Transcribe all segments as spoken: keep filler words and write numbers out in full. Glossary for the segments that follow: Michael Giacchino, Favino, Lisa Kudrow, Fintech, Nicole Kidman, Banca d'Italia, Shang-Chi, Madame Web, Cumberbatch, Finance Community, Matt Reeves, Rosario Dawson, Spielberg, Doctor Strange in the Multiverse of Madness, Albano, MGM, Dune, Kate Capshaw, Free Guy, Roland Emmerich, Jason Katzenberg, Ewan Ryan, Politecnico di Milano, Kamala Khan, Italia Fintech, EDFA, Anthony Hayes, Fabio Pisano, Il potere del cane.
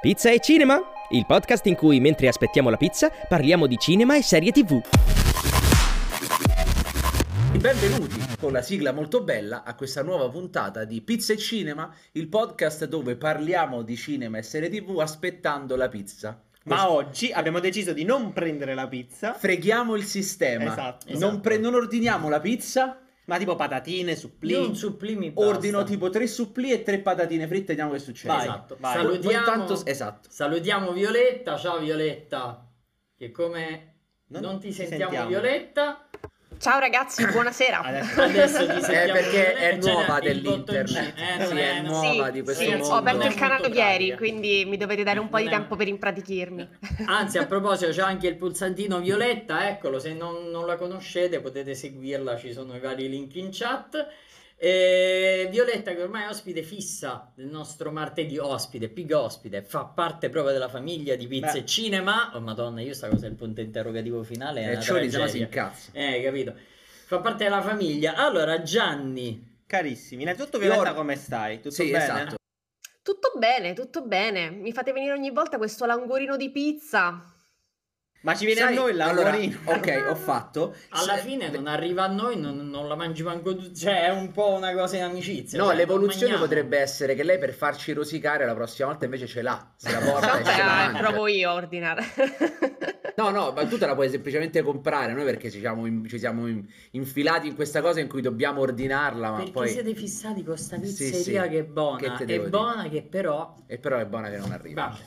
Pizza e Cinema, il podcast in cui, mentre aspettiamo la pizza, parliamo di cinema e serie tv. Benvenuti, con la sigla molto bella, a questa nuova puntata di Pizza e Cinema, il podcast dove parliamo di cinema e serie tv aspettando la pizza. Ma oggi abbiamo deciso di non prendere la pizza. Freghiamo il sistema. Esatto. Non, esatto. Pre- non ordiniamo la pizza. Ma tipo patatine, supplì. Io un supplì mi basta. Ordino tipo tre supplì e tre patatine fritte, vediamo che succede. Vai, esatto. Vai. Salutiamo, tanto... esatto. salutiamo Violetta. Ciao Violetta. Che come non, non ti sentiamo, sentiamo Violetta. Ciao ragazzi, buonasera. Adesso, adesso ti sentiamo. Eh, perché è nuova dell'internet. Eh, sì, è nuova sì, di questo sì, mondo. Ho aperto il canale ieri, quindi mi dovete dare un po' di tempo per impratichirmi. Anzi, a proposito, c'è anche il pulsantino Violetta, eccolo, se non, non la conoscete potete seguirla, ci sono i vari link in chat. E Violetta, che ormai è ospite fissa del nostro martedì, ospite, più ospite, fa parte proprio della famiglia di Pizza e Cinema. Oh madonna, io sta cosa, il punto interrogativo finale è eh, una tragedia. Si incazza. Eh, capito. Fa parte della famiglia. Allora, Gianni, carissimi, innanzitutto Violetta, io... come stai? Tutto sì, bene? Esatto. Tutto bene, tutto bene. Mi fate venire ogni volta questo langorino di pizza. Ma ci viene Sai, a noi la allora, ok, ho fatto. Alla Se... fine non arriva a noi, non, non la mangi manco tu. Cioè, è un po' una cosa in amicizia. No, cioè, l'evoluzione potrebbe essere che lei, per farci rosicare, la prossima volta invece ce l'ha. Se la porta e ce la provo io a ordinare. No, no, ma tu te la puoi semplicemente comprare. Noi perché ci siamo, in, ci siamo in, infilati in questa cosa in cui dobbiamo ordinarla. Ma perché poi... siete fissati con questa pizzeria sì, sì. che è buona. Che è buona dire? Che però... E però è buona che non arriva. Vabbè.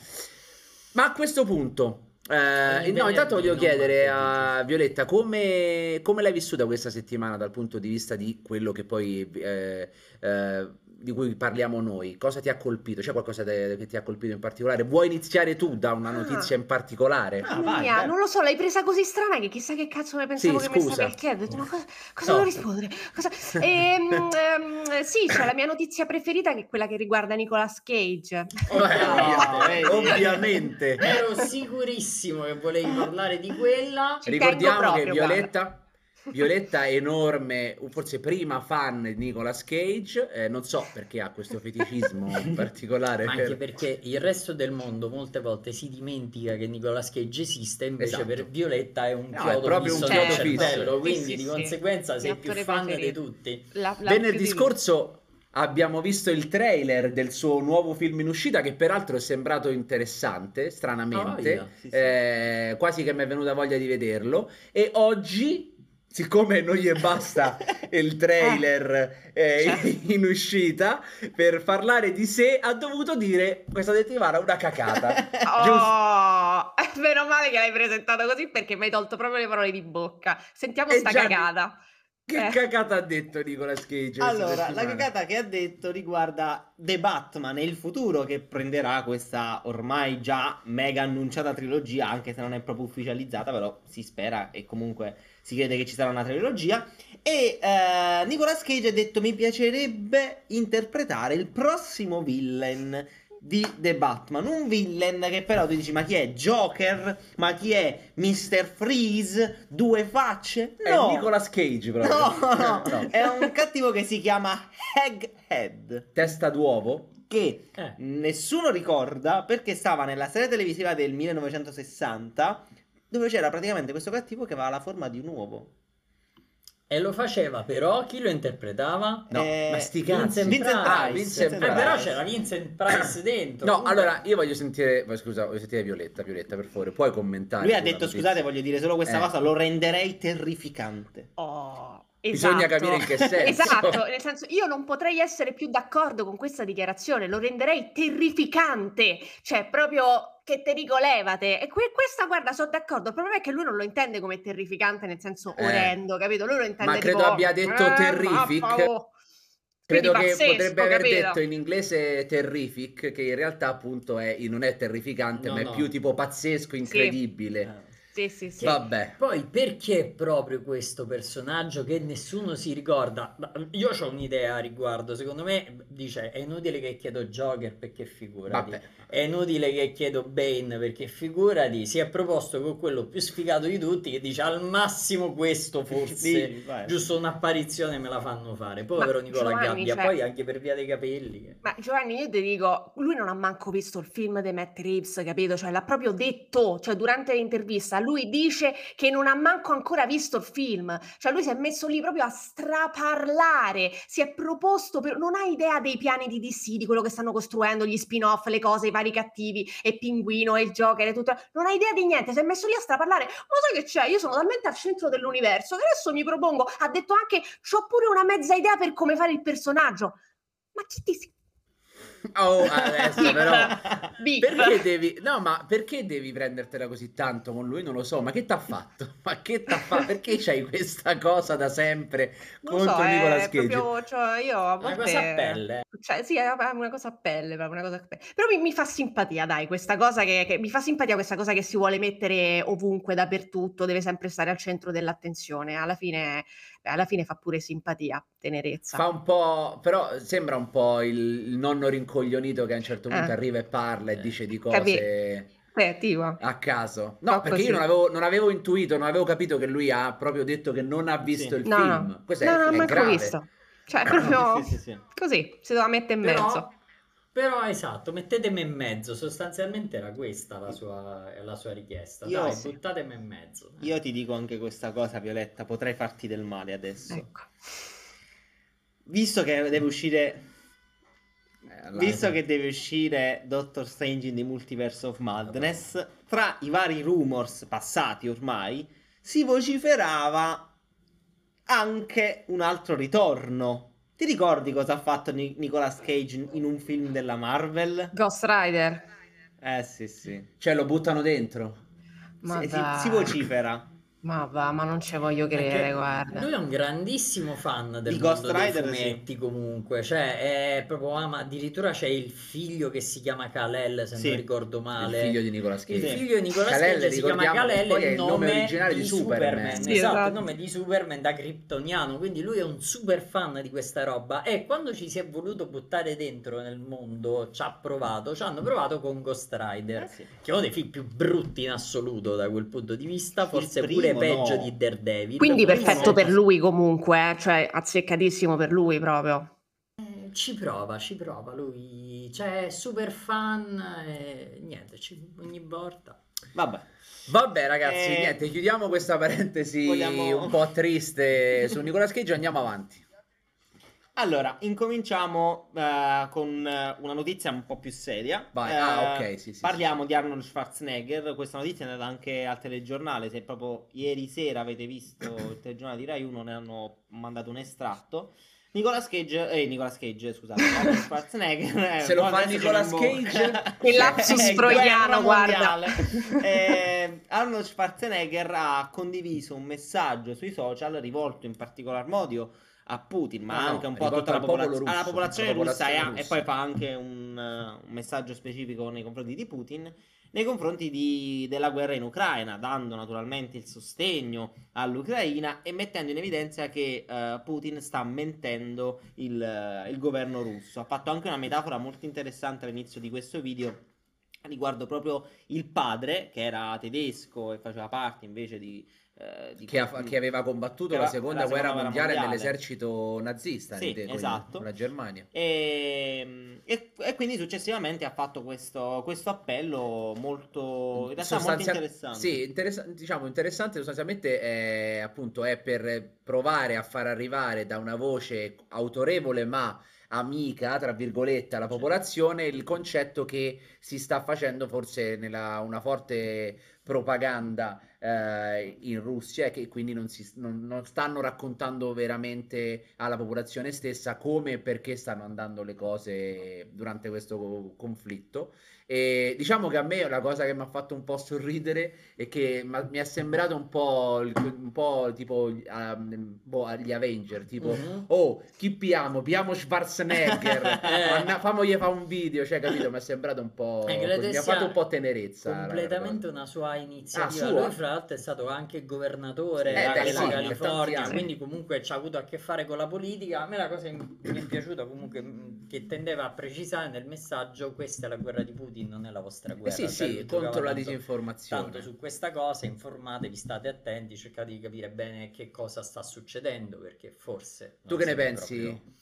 Ma a questo punto... Eh, no, intanto voglio chiedere a Violetta come, come l'hai vissuta questa settimana dal punto di vista di quello che poi eh, eh, di cui parliamo noi. Cosa ti ha colpito? C'è qualcosa de- che ti ha colpito in particolare? Vuoi iniziare tu da una notizia ah. in particolare? Ah, vai, mia, non lo so, l'hai presa così strana che chissà che cazzo ne pensavo sì, che scusa. mi stavi chiedendo. Ma cosa, cosa no. devo rispondere? Cosa... Ehm, ehm, sì, c'è cioè, la mia notizia preferita che è quella che riguarda Nicolas Cage. Ovviamente, oh, ovviamente. Ero sicurissimo che volevi parlare di quella. Ci ricordiamo proprio, che Violetta guarda. Violetta enorme, forse prima fan di Nicolas Cage, eh, non so perché ha questo feticismo in particolare. Ma anche per... perché il resto del mondo molte volte si dimentica che Nicolas Cage esiste, invece esatto. per Violetta è un no, chiodo, è proprio un chiodo cervello, quindi sì, sì, di conseguenza sì. sei L'attore più fan preferito. Di tutti. La, la Venerdì scorso abbiamo visto il trailer del suo nuovo film in uscita, che peraltro è sembrato interessante, stranamente, oh, yeah. sì, sì. Eh, quasi che mi è venuta voglia di vederlo. E oggi, siccome non gli basta il trailer eh, cioè. in uscita, per parlare di sé ha dovuto dire questa settimana una cacata. Oh, giusto? Meno male che l'hai presentato così, perché mi hai tolto proprio le parole di bocca. Sentiamo e sta già... cacata. Che eh. cagata ha detto Nicolas Cage? Allora, la cagata che ha detto riguarda The Batman e il futuro che prenderà questa ormai già mega annunciata trilogia, anche se non è proprio ufficializzata, però si spera e comunque si crede che ci sarà una trilogia. E eh, Nicolas Cage ha detto: mi piacerebbe interpretare il prossimo villain di The Batman, un villain che però tu dici ma chi è Joker, ma chi è mister Freeze, due facce? No, è Nicolas Cage proprio. No, no, no. È un cattivo che si chiama Egghead, testa d'uovo, che eh. nessuno ricorda perché stava nella serie televisiva del millenovecentosessanta dove c'era praticamente questo cattivo che aveva la forma di un uovo. E lo faceva però, chi lo interpretava? No, eh, ma sti cazzi. Vincent, Vincent Price, ah, Vincent Vincent Price. Price. Eh, però c'era Vincent Price dentro. No, comunque... allora io voglio sentire, scusa, voglio sentire Violetta, Violetta per favore, puoi commentare. Lui ha detto scusate, voglio dire solo questa eh. cosa, lo renderei terrificante. Oh. Esatto. Bisogna capire in che senso. Esatto, nel senso, io non potrei essere più d'accordo con questa dichiarazione, lo renderei terrificante, cioè proprio che te dico levate. E que- questa guarda, sono d'accordo, il problema è che lui non lo intende come terrificante nel senso orrendo, eh. capito? Lui lo intende ma credo tipo, abbia detto eh, terrific. Mappa, oh. Credo che pazzesco, potrebbe aver capito? detto in inglese terrific, che in realtà appunto è, non è terrificante, no, ma è no. più tipo pazzesco, incredibile. Sì. Sì, sì, sì. Vabbè. Poi perché proprio questo personaggio che nessuno si ricorda? Io ho un'idea a riguardo. Secondo me dice: è inutile che chiedo Joker perché figurati, vabbè, è inutile che chiedo Bane perché figurati. Si è proposto con quello più sfigato di tutti, che dice al massimo questo forse sì, giusto un'apparizione me la fanno fare. Povero Nicola Gabbia, cioè... poi anche per via dei capelli. Ma Giovanni, io ti dico, lui non ha manco visto il film di Matt Reeves, capito? Cioè l'ha proprio detto, cioè durante l'intervista lui dice che non ha manco ancora visto il film, cioè lui si è messo lì proprio a straparlare, si è proposto, per... non ha idea dei piani di D C, di quello che stanno costruendo, gli spin-off, le cose, i vari cattivi, e Pinguino, e il Joker, e tutto, non ha idea di niente, si è messo lì a straparlare, ma sai che c'è, io sono talmente al centro dell'universo che adesso mi propongo, ha detto anche, c'ho pure una mezza idea per come fare il personaggio, ma chi ti si... Oh, adesso però perché devi, no, ma perché devi prendertela così tanto con lui? Non lo so, ma che t'ha fatto? Ma che t'ha fatto? Perché c'hai questa cosa da sempre non contro so, Nicolas Cage? Proprio, cioè, io a volte... una cosa a pelle, cioè, sì, è una cosa a pelle, una cosa a pelle. Però mi, mi fa simpatia, dai, questa cosa che, che mi fa simpatia questa cosa che si vuole mettere ovunque, dappertutto, deve sempre stare al centro dell'attenzione. Alla fine, alla fine fa pure simpatia, tenerezza. Fa un po', però sembra un po' il nonno rincoglionito che a un certo punto ah. arriva e parla e dice di cose Capì. a caso. No, Fa perché così. io non avevo, non avevo intuito, non avevo capito che lui ha proprio detto che non ha visto sì. il no, film. No, Questo no, è, non l'ho mai visto. Cioè, proprio sì, sì, sì. così, si doveva mettere in però, mezzo. Però, esatto, mettetemi in mezzo. Sostanzialmente era questa la sua, la sua richiesta. Io, Dai, sì. buttatemi in mezzo. Io ti dico anche questa cosa, Violetta, potrei farti del male adesso. Ecco. Visto che deve uscire... Live. Visto che deve uscire Doctor Strange in the Multiverse of Madness, tra i vari rumors passati ormai si vociferava anche un altro ritorno. Ti ricordi cosa ha fatto Nic- Nicolas Cage in un film della Marvel? Ghost Rider. Eh sì sì, cioè lo buttano dentro. Ma si, si, si vocifera. Ma va, ma non ci voglio credere, perché guarda. Lui è un grandissimo fan del di Ghost Rider, dei fumetti, sì. comunque, cioè è proprio ama, addirittura c'è il figlio che si chiama Kal-El, se sì. non ricordo male. Il figlio di Nicolas Cage. Il figlio di Nicolas Cage, Kal-El, si chiama Kal-El, è il nome originale di Superman. Superman. Sì, esatto, esatto, il nome di Superman da kryptoniano, quindi lui è un super fan di questa roba e quando ci si è voluto buttare dentro nel mondo, ci ha provato, ci hanno provato con Ghost Rider, eh sì. che è uno dei film più brutti in assoluto da quel punto di vista, forse pure peggio no. di Daredevil, quindi perfetto per lui comunque, eh? Cioè azzeccatissimo per lui proprio. Ci prova, ci prova lui, cioè super fan e niente, ci, ogni volta. Vabbè, vabbè ragazzi, e... niente, chiudiamo questa parentesi Vogliamo... un po' triste su Nicolas Cage, andiamo avanti. Allora, incominciamo uh, con una notizia un po' più seria. Vai. Uh, ah, ok, sì, sì. Parliamo sì. di Arnold Schwarzenegger. Questa notizia è andata anche al telegiornale. Se proprio ieri sera avete visto il telegiornale di Rai uno, ne hanno mandato un estratto. Nicolas Cage, eh, Nicolas Cage, scusate, Arnold Schwarzenegger. Se eh, lo fa Nicolas Cage, il lapsus troiano, guarda. Eh, Arnold Schwarzenegger ha condiviso un messaggio sui social rivolto in particolar modo a Putin, ma no, anche un po' a tutta la, popolaz- russo, alla popolazione, alla popolazione russa, russa, e poi fa anche un, uh, un messaggio specifico nei confronti di Putin, nei confronti di, della guerra in Ucraina, dando naturalmente il sostegno all'Ucraina e mettendo in evidenza che uh, Putin sta mentendo il, uh, il governo russo. Ha fatto anche una metafora molto interessante all'inizio di questo video riguardo proprio il padre, che era tedesco e faceva parte invece di Eh, di... che, ha, che aveva combattuto che la, seconda la seconda guerra mondiale, mondiale. nell'esercito nazista, sì, con esatto. la Germania, e, e, e quindi successivamente ha fatto questo, questo appello molto, in realtà Sostanzia... molto interessante, sì, interessa- diciamo interessante sostanzialmente, è, appunto è per provare a far arrivare da una voce autorevole ma amica tra virgolette alla popolazione il concetto che si sta facendo forse nella, una forte propaganda eh, in Russia e che quindi non, si, non, non stanno raccontando veramente alla popolazione stessa come e perché stanno andando le cose durante questo conflitto. E diciamo che a me la cosa che mi ha fatto un po' sorridere è che mi è sembrato un po', un po' tipo um, boh, gli Avenger, tipo mm-hmm. oh chi piamo? Piamo Schwarzenegger eh. famogli fa un video, cioè capito, mi è sembrato un po' eh, mi ha fatto un po' tenerezza completamente una sua iniziativa ah, sua? Lui, tra l'altro è stato anche governatore eh, della sì, California, quindi comunque ci ha avuto a che fare con la politica. A me la cosa mi è piaciuta comunque che tendeva a precisare nel messaggio: questa è la guerra di Putin, non è la vostra guerra. Eh sì, cioè, sì, contro tanto, la disinformazione. Tanto su questa cosa informatevi, state attenti, cercate di capire bene che cosa sta succedendo, perché forse... Tu che ne pensi? Proprio...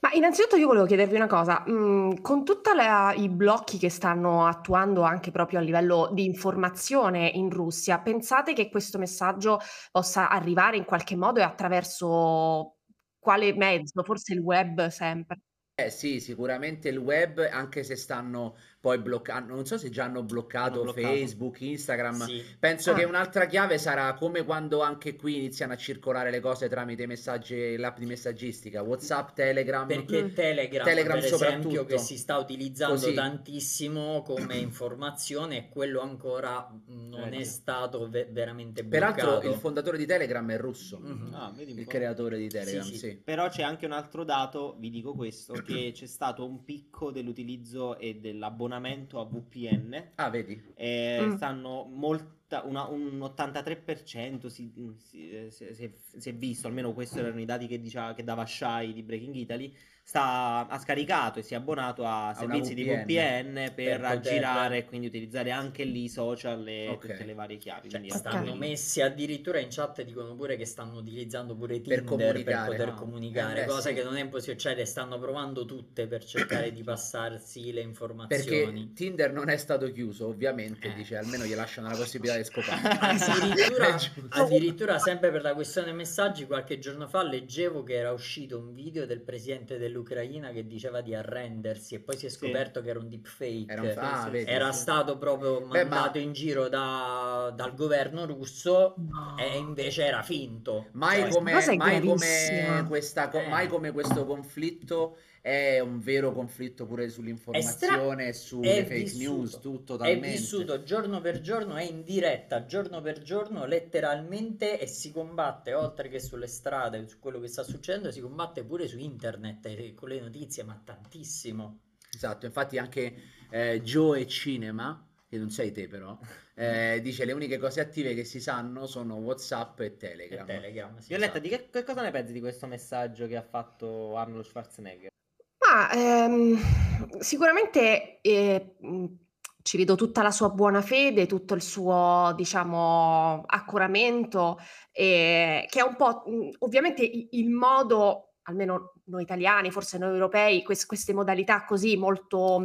Ma innanzitutto io volevo chiedervi una cosa, mm, con tutti i blocchi che stanno attuando anche proprio a livello di informazione in Russia, pensate che questo messaggio possa arrivare in qualche modo e attraverso quale mezzo? Forse il web sempre? Eh sì, sicuramente il web, anche se stanno poi bloccando, non so se già hanno bloccato, hanno bloccato. Facebook, Instagram, sì. penso ah. che un'altra chiave sarà come quando anche qui iniziano a circolare le cose tramite messaggi, l'app di messaggistica, WhatsApp, Telegram. Perché Telegram, Telegram per esempio, che si sta utilizzando Così. tantissimo come informazione, e quello ancora non eh, è stato ve- veramente bloccato. Peraltro il fondatore di Telegram è russo, mm-hmm. ah, vedi il creatore di Telegram, sì, sì. Sì. Però c'è anche un altro dato, vi dico questo, che c'è stato un picco dell'utilizzo e dell'abbonamento a V P N. Ah, vedi? Eh, mm. Stanno molta, una, un ottantatré per cento si, si, si, si, si è visto, almeno questi erano i dati che, diceva, che dava Shai di Breaking Italy, sta, ha scaricato e si è abbonato a, a servizi di V P N per, per aggirare e quindi utilizzare anche lì social e okay. tutte le varie chiavi. Cioè, stanno okay. messi addirittura in chat, dicono pure che stanno utilizzando pure Tinder per, per poter no? comunicare, eh, cosa sì. che non è possibile, cioè le stanno provando tutte per cercare di passarsi le informazioni. Perché Tinder non è stato chiuso, ovviamente, eh. dice almeno gli lasciano la possibilità di scopare. addirittura, addirittura sempre per la questione messaggi, qualche giorno fa leggevo che era uscito un video del presidente del l'Ucraina che diceva di arrendersi e poi si è scoperto sì. che era un deepfake, era, un... ah, vedi, era sì. stato proprio Beh, mandato ma... in giro da... dal governo russo no. e invece era finto. Mai, cioè, come, mai, come, questa, eh. mai come questo conflitto è un vero conflitto pure sull'informazione, stra... sulle fake vissuto. news, tutto talmente. È vissuto giorno per giorno, è in diretta giorno per giorno letteralmente, e si combatte oltre che sulle strade, su quello che sta succedendo, si combatte pure su internet eh, con le notizie, ma tantissimo. Esatto, infatti anche eh, Joe e Cinema, che non sei te però, eh, dice le uniche cose attive che si sanno sono WhatsApp e Telegram. E Telegram sì, Violetta, esatto. di che, che cosa ne pensi di questo messaggio che ha fatto Arnold Schwarzenegger? Ah, ehm, sicuramente eh, ci vedo tutta la sua buona fede, tutto il suo, diciamo, accoramento, eh, che è un po' ovviamente il modo, almeno noi italiani, forse noi europei, quest- queste modalità così molto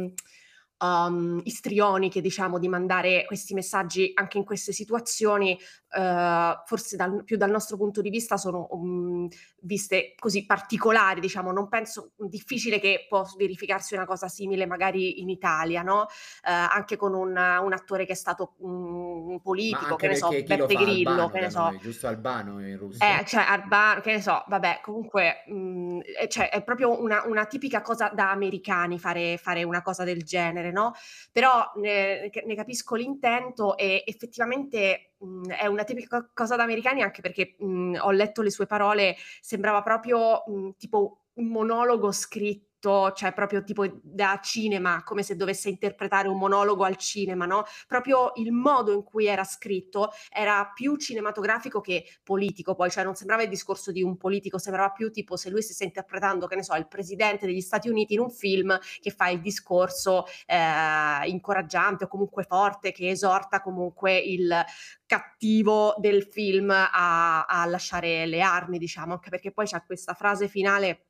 um, istrioniche, diciamo, di mandare questi messaggi anche in queste situazioni, eh, forse dal, più dal nostro punto di vista sono... Um, viste così particolari, diciamo, non penso difficile che possa verificarsi una cosa simile magari in Italia, no? Eh, anche con un, un attore che è stato un politico, che ne so, Beppe Grillo, Albano, che ne so. Noi, giusto Albano in Russia. Eh, cioè Albano, che ne so, vabbè, comunque mh, cioè, è proprio una, una tipica cosa da americani fare, fare una cosa del genere, no? Però ne, ne capisco l'intento e effettivamente è una tipica cosa da americani, anche perché mh, ho letto le sue parole, sembrava proprio mh, tipo un monologo scritto, cioè proprio tipo da cinema, come se dovesse interpretare un monologo al cinema, no? Proprio il modo in cui era scritto era più cinematografico che politico, poi cioè non sembrava il discorso di un politico, sembrava più tipo se lui stesse interpretando, che ne so, il presidente degli Stati Uniti in un film che fa il discorso eh, incoraggiante o comunque forte, che esorta comunque il cattivo del film a, a lasciare le armi, diciamo, anche perché poi c'è questa frase finale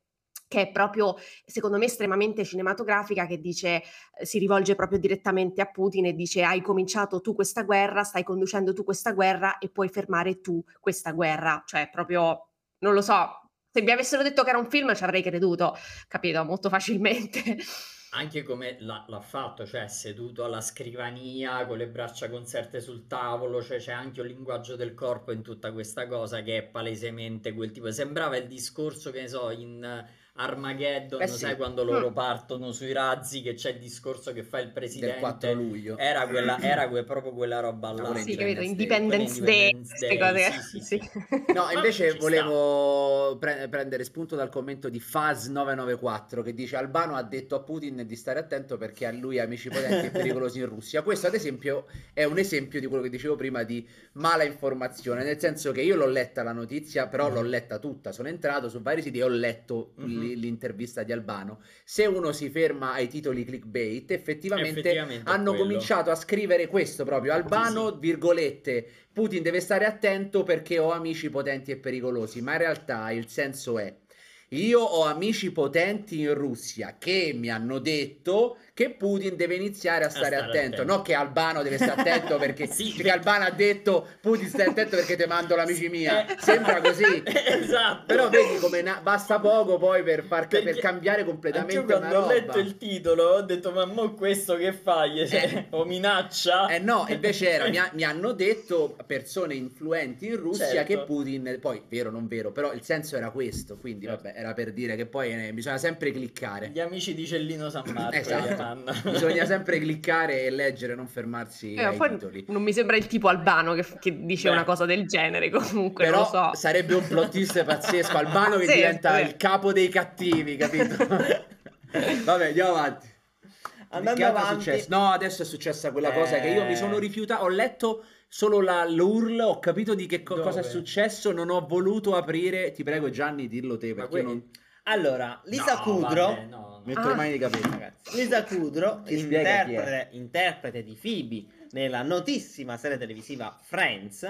che è proprio, secondo me, estremamente cinematografica, che dice, si rivolge proprio direttamente a Putin e dice: hai cominciato tu questa guerra, stai conducendo tu questa guerra e puoi fermare tu questa guerra. Cioè proprio, non lo so, se mi avessero detto che era un film ci avrei creduto, capito, molto facilmente. Anche come l'ha, l'ha fatto, cioè seduto alla scrivania con le braccia conserte sul tavolo, cioè c'è anche un linguaggio del corpo in tutta questa cosa che è palesemente quel tipo, sembrava il discorso, che ne so, in Armageddon, eh sì. Sai quando loro mm. partono sui razzi, che c'è il discorso che fa il presidente del quattro luglio, era, quella, era que- proprio quella roba là, sì, capito, Independence Day, queste cose. Sì, sì, sì. Sì. No, invece volevo pre- prendere spunto dal commento di Faz nove nove quattro che dice: Albano ha detto a Putin di stare attento perché a lui amici potenti e pericolosi in Russia. Questo ad esempio è un esempio di quello che dicevo prima di mala informazione, nel senso che io l'ho letta la notizia, però mm. l'ho letta tutta, sono entrato su vari siti e ho letto mm. l'intervista di Albano. Se uno si ferma ai titoli clickbait, effettivamente, effettivamente hanno cominciato a scrivere questo proprio: Albano, sì, sì. virgolette, Putin deve stare attento perché ho amici potenti e pericolosi, ma in realtà il senso è: io ho amici potenti in Russia che mi hanno detto che Putin deve iniziare a stare, a stare attento. attento, no che Albano deve stare attento perché, sì, perché per... Albano ha detto Putin stai attento perché te mando l'amici mia, eh. sembra così, esatto. Però vedi come na- basta poco poi per, far ca- per cambiare completamente una roba. Anche io quando ho letto il titolo ho detto: ma mo questo che fai, eh. o minaccia? Eh no, invece era mi, ha- mi hanno detto persone influenti in Russia, certo. che Putin, poi vero non vero, però il senso era questo, quindi certo. vabbè, era per dire che poi eh, bisogna sempre cliccare. Gli amici di Cellino San Marco. Esatto. Bisogna sempre cliccare e leggere, non fermarsi eh, ai titoli. Non mi sembra il tipo Albano che, che dice Beh. una cosa del genere, comunque. Però non lo so. Sarebbe un plot twist pazzesco. Albano che sì, diventa eh. il capo dei cattivi, capito? Vabbè, andiamo avanti. Andando avanti. No, adesso è successa quella eh... cosa che io mi sono rifiutata. Ho letto solo la l'url, ho capito di che co- cosa è successo, non ho voluto aprire. Ti prego Gianni, dillo te, perché io non... Allora, Lisa no, Kudrow, vabbè, no, no. metto ah. le mani di capelli, ragazzi. Lisa Kudrow, interprete, interprete di Phoebe nella notissima serie televisiva Friends,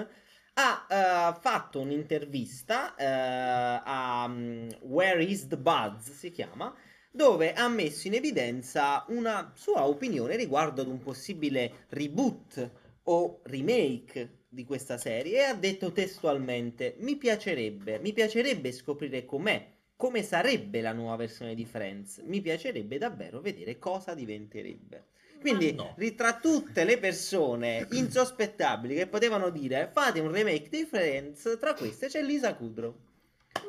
ha uh, fatto un'intervista uh, a um, Where is the Buzz, si chiama, dove ha messo in evidenza una sua opinione riguardo ad un possibile reboot o remake di questa serie e ha detto testualmente: mi piacerebbe, mi piacerebbe scoprire com'è. Come sarebbe la nuova versione di Friends? Mi piacerebbe davvero vedere cosa diventerebbe. Quindi, no. tra tutte le persone insospettabili che potevano dire fate un remake di Friends, tra queste c'è Lisa Kudrow.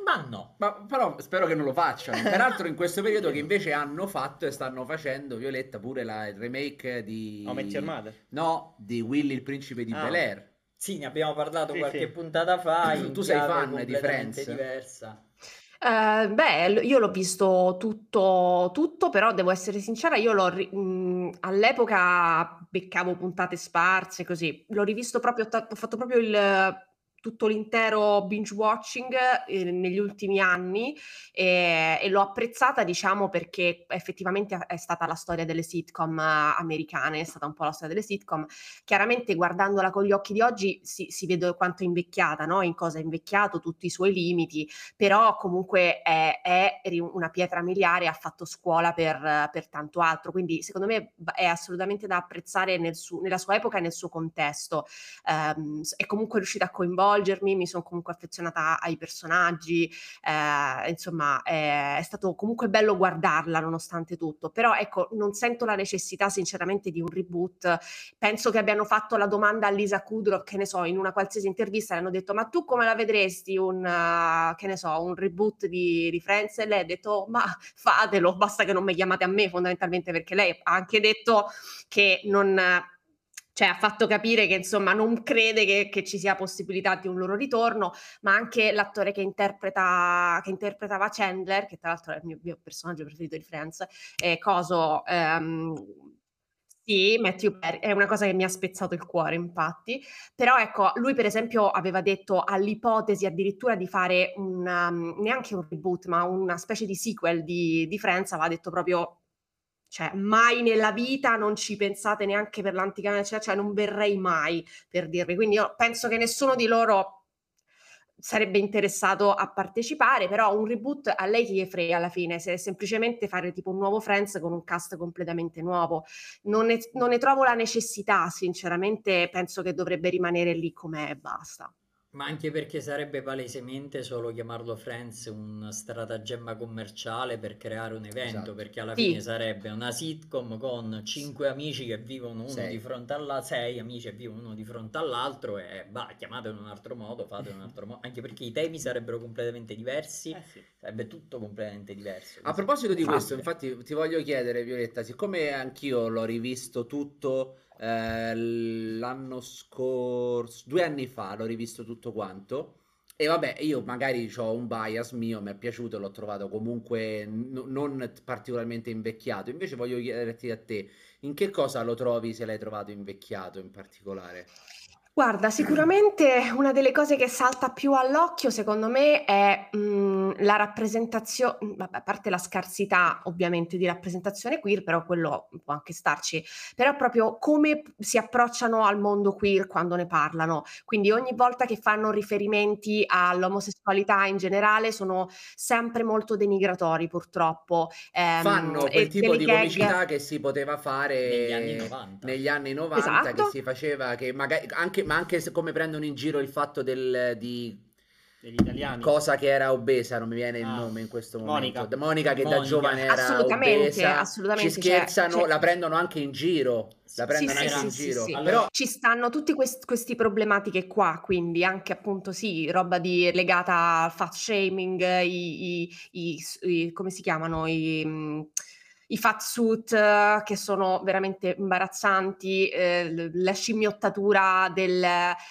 Ma no. Ma, però spero che non lo facciano. Peraltro in questo periodo che invece hanno fatto e stanno facendo, Violetta, pure la, il remake di... Oh, Met Your Mother? No, di Willy il principe di ah. Bel Air. Sì, ne abbiamo parlato sì, qualche sì. puntata fa. Tu sei fan di Friends? Diversa. Uh, beh, io l'ho visto tutto, tutto, però devo essere sincera, io l'ho ri- mh, all'epoca beccavo puntate sparse, così, l'ho rivisto proprio, ho fatto proprio il... tutto l'intero binge watching eh, negli ultimi anni eh, e l'ho apprezzata, diciamo, perché effettivamente è stata la storia delle sitcom americane, è stata un po' la storia delle sitcom. Chiaramente guardandola con gli occhi di oggi si, si vede quanto è invecchiata, no? In cosa è invecchiato, tutti i suoi limiti, però comunque è, è una pietra miliare, ha fatto scuola per, per tanto altro, quindi secondo me è assolutamente da apprezzare nel su, nella sua epoca e nel suo contesto. Um, è comunque riuscita a coinvolgere, mi sono comunque affezionata ai personaggi, eh, insomma eh, è stato comunque bello guardarla nonostante tutto, però ecco non sento la necessità sinceramente di un reboot. Penso che abbiano fatto la domanda a Lisa Kudrow, che ne so, in una qualsiasi intervista le hanno detto: ma tu come la vedresti un, uh, che ne so, un reboot di, di Friends? E lei ha detto: ma fatelo, basta che non mi chiamate a me, fondamentalmente, perché lei ha anche detto che non... cioè ha fatto capire che insomma non crede che, che ci sia possibilità di un loro ritorno, ma anche l'attore che interpreta che interpretava Chandler, che tra l'altro è il mio, mio personaggio preferito di Friends, è coso um... Sì, Matthew Perry, è una cosa che mi ha spezzato il cuore, infatti. Però ecco, lui per esempio aveva detto all'ipotesi addirittura di fare un neanche un reboot, ma una specie di sequel di, di Friends, aveva detto proprio: cioè mai nella vita, non ci pensate neanche per l'anticamera, cioè, cioè non verrei mai, per dirvi. Quindi io penso che nessuno di loro sarebbe interessato a partecipare, però un reboot a lei chi gli frega alla fine, se semplicemente fare tipo un nuovo Friends con un cast completamente nuovo. Non ne, non ne trovo la necessità, sinceramente penso che dovrebbe rimanere lì com'è e basta. Ma anche perché sarebbe palesemente solo chiamarlo Friends un stratagemma commerciale per creare un evento, esatto. Perché alla fine sì. sarebbe una sitcom con cinque amici che vivono uno sei. di fronte all'altro, sei amici che vivono uno di fronte all'altro e bah, chiamatelo in un altro modo, fatelo in un altro modo, anche perché i temi sarebbero completamente diversi, eh sì. sarebbe tutto completamente diverso. A proposito di questo, infatti ti voglio chiedere, Violetta, siccome anch'io l'ho rivisto tutto Eh, l'anno scorso, due anni fa l'ho rivisto tutto quanto e vabbè, io magari ho un bias mio, mi è piaciuto, l'ho trovato comunque n- non particolarmente invecchiato. Invece voglio chiederti a te, in che cosa lo trovi, se l'hai trovato invecchiato in particolare? Guarda, sicuramente una delle cose che salta più all'occhio secondo me è mh, la rappresentazione, vabbè, a parte la scarsità ovviamente di rappresentazione queer, però quello può anche starci, però proprio come si approcciano al mondo queer quando ne parlano, quindi ogni volta che fanno riferimenti all'omosessualità in generale sono sempre molto denigratori purtroppo. Ehm, fanno quel tipo di gag... comicità che si poteva fare negli anni novanta, negli anni novanta esatto. che si faceva, che magari anche ma anche se come prendono in giro il fatto del, di degli italiani, cosa che era obesa, non mi viene il ah, nome in questo momento, Monica, Monica che Monica. da giovane era assolutamente, obesa, assolutamente, ci scherzano, cioè, la prendono anche in giro, la prendono sì, anche sì, in sì, giro. Sì, sì. Allora... Però ci stanno tutte quest- queste problematiche qua, quindi anche appunto sì, roba di, legata al fat shaming, i, i, i, i come si chiamano, i... Mh, i fatsuit che sono veramente imbarazzanti, eh, la scimmiottatura del,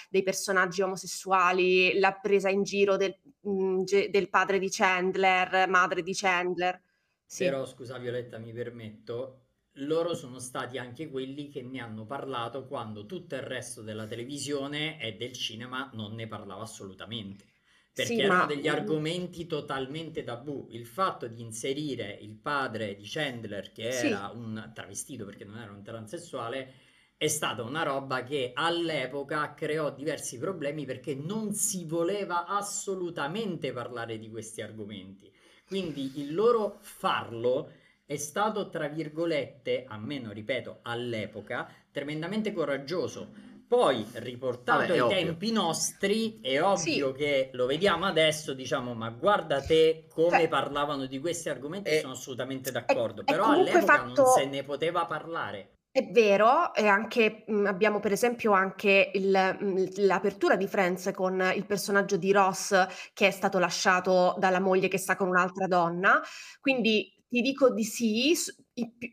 dei personaggi omosessuali, la presa in giro del, del padre di Chandler, madre di Chandler. Sì. Però scusa Violetta, mi permetto, loro sono stati anche quelli che ne hanno parlato quando tutto il resto della televisione e del cinema non ne parlava assolutamente. Perché sì, erano ma... degli argomenti totalmente tabù. Il fatto di inserire il padre di Chandler, che era sì. un travestito perché non era un transessuale, è stata una roba che all'epoca creò diversi problemi perché non si voleva assolutamente parlare di questi argomenti. Quindi il loro farlo è stato, tra virgolette, almeno ripeto, all'epoca, tremendamente coraggioso. Poi, riportato ai ah, tempi nostri, è ovvio sì. che lo vediamo adesso, diciamo, ma guarda te come cioè, parlavano di questi argomenti, è, sono assolutamente d'accordo, è, però è all'epoca fatto... non se ne poteva parlare. È vero, e anche mh, abbiamo per esempio anche il, mh, l'apertura di Friends con il personaggio di Ross che è stato lasciato dalla moglie che sta con un'altra donna, quindi... Ti dico di sì,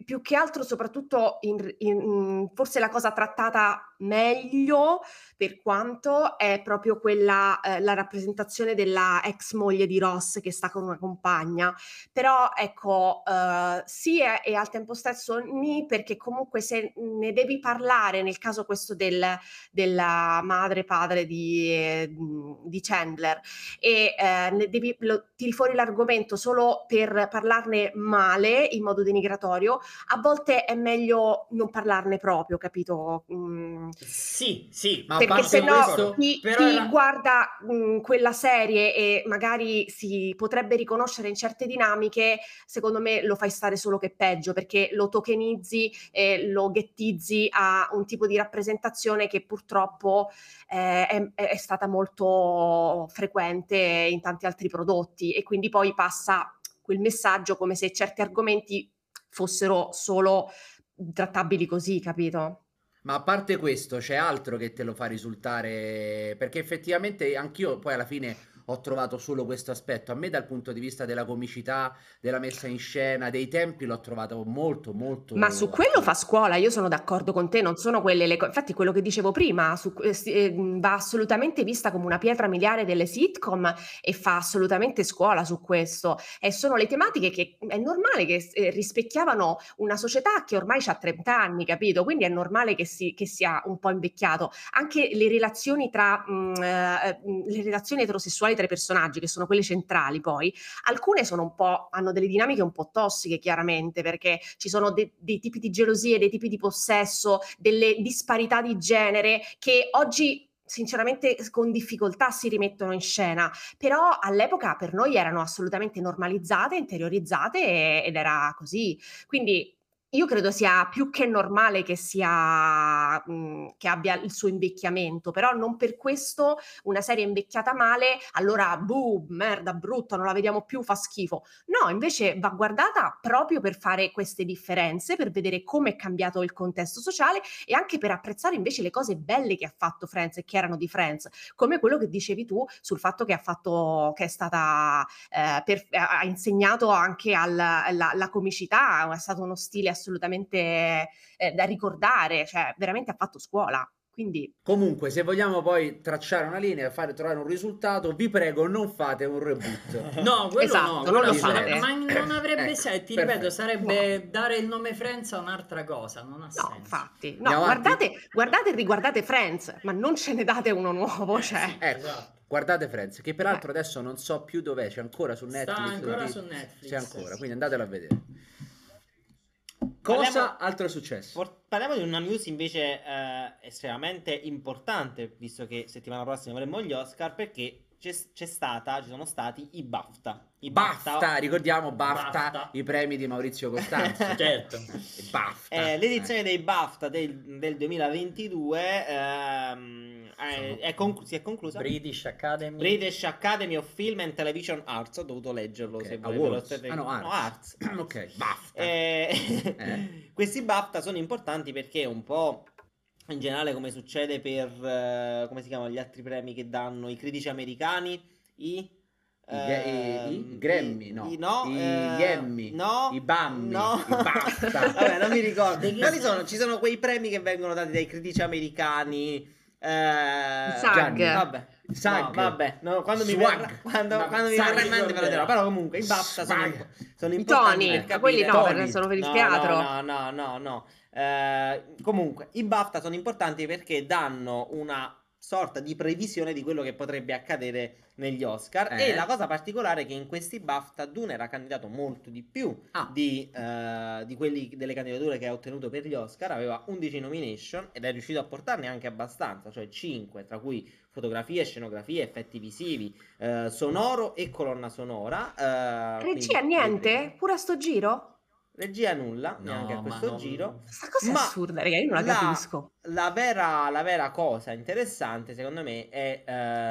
più che altro soprattutto in, in, forse la cosa trattata meglio per quanto è proprio quella, eh, la rappresentazione della ex moglie di Ross che sta con una compagna, però ecco eh, sì è, e al tempo stesso ni, perché comunque se ne devi parlare nel caso questo del, della madre padre di, eh, di Chandler e eh, ne devi, lo, tiri fuori l'argomento solo per parlarne male in modo denigratorio, a volte è meglio non parlarne proprio, capito? Mm. Sì, sì, ma perché se no chi, chi era... guarda mh, quella serie e magari si potrebbe riconoscere in certe dinamiche, secondo me lo fai stare solo che peggio, perché lo tokenizzi e lo ghettizzi a un tipo di rappresentazione che purtroppo eh, è, è stata molto frequente in tanti altri prodotti e quindi poi passa quel messaggio come se certi argomenti fossero solo trattabili così, capito? Ma a parte questo, c'è altro che te lo fa risultare? Perché effettivamente anch'io poi alla fine ho trovato solo questo aspetto. A me dal punto di vista della comicità, della messa in scena, dei tempi, l'ho trovato molto, molto... Ma su quello fa scuola, io sono d'accordo con te, non sono quelle le cose... Infatti quello che dicevo prima su, eh, va assolutamente vista come una pietra miliare delle sitcom e fa assolutamente scuola su questo. E sono le tematiche che è normale che eh, rispecchiavano una società che ormai ha trenta anni, capito? Quindi è normale che, si, che sia un po' invecchiato. Anche le relazioni tra... Mh, eh, le relazioni eterosessuali tra i personaggi, che sono quelle centrali, poi alcune sono un po', hanno delle dinamiche un po' tossiche chiaramente, perché ci sono de- dei tipi di gelosie, dei tipi di possesso, delle disparità di genere che oggi sinceramente con difficoltà si rimettono in scena, però all'epoca per noi erano assolutamente normalizzate, interiorizzate e- ed era così, quindi Io credo sia più che normale che sia mh, che abbia il suo invecchiamento, però non per questo una serie invecchiata male, allora buh, merda, brutta, non la vediamo più, fa schifo. No, invece va guardata proprio per fare queste differenze, per vedere come è cambiato il contesto sociale e anche per apprezzare invece le cose belle che ha fatto Friends e che erano di Friends, come quello che dicevi tu sul fatto che ha fatto, che è stata eh, per, ha insegnato anche alla, alla, alla comicità, è stato uno stile assolutamente eh, da ricordare, cioè veramente ha fatto scuola. Quindi comunque, se vogliamo poi tracciare una linea, fare trovare un risultato, vi prego non fate un reboot. No, quello esatto, no, quello non lo fate. Ma non avrebbe eh, senso, ti perfetto. ripeto, sarebbe no. dare il nome Friends a un'altra cosa, non ha no, senso. Infatti, no, Andiamo guardate, avanti. guardate e riguardate Friends, ma non ce ne date uno nuovo, cioè. Eh, esatto. Guardate Friends, che peraltro Beh. adesso non so più dov'è, c'è ancora su Netflix. Sta ancora su Netflix. C'è ancora, sì. Quindi andatela a vedere. Cosa parliamo, altro è successo? Por- parliamo di una news invece eh, estremamente importante, visto che settimana prossima avremo gli Oscar, perché c'è, c'è stata, ci sono stati i BAFTA. I BAFTA, BAFTA ricordiamo BAFTA, BAFTA, i premi di Maurizio Costanzo. Certo. BAFTA. Eh, l'edizione eh. dei BAFTA del, del duemilaventidue ehm, è, è conclu- si è conclusa. British Academy. British Academy of Film and Television Arts. Ho dovuto leggerlo okay. se volete. Ah, no, Arts. No, Arts. Arts. Ok, BAFTA. Eh, eh. Questi BAFTA sono importanti perché un po'... in generale, come succede per uh, come si chiamano gli altri premi che danno i critici americani, i I, uh, i, i Grammy, no, i, no, i uh, Emmy, no, i Bambi, no. i BAFTA. Vabbè, non mi ricordo. Quali sono? Ci sono quei premi che vengono dati dai critici americani. Eh, SAG, vabbè, SAG. No, vabbè. No, quando mi verrà, quando, no, quando mi verrà in mente ve lo dirò. Però comunque i BAFTA sono, sono importanti. I Tony, quelli no, perché sono per il no, teatro. No, no, no, no. no. Uh, comunque i BAFTA sono importanti perché danno una sorta di previsione di quello che potrebbe accadere negli Oscar eh. e la cosa particolare è che in questi BAFTA Dune era candidato molto di più ah. di, uh, di quelli delle candidature che ha ottenuto per gli Oscar, aveva undici nomination ed è riuscito a portarne anche abbastanza, cioè cinque, tra cui fotografia, scenografia, effetti visivi, uh, sonoro e colonna sonora, uh, regia quindi, niente? Quindi... pure a sto giro? Regia nulla, no, neanche a questo non... giro. Questa cosa ma è assurda, raga, io non la, la capisco. La vera, la vera cosa interessante, secondo me, è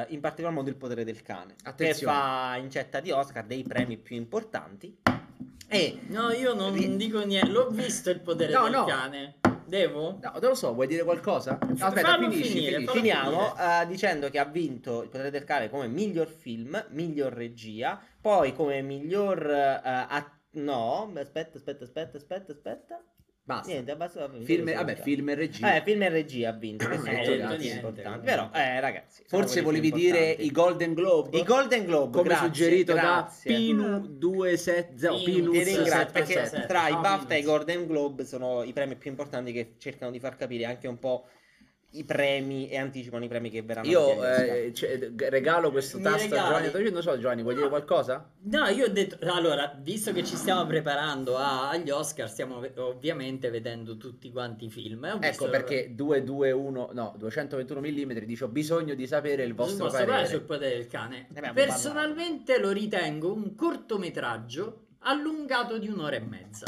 uh, in particolar modo Il potere del cane. Attenzione. Che fa incetta di Oscar dei premi più importanti. E no, io non ri... dico niente, l'ho visto Il potere no, del no. cane. Devo? No, te lo so, vuoi dire qualcosa? Aspetta, finisci, finire, finisci. Finiamo uh, dicendo che ha vinto Il potere del cane come miglior film, miglior regia, poi come miglior uh, attore. No, aspetta, aspetta, aspetta, aspetta, aspetta. Basta. Niente, basta. Film, vabbè, film e regia. Eh, film e regia ha vinto. Ah, sono niente, molto niente, importanti. Però, eh, ragazzi. Forse volevi dire i Golden Globe. I Golden Globe, come grazie, suggerito grazie. da Pinu duecentosette. Pinu, ti ringrazio perché tra i BAFTA e i Golden Globe sono i premi più importanti che cercano di far capire anche un po' i premi e anticipano i premi che verranno. Io eh, cioè, regalo questo Mi tasto a Giovanni. Io non so, Giovanni, vuoi no. dire qualcosa? No, io ho detto, allora, visto che ci stiamo preparando a, agli Oscar, stiamo ovviamente vedendo tutti quanti i film. Ho visto... Ecco perché duecentoventuno, no, duecentoventuno millimetri dice ho bisogno di sapere il vostro il parere. Sul potere del cane. Personalmente parlato. lo ritengo un cortometraggio allungato di un'ora e mezza.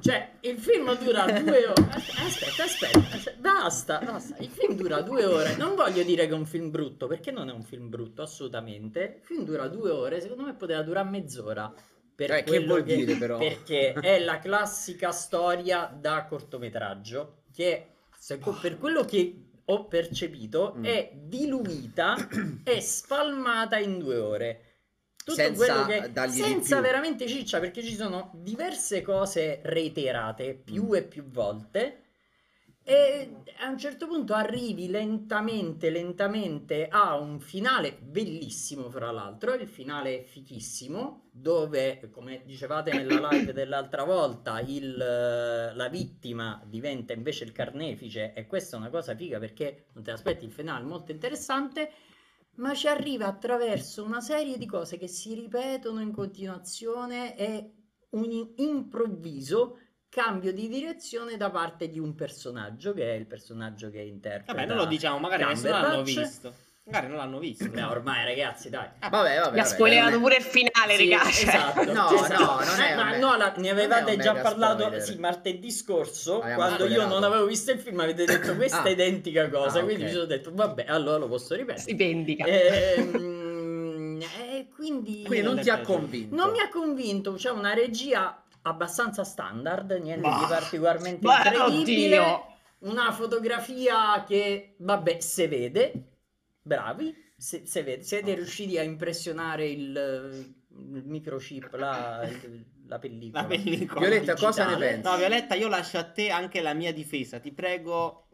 Cioè il film dura due ore. Aspetta, aspetta, aspetta. Basta, basta. Il film dura due ore. Non voglio dire che è un film brutto, perché non è un film brutto assolutamente. Il film dura due ore. Secondo me poteva durare mezz'ora. Per eh, che vuol che, dire però? Perché è la classica storia da cortometraggio che secondo, per quello che ho percepito mm. è diluita e spalmata in due ore. Tutto senza che, senza veramente ciccia, perché ci sono diverse cose reiterate più mm. e più volte e a un certo punto arrivi lentamente lentamente a un finale bellissimo, fra l'altro il finale è fichissimo, dove come dicevate nella live dell'altra volta il, la vittima diventa invece il carnefice, e questa è una cosa figa perché non te aspetti il finale molto interessante, ma ci arriva attraverso una serie di cose che si ripetono in continuazione e un improvviso cambio di direzione da parte di un personaggio che è il personaggio che interpreta. Vabbè, non lo diciamo, magari nessuno l'hanno visto. Magari non l'hanno visto. No, ormai, ragazzi, dai. Ah, vabbè, vabbè. Mi ha spoilerato pure il finale, sì, ragazzi. Esatto. No, no, non è. Ma no, la, ne avevate già parlato spoiler. Sì, martedì scorso, ah, quando io non avevo visto il film, avete detto questa ah. identica cosa. Ah, quindi okay. mi sono detto, vabbè, allora lo posso ripetere. Si vendica. Ehm, eh, quindi... quindi non ti ha convinto. Non mi ha convinto. C'è una regia abbastanza standard, niente bah. di particolarmente bah, incredibile. Oddio. Una fotografia che, vabbè, se vede. Bravi, se, se vede, siete riusciti a impressionare il, il microchip, la, la pellicola. La pellicola Violetta, digitale. Cosa ne pensi? No, Violetta, io lascio a te anche la mia difesa, ti prego.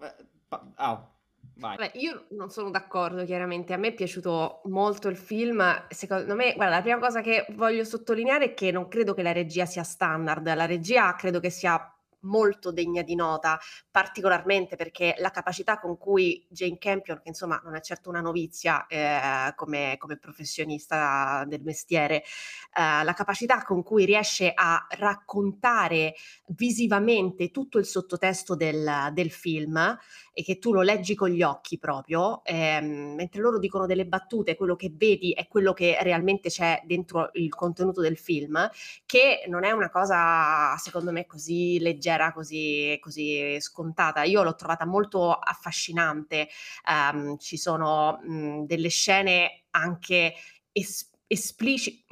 Oh, vai. Beh, io non sono d'accordo, chiaramente. A me è piaciuto molto il film. Secondo me, guarda, la prima cosa che voglio sottolineare è che non credo che la regia sia standard. La regia credo che sia molto degna di nota, particolarmente perché la capacità con cui Jane Campion, che insomma non è certo una novizia eh, come, come professionista del mestiere, eh, la capacità con cui riesce a raccontare visivamente tutto il sottotesto del, del film, e che tu lo leggi con gli occhi proprio, ehm, mentre loro dicono delle battute, quello che vedi è quello che realmente c'è dentro il contenuto del film, che non è una cosa, secondo me, così leggera, così, così scontata. Io l'ho trovata molto affascinante, um, ci sono mh, delle scene anche es- esplicite,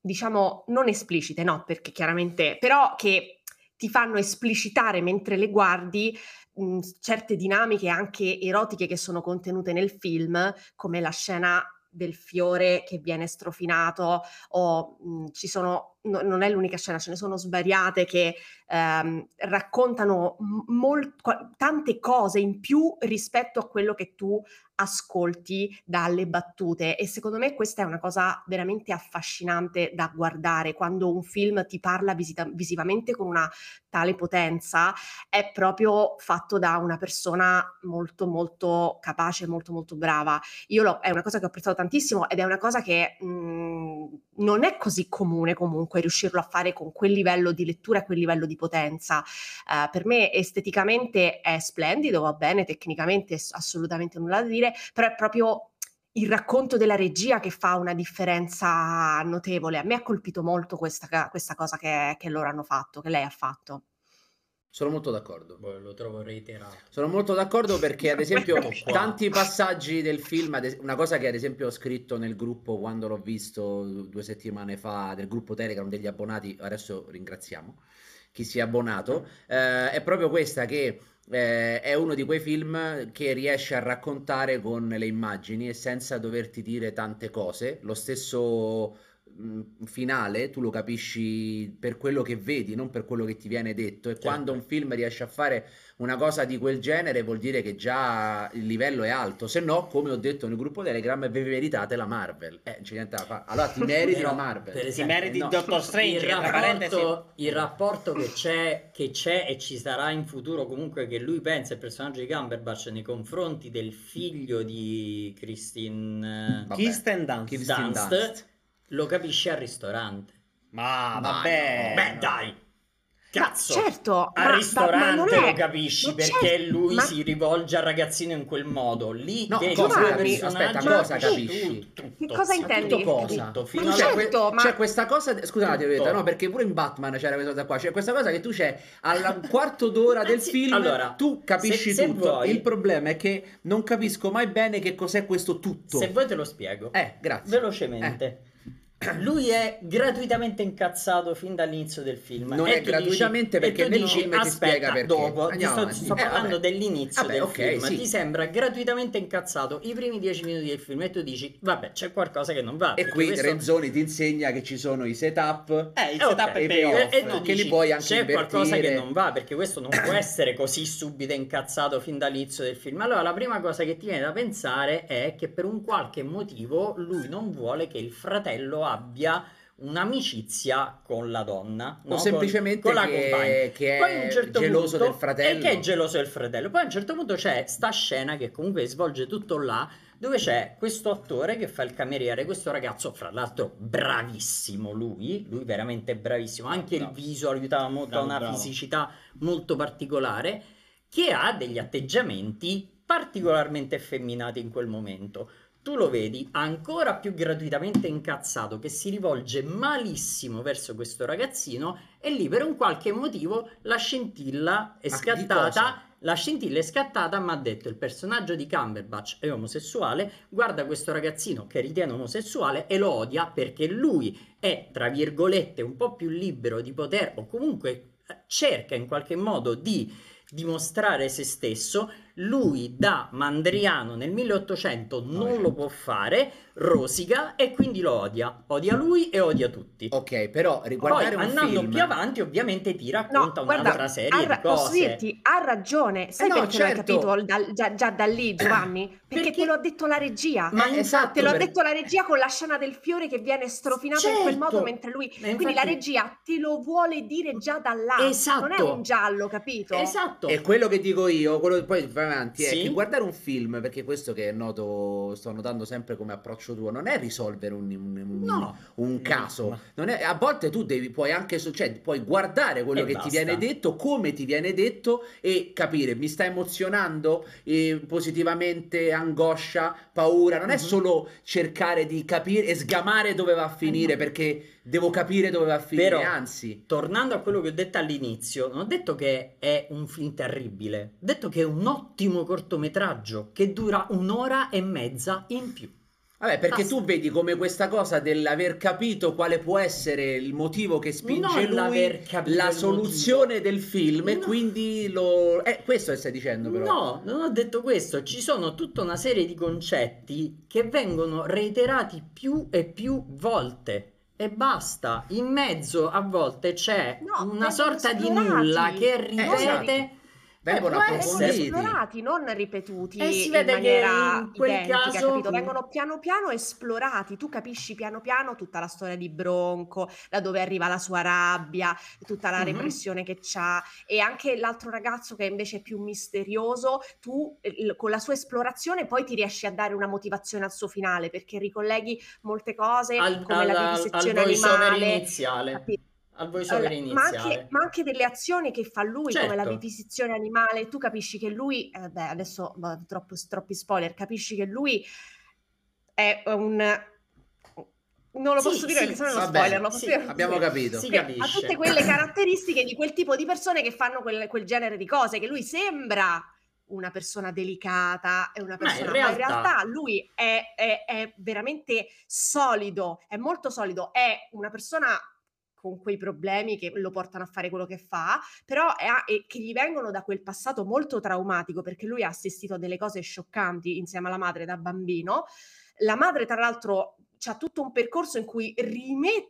diciamo non esplicite, no, perché chiaramente, però che ti fanno esplicitare mentre le guardi Mh, certe dinamiche anche erotiche che sono contenute nel film, come la scena del fiore che viene strofinato, o mh, ci sono, no, non è l'unica scena, ce ne sono svariate che ehm, raccontano mol- tante cose in più rispetto a quello che tu ascolti dalle battute, e secondo me questa è una cosa veramente affascinante da guardare. Quando un film ti parla visita- visivamente con una tale potenza, è proprio fatto da una persona molto molto capace, molto molto brava. Io l'ho, è una cosa che ho apprezzato tantissimo, ed è una cosa che mh, non è così comune comunque riuscirlo a fare con quel livello di lettura e quel livello di potenza. Uh, per me esteticamente è splendido, va bene, tecnicamente assolutamente nulla da dire, però è proprio il racconto della regia che fa una differenza notevole. A me ha colpito molto questa, questa cosa che, che loro hanno fatto, che lei ha fatto. Sono molto d'accordo. Boh, lo trovo reiterato. Sono molto d'accordo perché, ad esempio, tanti passaggi del film, es- una cosa che ad esempio ho scritto nel gruppo quando l'ho visto due settimane fa, del gruppo Telegram degli abbonati, adesso ringraziamo chi si è abbonato, eh, è proprio questa, che Eh, è uno di quei film che riesce a raccontare con le immagini e senza doverti dire tante cose. Lo stesso mh, finale tu lo capisci per quello che vedi, non per quello che ti viene detto, e certo. Quando un film riesce a fare una cosa di quel genere vuol dire che già il livello è alto, se no, come ho detto nel gruppo Telegram, vi meritate la Marvel, eh, c'è niente da fare. Allora ti meriti la Marvel, per esempio, ti meriti no. Doctor Strange, il rapporto, il rapporto che, c'è, che c'è e ci sarà in futuro comunque, che lui pensa, il personaggio di Cumberbatch nei confronti del figlio di Kristen Kirsten Dunst, Dunst lo capisci al ristorante. Ma vabbè, no. Beh, dai, cazzo, ma certo, al ma, ristorante ma, ma lo capisci, non perché c'è... lui ma... si rivolge al ragazzino in quel modo lì. No, dei cosa capisci? Aspetta, cosa capisci? Tutto, tutto, cosa intendi? Cosa? Tutto, ma certo, c'è, que- ma... c'è questa cosa, scusate, vedete, no, perché pure in Batman c'era questa cosa qua, c'è questa cosa che tu c'è al quarto d'ora del sì, film, allora, tu capisci se, tutto. Se vuoi... Il problema è che non capisco mai bene che cos'è questo tutto. Se vuoi te lo spiego. Eh, grazie. Velocemente. Eh. Lui è gratuitamente incazzato fin dall'inizio del film. Non è gratuitamente, dici, perché nel film ti spiega perché. Dopo, ti sto, ti sto eh, parlando vabbè. dell'inizio vabbè, del okay, film. Sì. Ti sembra gratuitamente incazzato i primi dieci minuti del film e tu dici, vabbè, c'è qualcosa che non va. E qui questo... Renzoni ti insegna che ci sono i setup, eh, il eh, setup okay. e i payoff, e, e no, che dici, li puoi anche invertire. C'è qualcosa che non va, perché questo non può essere così subito incazzato fin dall'inizio del film. Allora la prima cosa che ti viene da pensare è che per un qualche motivo lui non vuole che il fratello abbia un'amicizia con la donna, no? O semplicemente con, con che, la compagna, che è un certo geloso punto, del fratello, e che è geloso del fratello. Poi a un certo punto c'è sta scena che comunque svolge tutto là, dove c'è questo attore che fa il cameriere, questo ragazzo, fra l'altro bravissimo lui, lui veramente bravissimo, anche no. il viso aiutava molto, bravo, a una bravo. fisicità molto particolare, che ha degli atteggiamenti particolarmente effemminate in quel momento. Tu lo vedi ancora più gratuitamente incazzato, che si rivolge malissimo verso questo ragazzino, e lì per un qualche motivo la scintilla è scattata. La scintilla è scattata, ma ha detto: il personaggio di Cumberbatch è omosessuale, guarda questo ragazzino che ritiene omosessuale e lo odia perché lui è, tra virgolette, un po' più libero di poter, o comunque cerca in qualche modo di dimostrare se stesso. Lui da mandriano nel milleottocento non lo può fare, rosica, e quindi lo odia, odia lui e odia tutti. Ok, però riguardare poi, un andando film... più avanti ovviamente ti racconta no, un'altra guarda, serie ha, di cose. Posso dirti, ha ragione, sai eh no, perché certo. l'hai capito da, già, già da lì, Giovanni? Perché, perché te l'ho detto la regia, ma eh, esatto, te l'ho per... detto la regia con la scena del fiore che viene strofinata certo. in quel modo mentre lui, infatti... quindi la regia te lo vuole dire già da là, esatto. non è un giallo, capito? Esatto. È quello che dico io, quello che poi avanti, sì? È che guardare un film, perché questo che è noto, sto notando sempre come approccio tuo, non è risolvere un, un, un, no. un caso, non è, a volte tu devi puoi anche cioè, puoi guardare quello e che basta. Ti viene detto, come ti viene detto, e capire mi sta emozionando eh, positivamente, angoscia, paura, non mm-hmm. è solo cercare di capire e sgamare dove va a finire, mm-hmm. perché devo capire dove va a finire. Però, anzi, tornando a quello che ho detto all'inizio, non ho detto che è un film terribile, ho detto che è un ottimo cortometraggio che dura un'ora e mezza in più. Vabbè, perché Basta. Tu vedi come questa cosa dell'aver capito quale può essere il motivo che spinge non lui la soluzione motivo. Del film no. e quindi lo... Eh, questo stai dicendo però. No, non ho detto questo. Ci sono tutta una serie di concetti che vengono reiterati più e più volte. E basta. In mezzo a volte c'è no, una sorta di nulla che ripete... Eh, esatto. Vengono esplorati, non ripetuti e si vede in maniera in quel identica, caso... capito? Vengono piano piano esplorati, tu capisci piano piano tutta la storia di Bronco, da dove arriva la sua rabbia, tutta la mm-hmm. repressione che c'ha, e anche l'altro ragazzo che invece è più misterioso, tu eh, con la sua esplorazione poi ti riesci a dare una motivazione al suo finale, perché ricolleghi molte cose al, come al, la vivisezione animale iniziale, capito? Al allora, ma, anche, ma anche delle azioni che fa lui, certo. come la vivisezione animale, tu capisci che lui, eh, beh, adesso boh, troppo, troppi spoiler, capisci che lui è un... Non lo sì, posso dire sì, perché sennò non spoiler, lo sì, posso dire. Abbiamo capito. Si capisce. Ha tutte quelle caratteristiche di quel tipo di persone che fanno quel, quel genere di cose, che lui sembra... una persona delicata, è una persona, ma in realtà, ma in realtà lui è, è, è veramente solido, è molto solido, è una persona con quei problemi che lo portano a fare quello che fa, però è, è, che gli vengono da quel passato molto traumatico, perché lui ha assistito a delle cose scioccanti insieme alla madre da bambino. La madre, tra l'altro, c'ha tutto un percorso in cui rimette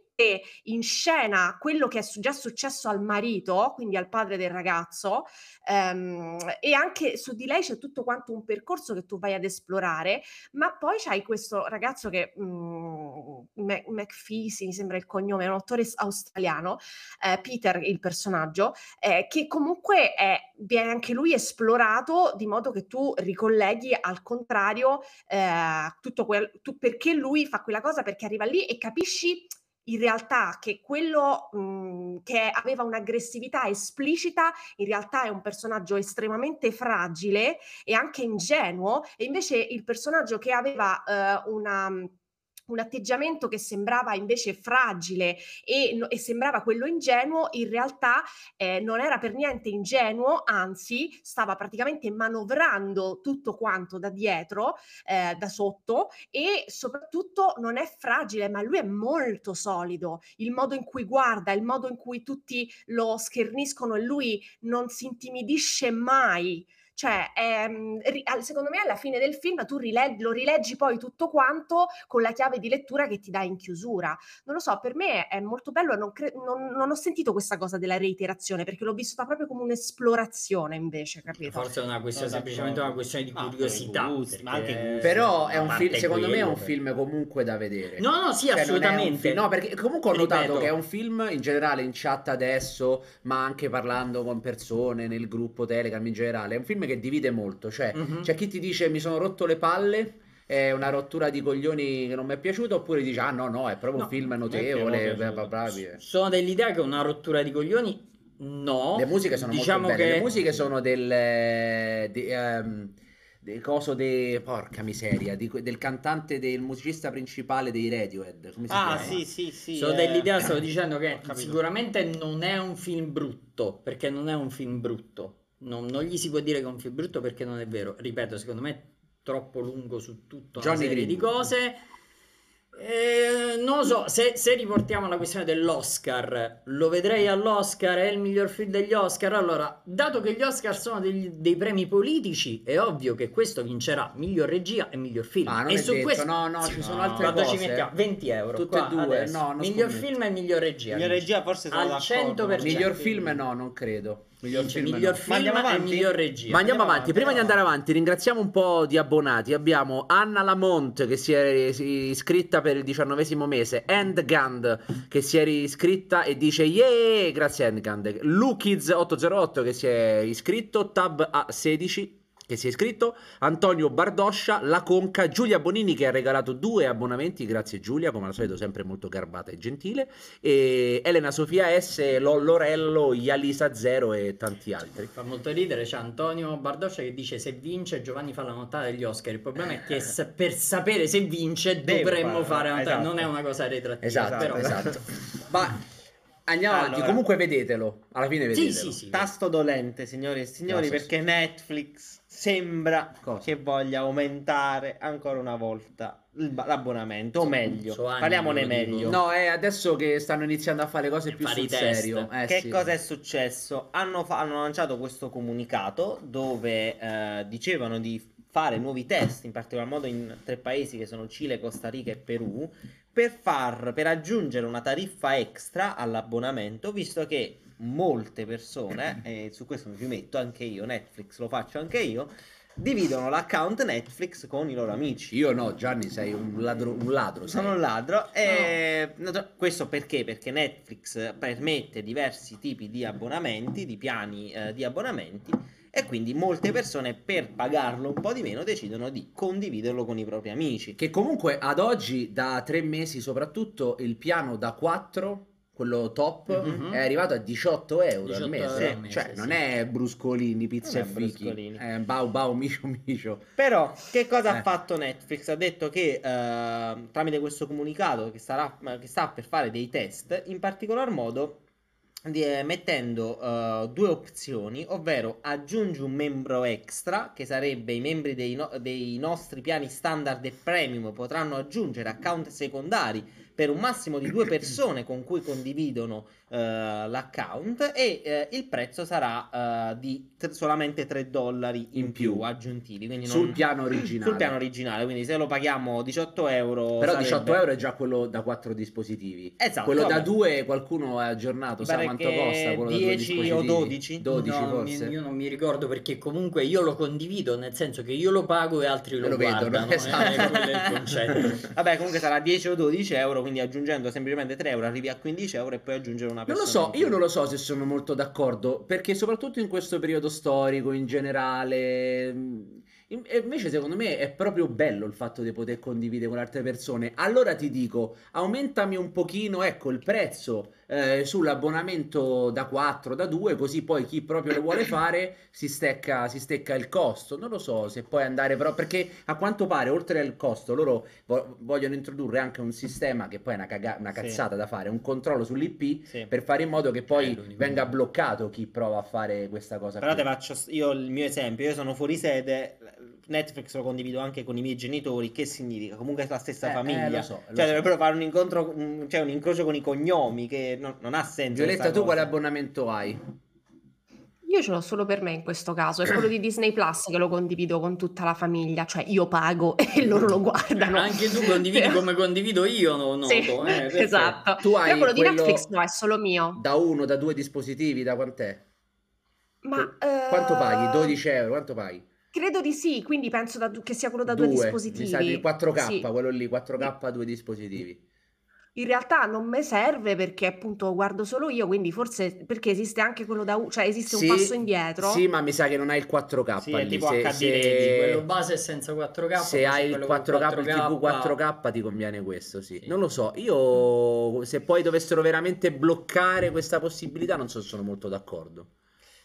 in scena quello che è già successo al marito, quindi al padre del ragazzo, ehm, e anche su di lei c'è tutto quanto un percorso che tu vai ad esplorare, ma poi c'hai questo ragazzo che McPhee, si mi sembra il cognome, è un attore australiano, eh, Peter il personaggio, eh, che comunque è, viene anche lui esplorato di modo che tu ricolleghi al contrario eh, tutto quel, tu, perché lui fa quella cosa, perché arriva lì e capisci in realtà che quello mh, che aveva un'aggressività esplicita in realtà è un personaggio estremamente fragile e anche ingenuo, e invece il personaggio che aveva uh, una... un atteggiamento che sembrava invece fragile e, e sembrava quello ingenuo, in realtà eh, non era per niente ingenuo, anzi stava praticamente manovrando tutto quanto da dietro, eh, da sotto, e soprattutto non è fragile, ma lui è molto solido, il modo in cui guarda, il modo in cui tutti lo scherniscono e lui non si intimidisce mai. Cioè, ehm, secondo me alla fine del film tu rileg- lo rileggi poi tutto quanto con la chiave di lettura che ti dà in chiusura. Non lo so, per me è molto bello, non, cre- non, non ho sentito questa cosa della reiterazione, perché l'ho vissuta proprio come un'esplorazione invece, capito? Forse è una questione, no, semplicemente una questione di curiosità. Gusti, perché... Però è un film, secondo me è un film comunque da vedere. No, no, sì, cioè, assolutamente. Film, no, perché comunque ho notato, ripeto, che è un film in generale in chat adesso, ma anche parlando con persone nel gruppo Telegram in generale, è un film che divide molto, cioè mm-hmm. c'è chi ti dice mi sono rotto le palle, è una rottura di coglioni che non mi è piaciuta, oppure dice ah no no è proprio no, un film notevole, bravo, bravo. Sono dell'idea che una rottura di coglioni no, le musiche sono, diciamo, molto belle, che... le musiche sono del, de, um, del coso de... porca miseria, di, del cantante, del musicista principale dei Radiohead, come si ah, chiama? sì, sì, sì. Sono eh... dell'idea, stavo dicendo che sicuramente non è un film brutto, perché non è un film brutto. Non, non gli si può dire che è un film brutto perché non è vero. Ripeto, secondo me è troppo lungo su tutta una serie di cose. Eh, non lo so, se, se riportiamo alla questione dell'Oscar, lo vedrei all'Oscar, è il miglior film degli Oscar. Allora, dato che gli Oscar sono degli, dei premi politici, è ovvio che questo vincerà miglior regia e miglior film. Ah, non e è su detto, questo no, no, ci no, sono altre quando cose. Ci mettiamo venti euro. Tutte qua, e due, adesso. No, miglior scommetto. Film e miglior regia. Miglior regia forse sono al d'accordo. cento per cento. Miglior film no, non credo. Miglior film, miglior no. film ma andiamo avanti? E miglior regia. Ma andiamo, andiamo avanti. avanti. Prima no. di andare avanti, ringraziamo un po' di abbonati. Abbiamo Anna Lamont che si è iscritta per il diciannovesimo mese, Endgand che si è iscritta e dice yeah, grazie Endgand. Lukiz otto zero otto che si è iscritto, Tab A sedici che si è iscritto, Antonio Bardoscia, La Conca, Giulia Bonini che ha regalato due abbonamenti, grazie Giulia, come al solito sempre molto garbata e gentile, e Elena Sofia S, Lorello, Ialisa Zero e tanti altri. Fa molto ridere, c'è Antonio Bardoscia che dice se vince Giovanni fa la nottata degli Oscar, il problema è che per sapere se vince Devo dovremmo fare, fare esatto. non è una cosa retrattiva. Esatto, però. esatto. Ma... andiamo allora. avanti, comunque vedetelo, alla fine vedetelo. Sì, sì, sì. Tasto dolente, signori e signori, no, perché sì. Netflix sembra Cosa? che voglia aumentare ancora una volta l'abbonamento, o meglio, so parliamone meglio. No, è adesso che stanno iniziando a fare cose e più sul serio. Eh, che sì. cosa è successo? Hanno, fa- hanno lanciato questo comunicato dove eh, dicevano di fare nuovi test, in particolar modo in tre paesi che sono Cile, Costa Rica e Perù, per far per aggiungere una tariffa extra all'abbonamento, visto che molte persone, e su questo mi rimetto anche io, Netflix lo faccio anche io, dividono l'account Netflix con i loro amici. Io no, Gianni, sei un ladro, un ladro sei. Sono un ladro no. e questo perché? Perché Netflix permette diversi tipi di abbonamenti, di piani eh, di abbonamenti, e quindi molte persone per pagarlo un po' di meno decidono di condividerlo con i propri amici. Che comunque ad oggi, da tre mesi soprattutto, il piano da quattro, quello top, mm-hmm. è arrivato a diciotto euro al mese, mese cioè sì. non è bruscolini, pizza e fichi, è bau bau micio micio. Però che cosa eh. ha fatto Netflix? Ha detto che eh, tramite questo comunicato che, sarà, che sta per fare dei test, in particolar modo Di, eh, mettendo uh, due opzioni, ovvero aggiungi un membro extra, che sarebbe i membri dei, no- dei nostri piani standard e premium potranno aggiungere account secondari per un massimo di due persone con cui condividono uh, l'account, e uh, il prezzo sarà uh, di t- solamente tre dollari in, in più, più aggiuntivi, quindi non... sul piano originale sul piano originale quindi se lo paghiamo diciotto euro, però sarebbe... diciotto euro è già quello da quattro dispositivi, esatto, quello vabbè. da due qualcuno ha aggiornato, sa quanto costa quello dieci o dodici dodici no, forse mi, io non mi ricordo, perché comunque io lo condivido, nel senso che io lo pago e altri lo, lo guardano, vedono, esatto. eh, quello è il concetto. Vabbè, comunque sarà dieci o dodici euro, quindi aggiungendo semplicemente tre euro arrivi a quindici euro e puoi aggiungere una persona. Non lo so, io non lo so se sono molto d'accordo, perché soprattutto in questo periodo storico in generale, invece secondo me è proprio bello il fatto di poter condividere con altre persone. Allora ti dico, aumentami un pochino, ecco, il prezzo eh, sull'abbonamento da quattro, da due, così poi chi proprio lo vuole fare si stecca, si stecca il costo. Non lo so se puoi andare, però, perché a quanto pare oltre al costo loro vogliono introdurre anche un sistema che poi è una, caga- una cazzata sì. da fare, un controllo sull'I P sì. per fare in modo che poi venga bloccato chi prova a fare questa cosa. Però qui. Te faccio io il mio esempio, io sono fuori sede, Netflix lo condivido anche con i miei genitori, che significa comunque è la stessa eh, famiglia, eh, lo so, lo cioè so. dovrebbero fare un incontro, un, cioè un incrocio con i cognomi che non, non ha senso. Violetta, tu quale abbonamento hai? Io ce l'ho solo per me in questo caso, è quello di Disney Plus che lo condivido con tutta la famiglia, cioè io pago e loro lo guardano. Anche tu condividi come condivido io, no, noto, sì, eh, esatto. Tu hai quello, quello di Netflix no, è solo mio. Da uno, da due dispositivi, da quant'è? Ma eh... quanto paghi? dodici euro, quanto paghi? Credo di sì, quindi penso da, che sia quello da due, due dispositivi. Mi sa di quattro K, sì. quello lì, quattro K, due dispositivi. In realtà non mi serve perché appunto guardo solo io, quindi forse perché esiste anche quello da... cioè esiste sì, un passo indietro. Sì, ma mi sa che non hai il quattro K. Sì, lì. È tipo se, H D, se... quello base senza quattro K. Se hai il quattro K, il T V quattro K ti conviene questo, sì. sì. Non lo so, io se poi dovessero veramente bloccare questa possibilità non so, sono molto d'accordo.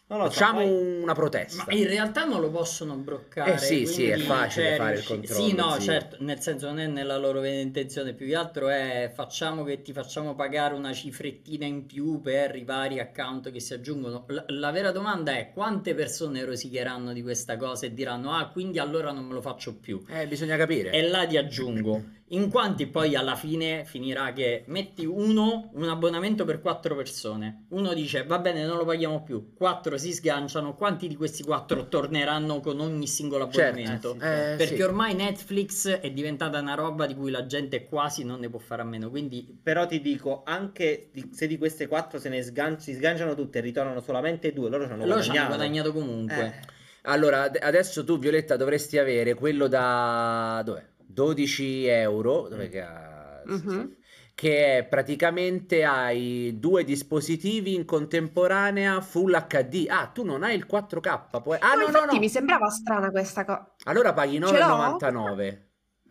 Non lo Facciamo so, poi... una protesta. Ma in realtà non lo possono bloccare. Eh sì, sì, è facile cioè, fare il controllo. Sì, no, sì. certo, nel senso non è nella loro intenzione, più che altro è facciamo che ti facciamo pagare una cifrettina in più per i vari account che si aggiungono. La, la vera domanda è quante persone rosicheranno di questa cosa e diranno ah, quindi allora non me lo faccio più. Eh, bisogna capire. E là ti aggiungo. In quanti poi alla fine finirà che metti uno, un abbonamento per quattro persone, uno dice va bene non lo paghiamo più, quattro si sganciano, quanti di questi quattro torneranno con ogni singolo abbonamento? Certo, eh, perché sì. ormai Netflix è diventata una roba di cui la gente quasi non ne può fare a meno, quindi... Però ti dico, anche se di queste quattro se ne sgan- si sganciano tutte e ritornano solamente due, loro ci hanno loro guadagnato. Hanno guadagnato comunque. Eh. Allora, adesso tu Violetta dovresti avere quello da... dov'è? dodici euro mm-hmm. che è praticamente hai due dispositivi in contemporanea full H D. Ah, tu non hai il quattro K puoi... ah, no, no, infatti no. Mi sembrava strana questa cosa. Allora paghi nove e novantanove.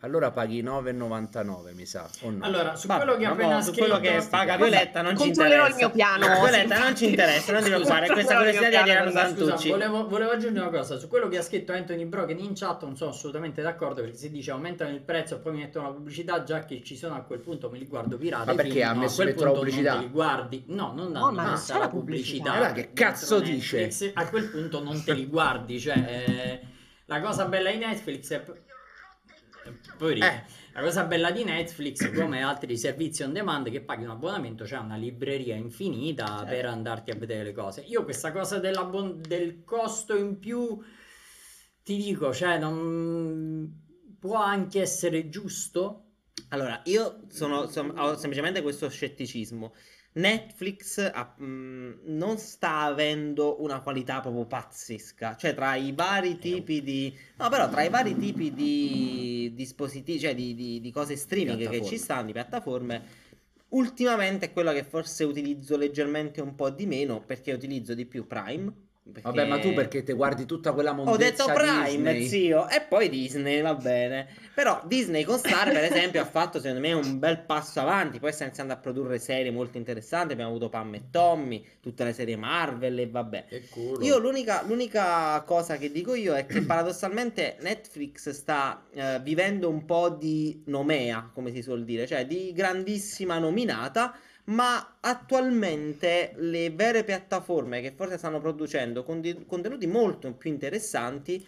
Allora paghi nove e novantanove mi sa o no? Allora su quello che appena su quello che paga Violetta non ci interessa. Il mio piano no, Violetta non ci interessa, non ti preoccupare, questa curiosità di Ariano Santucci. Volevo, volevo aggiungere una cosa su quello che ha scritto Anthony Broken in chat, non sono assolutamente d'accordo perché si dice aumentano il prezzo e poi mi mettono la pubblicità, già che ci sono a quel punto me li guardo pirata. Ma perché ha messo no, la pubblicità? Non te li guardi. No, non danno no, messa la pubblicità. pubblicità. Che cazzo dice? A quel punto non te li guardi, cioè eh, la cosa bella di Netflix è Poi, eh. la cosa bella di Netflix, come altri servizi on demand che paghi un abbonamento, c'è cioè una libreria infinita eh. per andarti a vedere le cose. Io questa cosa del costo in più ti dico, cioè non... può anche essere giusto. Allora io sono, sono, ho semplicemente questo scetticismo. Netflix ha, mh, non sta avendo una qualità proprio pazzesca, cioè tra i vari tipi di no però tra i vari tipi di dispositivi, cioè di, di, di cose streaming di che ci stanno, di piattaforme, ultimamente è quella che forse utilizzo leggermente un po' di meno perché utilizzo di più Prime. Perché... Vabbè, ma tu perché te guardi tutta quella mondezza? Ho detto Prime, Disney. Zio, e poi Disney, va bene. Però Disney con Star, per esempio, ha fatto secondo me un bel passo avanti. Poi sta iniziando a produrre serie molto interessanti. Abbiamo avuto Pam e Tommy, tutte le serie Marvel e vabbè. Io l'unica, l'unica cosa che dico io è che paradossalmente Netflix sta eh, vivendo un po' di nomea, come si suol dire, cioè di grandissima nominata. Ma attualmente le vere piattaforme che forse stanno producendo contenuti molto più interessanti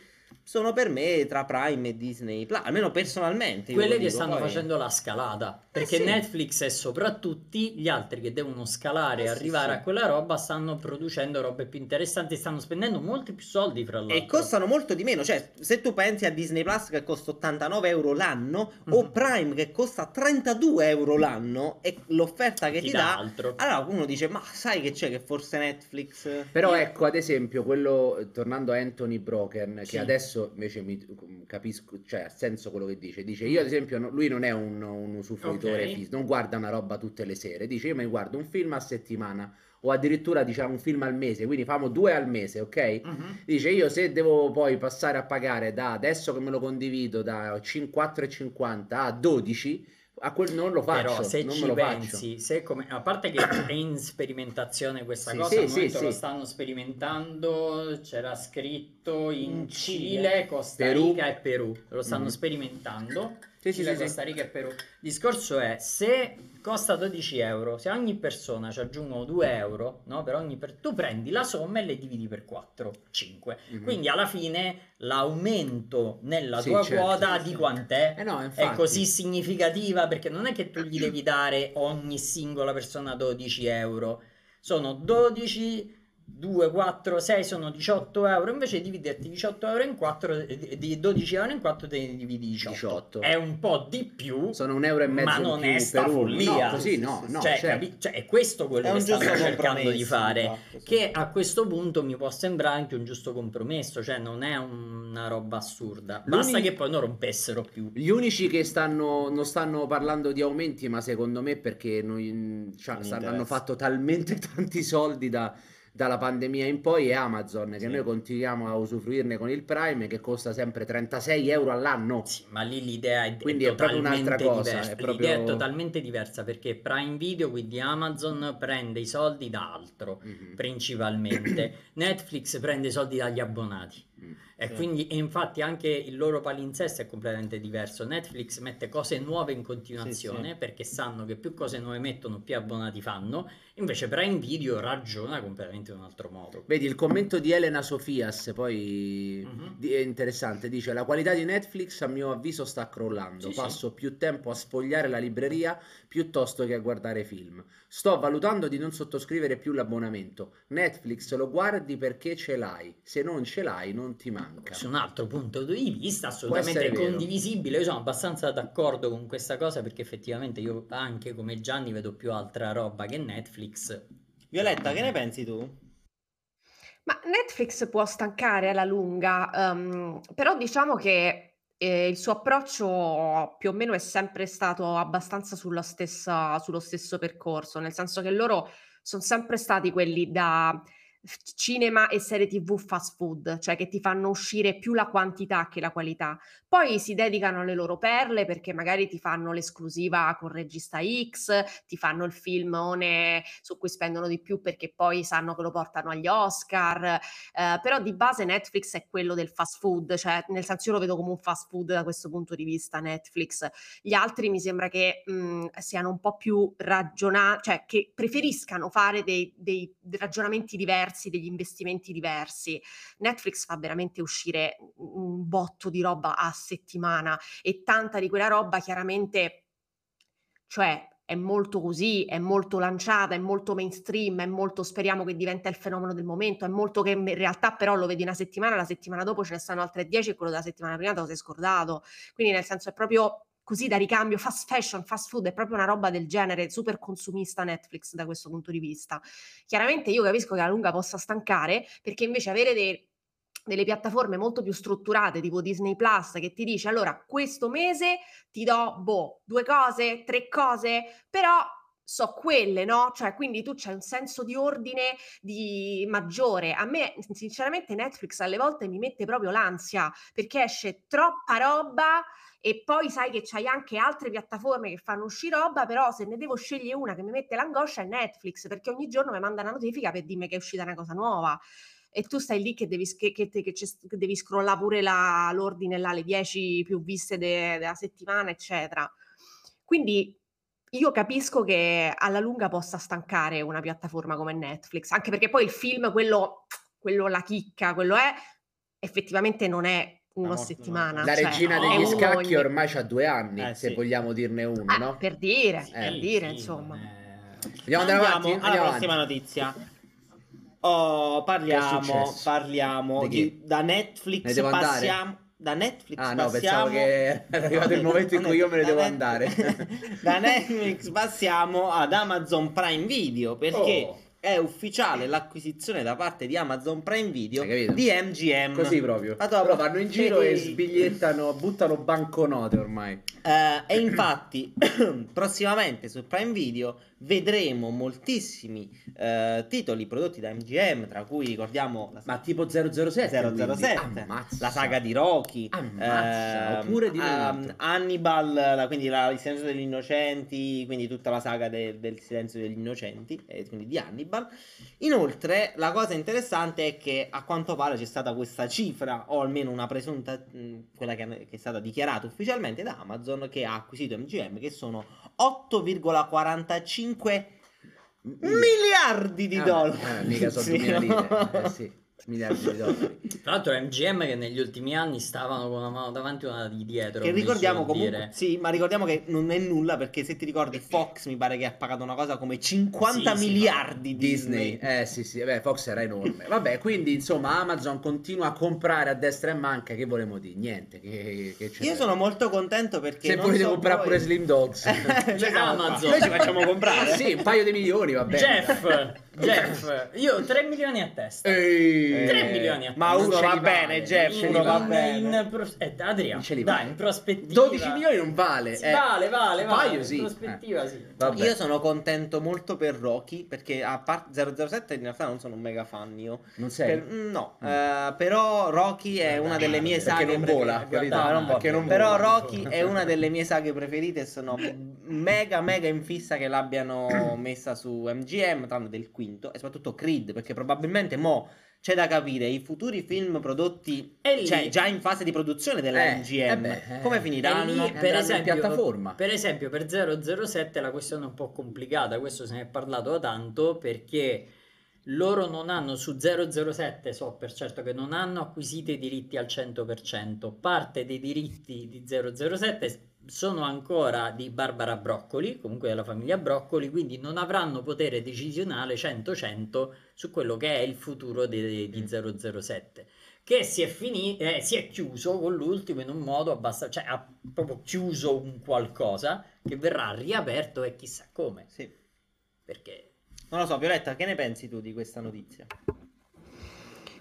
sono per me tra Prime e Disney Plus, almeno personalmente io quelle che dico, stanno poi... facendo la scalata perché eh sì. Netflix e soprattutto gli altri che devono scalare e eh arrivare sì, sì. a quella roba stanno producendo robe più interessanti, stanno spendendo molti più soldi fra l'altro e costano molto di meno, cioè se tu pensi a Disney Plus che costa ottantanove euro l'anno mm-hmm. o Prime che costa trentadue euro l'anno e l'offerta che ti, ti dà altro. Allora uno dice ma sai che c'è che forse Netflix però io... ecco ad esempio quello tornando a Anthony Broken che sì. adesso invece mi capisco, cioè ha senso quello che dice, dice io ad esempio no, lui non è un, un usufruitore okay. fisso, non guarda una roba tutte le sere, dice io mi guardo un film a settimana o addirittura diciamo un film al mese, quindi famo due al mese, ok? Uh-huh. Dice io se devo poi passare a pagare da adesso che me lo condivido da quattro e cinquanta a dodici a quel non lo faccio. Però se non ci me lo pensi faccio. Se come, a parte che è in sperimentazione questa sì, cosa sì, al momento sì, lo sì. stanno sperimentando, c'era scritto in, in Cile, Cile Costa Perù. Rica e Perù lo stanno mm. sperimentando sì, Cile, sì, Costa Rica sì. e Perù. Il discorso è se costa dodici euro se ogni persona ci aggiungono due euro no, per ogni per... tu prendi la somma e le dividi per quattro, cinque mm-hmm. quindi alla fine l'aumento nella sì, tua certo, quota sì. di quant'è eh no, infatti. È così significativa perché non è che tu gli devi dare ogni singola persona dodici euro sono dodici, due, quattro, sei sono diciotto euro invece di dividerti diciotto euro in quattro di dodici euro in quattro te ne dividi diciotto. diciotto è un po' di più sono un euro e mezzo ma non è sta follia no, così, no, no, cioè, certo. capi- cioè è questo quello è che stanno cercando di fare fatto, sì. che a questo punto mi può sembrare anche un giusto compromesso, cioè non è una roba assurda basta L'uni... che poi non rompessero più gli unici che stanno non stanno parlando di aumenti ma secondo me perché noi, cioè, hanno fatto talmente tanti soldi da dalla pandemia in poi è Amazon, che sì. noi continuiamo a usufruirne con il Prime, che costa sempre trentasei euro all'anno. Sì, ma lì l'idea è, quindi è, è proprio un'altra cosa. È proprio... L'idea è totalmente diversa, perché Prime Video, quindi Amazon, prende i soldi da altro, mm-hmm. principalmente. Netflix prende i soldi dagli abbonati. Mm. E sì. quindi, e infatti anche il loro palinsesto è completamente diverso. Netflix mette cose nuove in continuazione, sì, sì. perché sanno che più cose nuove mettono, più abbonati fanno. Invece Prime Video ragiona completamente in un altro modo. Vedi il commento di Elena Sofias, poi mm-hmm. di, è interessante, dice: la qualità di Netflix a mio avviso sta crollando, sì, passo sì. più tempo a sfogliare la libreria piuttosto che a guardare film, sto valutando di non sottoscrivere più l'abbonamento. Netflix lo guardi perché ce l'hai, se non ce l'hai non ti manca. Su un altro punto di vista assolutamente condivisibile, io sono abbastanza d'accordo con questa cosa, perché effettivamente io anche come Gianni vedo più altra roba che Netflix. Violetta, che ne pensi tu? Ma Netflix può stancare alla lunga, um, però diciamo che eh, il suo approccio più o meno è sempre stato abbastanza sulla stessa, sullo stesso percorso, nel senso che loro sono sempre stati quelli da... cinema e serie tv fast food, cioè che ti fanno uscire più la quantità che la qualità. Poi si dedicano alle loro perle, perché magari ti fanno l'esclusiva con regista X, ti fanno il filmone su cui spendono di più perché poi sanno che lo portano agli Oscar, eh, però di base Netflix è quello del fast food, cioè nel senso io lo vedo come un fast food da questo punto di vista Netflix. Gli altri mi sembra che mh, siano un po' più ragionati, cioè che preferiscano fare dei, dei ragionamenti diversi, degli investimenti diversi. Netflix fa veramente uscire un botto di roba a settimana e tanta di quella roba chiaramente, cioè è molto così, è molto lanciata, è molto mainstream, è molto speriamo che diventa il fenomeno del momento, è molto che in realtà però lo vedi una settimana, la settimana dopo ce ne stanno altre dieci e quello della settimana prima te lo sei scordato. Quindi nel senso è proprio così da ricambio, fast fashion, fast food, è proprio una roba del genere, super consumista Netflix da questo punto di vista. Chiaramente io capisco che alla lunga possa stancare, perché invece avere dei, delle piattaforme molto più strutturate, tipo Disney Plus, che ti dice allora questo mese ti do boh, due cose, tre cose, però... so quelle, no? Cioè, quindi tu c'hai un senso di ordine di maggiore. A me, sinceramente, Netflix alle volte mi mette proprio l'ansia, perché esce troppa roba e poi sai che c'hai anche altre piattaforme che fanno uscire roba, però se ne devo scegliere una che mi mette l'angoscia è Netflix, perché ogni giorno mi manda una notifica per dirmi che è uscita una cosa nuova. E tu stai lì che devi, che, che, che, che devi scrollare pure la, l'ordine, là, le dieci più viste de, della settimana, eccetera. Quindi... io capisco che alla lunga possa stancare una piattaforma come Netflix, anche perché poi il film, quello, quello la chicca, quello è, effettivamente non è una no, settimana. La cioè, regina degli no, scacchi ogni... ormai c'ha due anni, eh, se sì. vogliamo dirne uno, ah, no? Per dire, eh, per dire, sì, insomma. Eh... Andiamo, andiamo avanti, alla andiamo prossima avanti. notizia. Oh, parliamo, parliamo, di, da Netflix ne passiamo... Andare? Da Netflix ah, no, passiamo... pensavo che era arrivato il momento in cui io me ne devo Net... andare. Da Netflix passiamo ad Amazon Prime Video, perché oh. è ufficiale l'acquisizione da parte di Amazon Prime Video di M G M. Così proprio. Allora, però vanno in giro e, e sbigliettano, buttano banconote ormai. Eh, e infatti prossimamente su Prime Video vedremo moltissimi eh, titoli prodotti da M G M, tra cui ricordiamo la... ma tipo zero zero sette, zero zero sette la saga di Rocky, eh, oppure di um, Hannibal, la, quindi la, il silenzio degli innocenti, quindi tutta la saga de, del silenzio degli innocenti, e quindi di Hannibal. Inoltre la cosa interessante è che a quanto pare c'è stata questa cifra, o almeno una presunta, quella che, che è stata dichiarata ufficialmente da Amazon, che ha acquisito M G M, che sono otto virgola quarantacinque miliardi di ah, dollari. Ah, mica sono sì, due no? eh, sì, miliardi di dollari. Tra l'altro è M G M che negli ultimi anni stavano con una mano davanti e una di dietro. Che ricordiamo comunque, dire. sì, ma ricordiamo che non è nulla, perché se ti ricordi Fox mi pare che ha pagato una cosa come cinquanta sì, miliardi sì, di Disney. Disney. Eh sì sì, beh, Fox era enorme. Vabbè, quindi insomma Amazon continua a comprare a destra e manca, che volevo dire? Niente, che, che c'è. Io sono molto contento perché... se non volete so comprare voi... pure Slim Dogs. cioè, Amazon. Noi ci facciamo comprare. sì, un paio di milioni, va bene. Jeff, Jeff, io tre milioni a testa. Ehi. eh, tre milioni. Ma uno va, vale, bene, Jeff, uno va bene, Jeff, uno va bene. Adriano, dai, vale. In prospettiva dodici milioni non vale. Eh. Vale, vale, vale. Paio, sì. In prospettiva eh. sì. Vabbè. Io sono contento molto per Rocky, perché a parte zero zero sette in realtà non sono un mega fan io. Non sei? Per, no, mm. uh, però Rocky è una delle mie saghe perché non vola, preferite. No, non vola. Non però vola, Rocky è una delle mie saghe preferite, sono mega mega in fissa che l'abbiano messa su M G M, tranne del quinto, e soprattutto Creed, perché probabilmente mo c'è da capire i futuri film prodotti, cioè già in fase di produzione della eh, M G M, eh beh, eh. come finiranno lì, per esempio, in piattaforma. Per esempio per zero zero sette la questione è un po' complicata, questo se ne è parlato da tanto, perché loro non hanno, su zero zero sette so per certo che non hanno acquisito i diritti al cento per cento, parte dei diritti di zero zero sette sono ancora di Barbara Broccoli, comunque della famiglia Broccoli, quindi non avranno potere decisionale cento per cento su quello che è il futuro di, di zero zero sette, che si è, fini- eh, si è chiuso con l'ultimo in un modo abbastanza, cioè ha proprio chiuso un qualcosa che verrà riaperto e chissà come, sì. Perché non lo so. Violetta, che ne pensi tu di questa notizia?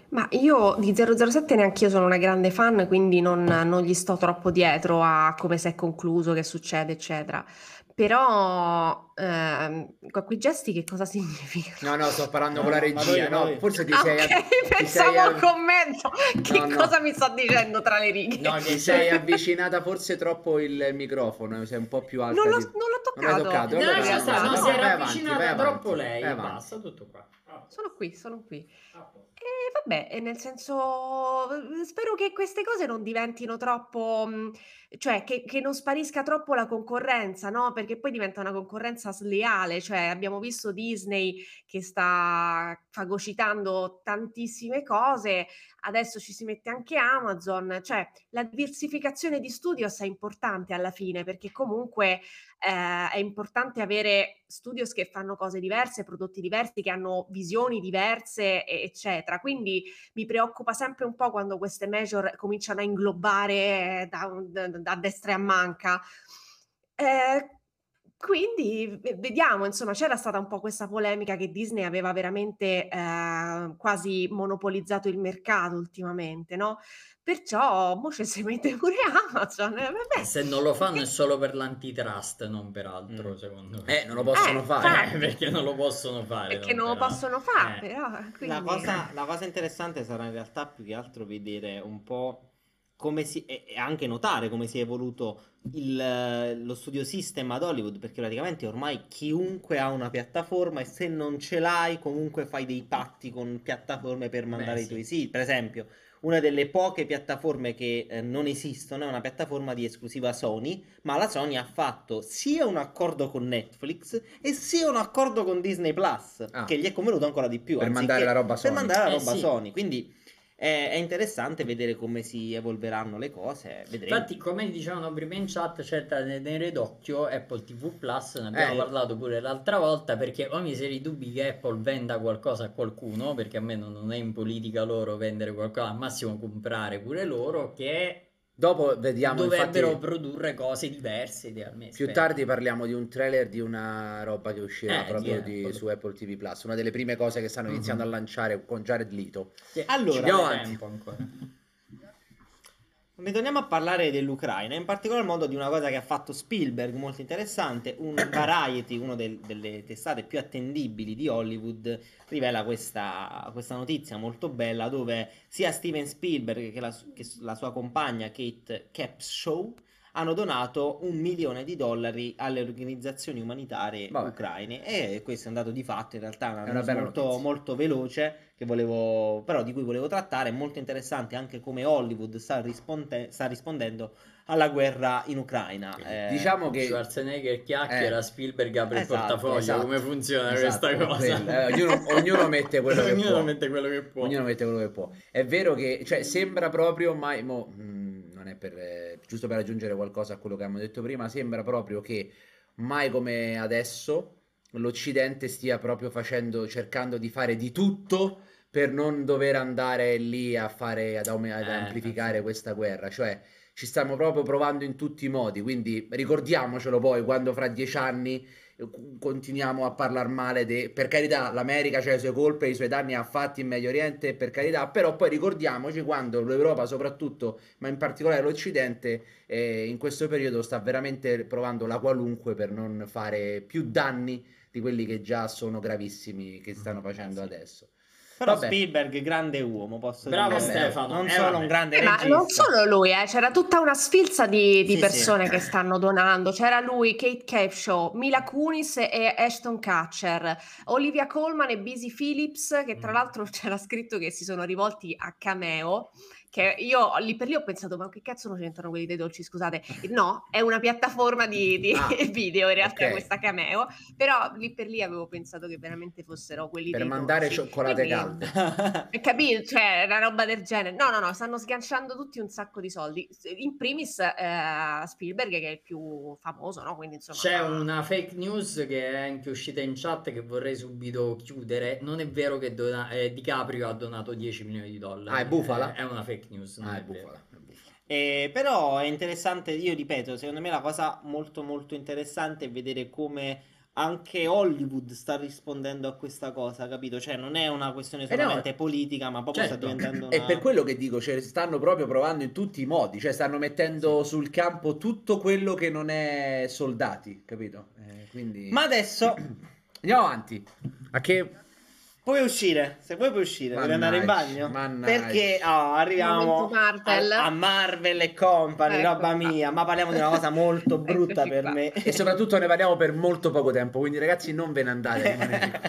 Ma io di zero zero sette neanch'io sono una grande fan, quindi non, non gli sto troppo dietro a come si è concluso, che succede, eccetera. Però ehm, quei gesti che cosa significano? No, no, sto parlando no, con la regia, no, no, forse ti ah, sei... Okay, ti pensavo sei... al commento, che no, cosa no. mi sta dicendo tra le righe? No, ti sei avvicinata forse troppo il microfono, sei un po' più alta. Non l'ho, di... non l'ho toccato. Non l'ho toccato, no, non l'ho toccato. No, no, si era avvicinata avanti, troppo lei, basta, tutto qua. Ah. Sono qui, sono qui. Ah. E vabbè, nel senso, spero che queste cose non diventino troppo, cioè che, che non sparisca troppo la concorrenza, no? Perché poi diventa una concorrenza sleale, cioè abbiamo visto Disney che sta fagocitando tantissime cose, adesso ci si mette anche Amazon, cioè la diversificazione di studi è assai importante alla fine, perché comunque eh, è importante avere studios che fanno cose diverse, prodotti diversi, che hanno visioni diverse, eccetera. Quindi mi preoccupa sempre un po' quando queste major cominciano a inglobare da, da destra e a manca. Eh, Quindi vediamo, insomma, c'era stata un po' questa polemica che Disney aveva veramente eh, quasi monopolizzato il mercato ultimamente, no? Perciò mo ci si mette pure Amazon. Vabbè. Se non lo fanno è solo per l'antitrust, non per altro, mm. secondo me. Eh, non lo possono eh, fare, eh, perché non lo possono fare. Perché non, non lo possono fare, eh. però. Quindi... La cosa, la cosa interessante sarà in realtà più che altro vedere un po' come si, e anche notare come si è evoluto il, lo studio system ad Hollywood, perché praticamente ormai chiunque ha una piattaforma e se non ce l'hai comunque fai dei patti con piattaforme per mandare Beh, i tuoi sì. siti. Per esempio, una delle poche piattaforme che eh, non esistono è una piattaforma di esclusiva Sony, ma la Sony ha fatto sia un accordo con Netflix e sia un accordo con Disney Plus, ah. che gli è convenuto ancora di più per mandare la roba Sony, per mandare la roba eh, sì. Sony. Quindi è interessante vedere come si evolveranno le cose. Vedremo. Infatti, come dicevano prima in chat, c'è da tenere d'occhio Apple T V Plus. Ne abbiamo eh. parlato pure l'altra volta, perché ho miseri dubbi che Apple venda qualcosa a qualcuno, perché a me non è in politica loro vendere qualcosa, al massimo comprare pure loro, che dopo vediamo, dovrebbero infatti produrre cose diverse idealmente. Più spero. tardi parliamo di un trailer di una roba che uscirà eh, proprio di Apple. Su Apple T V Plus, una delle prime cose che stanno iniziando mm-hmm. a lanciare con Jared Leto. Sì, allora, andiamo avanti. Ritorniamo a parlare dell'Ucraina, in particolar modo di una cosa che ha fatto Spielberg molto interessante. Un Variety, una del, delle testate più attendibili di Hollywood, rivela questa, questa notizia molto bella, dove sia Steven Spielberg che la, che la sua compagna Kate Capshaw hanno donato un milione di dollari alle organizzazioni umanitarie Vabbè. ucraine, e questo è un dato di fatto, in realtà una è una bella molto, molto veloce che volevo, però di cui volevo trattare. È molto interessante anche come Hollywood sta, risponde, sta rispondendo alla guerra in Ucraina. Eh, diciamo che Schwarzenegger chiacchiera, eh, Spielberg apre esatto, il portafoglio, esatto, come funziona esatto, questa cosa. Eh, ognuno, ognuno mette quello che ognuno può. Mette quello che può. Ognuno mette quello che può. È vero che, cioè, sembra proprio, ma mo, mh, non è per eh, giusto per aggiungere qualcosa a quello che abbiamo detto prima, sembra proprio che mai come adesso l'Occidente stia proprio facendo, cercando di fare di tutto per non dover andare lì a fare, ad, aum- ad eh, amplificare sì. questa guerra, cioè ci stiamo proprio provando in tutti i modi, quindi ricordiamocelo poi quando fra dieci anni continuiamo a parlare male de... per carità l'America c'ha le sue colpe, i suoi danni ha fatti in Medio Oriente, per carità, però poi ricordiamoci quando l'Europa soprattutto, ma in particolare l'Occidente, eh, in questo periodo sta veramente provando la qualunque per non fare più danni di quelli che già sono gravissimi che stanno facendo sì. adesso. Però vabbè. Spielberg, grande uomo, posso dire. Bravo Stefano, non eh, solo un grande eh, regista. Ma non solo lui, eh, c'era tutta una sfilza di, di sì, persone sì. che stanno donando. C'era lui, Kate Capshaw, Mila Kunis e Ashton Kutcher, Olivia Colman e Busy Phillips, che tra l'altro c'era scritto che si sono rivolti a Cameo, che io lì per lì ho pensato ma che cazzo non c'entrano quelli dei dolci, scusate, no, è una piattaforma di, di ah, video in realtà, okay. questa Cameo, però lì per lì avevo pensato che veramente fossero quelli per dei mandare dolci. Cioccolate Quindi, calde capito, cioè una roba del genere, no no no, stanno sganciando tutti un sacco di soldi, in primis eh, Spielberg che è il più famoso, no? Quindi insomma c'è una fake news che è anche uscita in chat che vorrei subito chiudere, non è vero che dona- eh, DiCaprio ha donato dieci milioni di dollari, ah, è bufala, è una fake news, ah, è bufala. È bufala. Eh, però è interessante, io ripeto, secondo me la cosa molto molto interessante è vedere come anche Hollywood sta rispondendo a questa cosa, capito? Cioè non è una questione solamente eh no, politica, ma proprio certo. sta diventando una... È per quello che dico, cioè stanno proprio provando in tutti i modi, cioè stanno mettendo sì. sul campo tutto quello che non è soldati, capito? Eh, quindi... Ma adesso andiamo avanti. A che... Puoi uscire, se vuoi puoi uscire, mannaggia, devi andare in bagno, mannaggia. Perché oh, arriviamo Marvel. A, a Marvel e Company, ecco roba qua. Mia, ma parliamo di una cosa molto brutta per qua. Me. E soprattutto ne parliamo per molto poco tempo, quindi ragazzi non ve ne andate, rimanete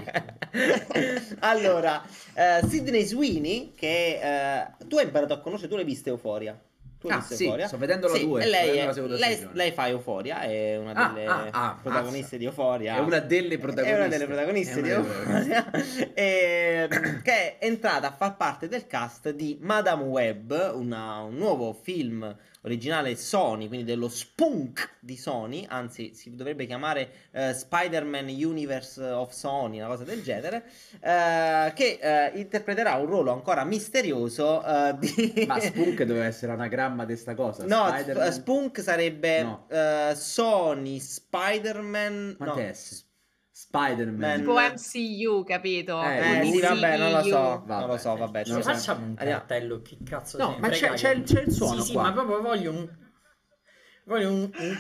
qui. Allora, eh, Sydney Sweeney, che eh, tu hai imparato a conoscere, tu l'hai vista Euphoria? Tu ah, sì, Euphoria? Sto vedendo la sì, due. Lei, vedendo la lei, lei fa Euphoria, è una delle ah, ah, ah, protagoniste ah, di Euphoria. È una delle protagoniste, è una delle protagoniste una di Euphoria. E, che è entrata a far parte del cast di Madame Web, una, un nuovo film originale Sony, quindi dello spunk di Sony, anzi si dovrebbe chiamare uh, Spider-Man Universe of Sony, una cosa del genere, uh, che uh, interpreterà un ruolo ancora misterioso uh, di... Ma spunk doveva essere anagramma di sta cosa? No, Spider-Man... spunk sarebbe no. uh, Sony Spider-Man... Ma no. che è? Spider-Man tipo M C U, capito? Eh, eh sì, vabbè, non lo so, vabbè, non lo so, vabbè. Ci facciamo un cartello, che cazzo no, ma c'è, c'è, c'è il suono sì, qua. Sì, ma proprio voglio un voglio un, un...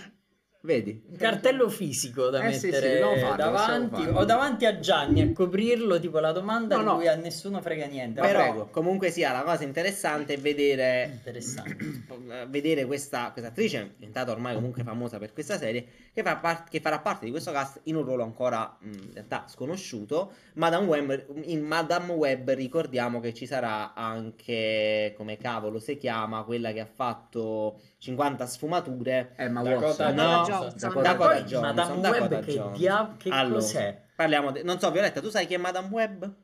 vedi, un cartello fisico da eh, mettere sì, sì, farlo, davanti o davanti a Gianni a coprirlo, tipo la domanda no, no. a cui a nessuno frega niente. Però prego. Comunque sia, la cosa interessante è vedere interessante. vedere questa, questa attrice diventata ormai comunque famosa per questa serie che, fa part- che farà parte di questo cast in un ruolo ancora mh, in realtà sconosciuto. Madame Web, in Madame Web ricordiamo che ci sarà anche, come cavolo si chiama, quella che ha fatto cinquanta sfumature eh, ma Dakota, no, Johnson. Dakota, Dakota Johnson Madame Dakota Web Dakota che, Johnson. Dia... che allora, cos'è? Parliamo de... non so Violetta, tu sai chi è Madame Web?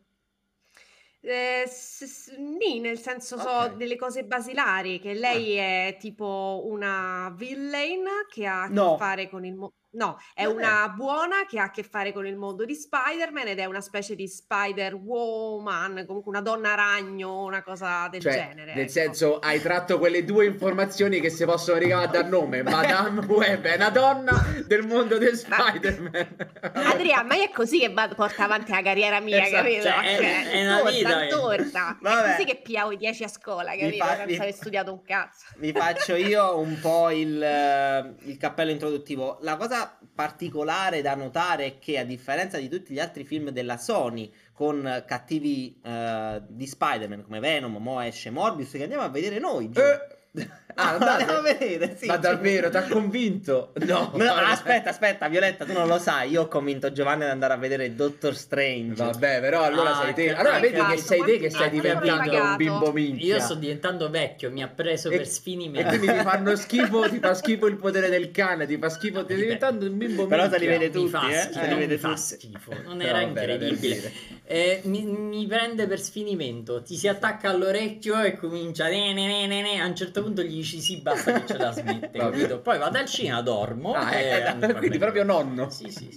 Eh, s- s- nì, nel senso okay. so delle cose basilari, che lei ah. è tipo una villain che ha a no. che fare con il mo- no, è non una è. buona che ha a che fare con il mondo di Spider-Man ed è una specie di Spider-Woman, comunque una donna ragno, una cosa del cioè, genere. Nel ecco. senso, hai tratto quelle due informazioni che si possono ricavare dal nome. Madame Web è una donna del mondo di Spider-Man. Adrià, ma è così che va- porta avanti la carriera mia, esatto, capito? Cioè, è, cioè, è una torta, torta. Vabbè. È così che piavo i dieci a scuola, capito? Fa- senza aver studiato un cazzo. Vi faccio io un po' il, il cappello introduttivo. La cosa particolare da notare è che, a differenza di tutti gli altri film della Sony con cattivi uh, di Spider-Man come Venom, mo esce Morbius che andiamo a vedere noi eh. ah, andiamo a vedere sì, ma davvero ti ha convinto? No, no aspetta aspetta Violetta, tu non lo sai, io ho convinto Giovanni ad andare a vedere Doctor Strange. Vabbè, però allora ah, sei te, allora vedi che sei te che stai diventando un bimbo minchia. Io sto diventando vecchio, mi ha preso e, per sfinimento e quindi ti fanno schifo, ti fa schifo Il potere del cane, ti fa schifo, stai diventando un bimbo minchia. Però se li vede tutti, fa eh? schifo, eh, non mi fa schifo, non era vabbè, incredibile eh, mi, mi prende per sfinimento, ti si attacca all'orecchio e comincia ne, ne, ne, ne. A un certo punto gli ci si basta che ce la smette, capito? Poi vado al cinema, dormo ah, e... eh, quindi proprio nonno sì sì sì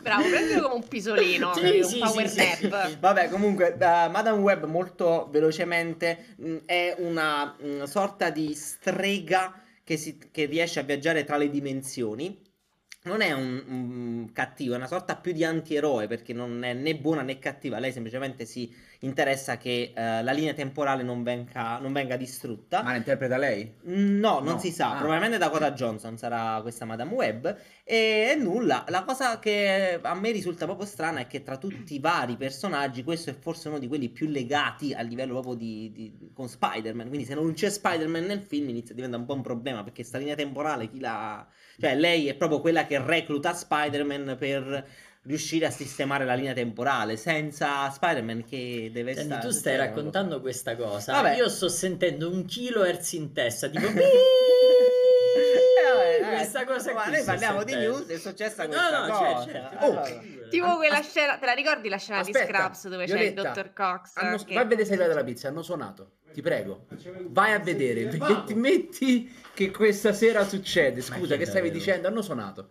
Bravo, prendilo come un pisolino, sì, un sì, power sì, nap. Sì. Vabbè, comunque, uh, Madame Web, molto velocemente, mh, è una mh, sorta di strega che, si, che riesce a viaggiare tra le dimensioni. Non è un, un cattivo, è una sorta più di antieroe, perché non è né buona né cattiva. Lei semplicemente si interessa che uh, la linea temporale non venga, non venga distrutta. Ma la interpreta lei? No, non no. si sa. Ah. Probabilmente Dakota Johnson sarà questa Madame Web. E nulla, la cosa che a me risulta proprio strana è che tra tutti i vari personaggi questo è forse uno di quelli più legati a livello proprio di, di con Spider-Man. Quindi se non c'è Spider-Man nel film inizia a diventare un po' un problema, perché sta linea temporale chi la... Cioè lei è proprio quella che recluta Spider-Man per riuscire a sistemare la linea temporale. Senza Spider-Man che deve Senti, stare... Tu stai raccontando po- questa cosa. Vabbè. Io sto sentendo un kilohertz in testa, tipo... Eh, vabbè, questa cosa ma noi parliamo sentendo. di news, è successa questa no, no, cosa. Cioè, certo. oh. allora. Tipo quella scena, te la ricordi la scena Aspetta, di Scraps dove Violetta, c'è il dottor Cox? Hanno, che... Vai a vedere se è arrivata la pizza, hanno suonato. Ti prego, vai a vedere, perché ti metti che questa sera succede. Scusa, che stavi dicendo? Hanno suonato.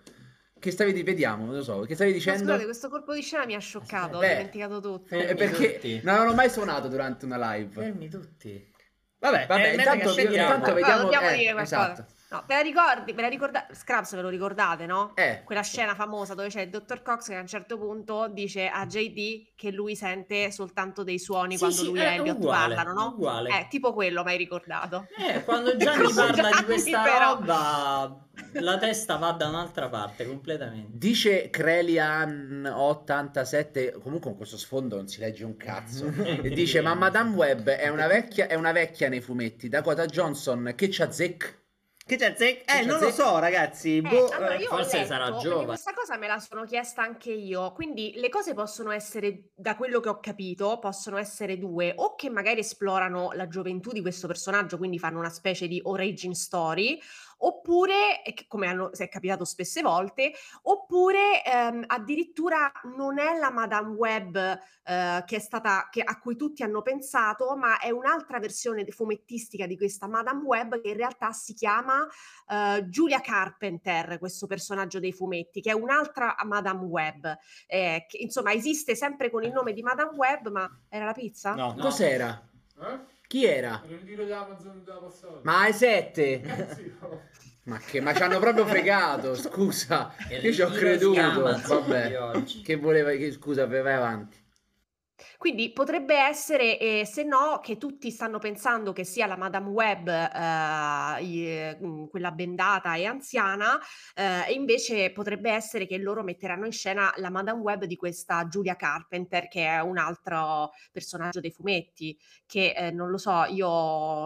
Che stavi di... Vediamo, non lo so. Che stavi dicendo? Scusate, questo colpo di scena mi ha scioccato, Beh, ho dimenticato tutto. Eh, perché tutti. Non avevano mai suonato durante una live. Fermi tutti. Vabbè, vabbè, eh, intanto, vi, intanto vediamo. No, eh, dire esatto. No, ve la ricordi? Ve la ricordate? Scraps ve lo ricordate, no? Eh, quella scena famosa dove c'è il dottor Cox che a un certo punto dice a J D che lui sente soltanto dei suoni sì, quando sì, lui e Elliot parlano, no? Uguale. Eh, tipo quello, mi hai ricordato. Eh, quando Gianni parla Gianni, di questa però... roba, la testa va da un'altra parte completamente. Dice Crelian ottantasette, comunque con questo sfondo non si legge un cazzo. E dice "Ma Madame Web è una vecchia, è una vecchia nei fumetti, Dakota Johnson che c'ha zecca". Che c'è zec- eh, che non zec- lo so, ragazzi. Eh, boh, allora io forse letto, sarà giovane. Questa cosa me la sono chiesta anche io. Quindi le cose possono essere, da quello che ho capito, possono essere due: o che magari esplorano la gioventù di questo personaggio, quindi fanno una specie di origin story, oppure, come hanno, si è capitato spesse volte, oppure ehm, addirittura non è la Madame Web eh, che è stata che, a cui tutti hanno pensato, ma è un'altra versione fumettistica di questa Madame Web che in realtà si chiama eh, Julia Carpenter, questo personaggio dei fumetti, che è un'altra Madame Web. Eh, che, insomma, esiste sempre con il nome di Madame Web, ma era la pizza? No, no. Cos'era? Eh? Chi era? Ma è sette! Eh, sì, no. Ma che? Ma ci hanno proprio fregato, scusa. Io ci ho creduto. Vabbè. Che voleva che scusa, vai avanti. Quindi potrebbe essere, eh, se no, che tutti stanno pensando che sia la Madame Web, eh, quella bendata e anziana, eh, e invece potrebbe essere che loro metteranno in scena la Madame Web di questa Julia Carpenter, che è un altro personaggio dei fumetti, che eh, non lo so, io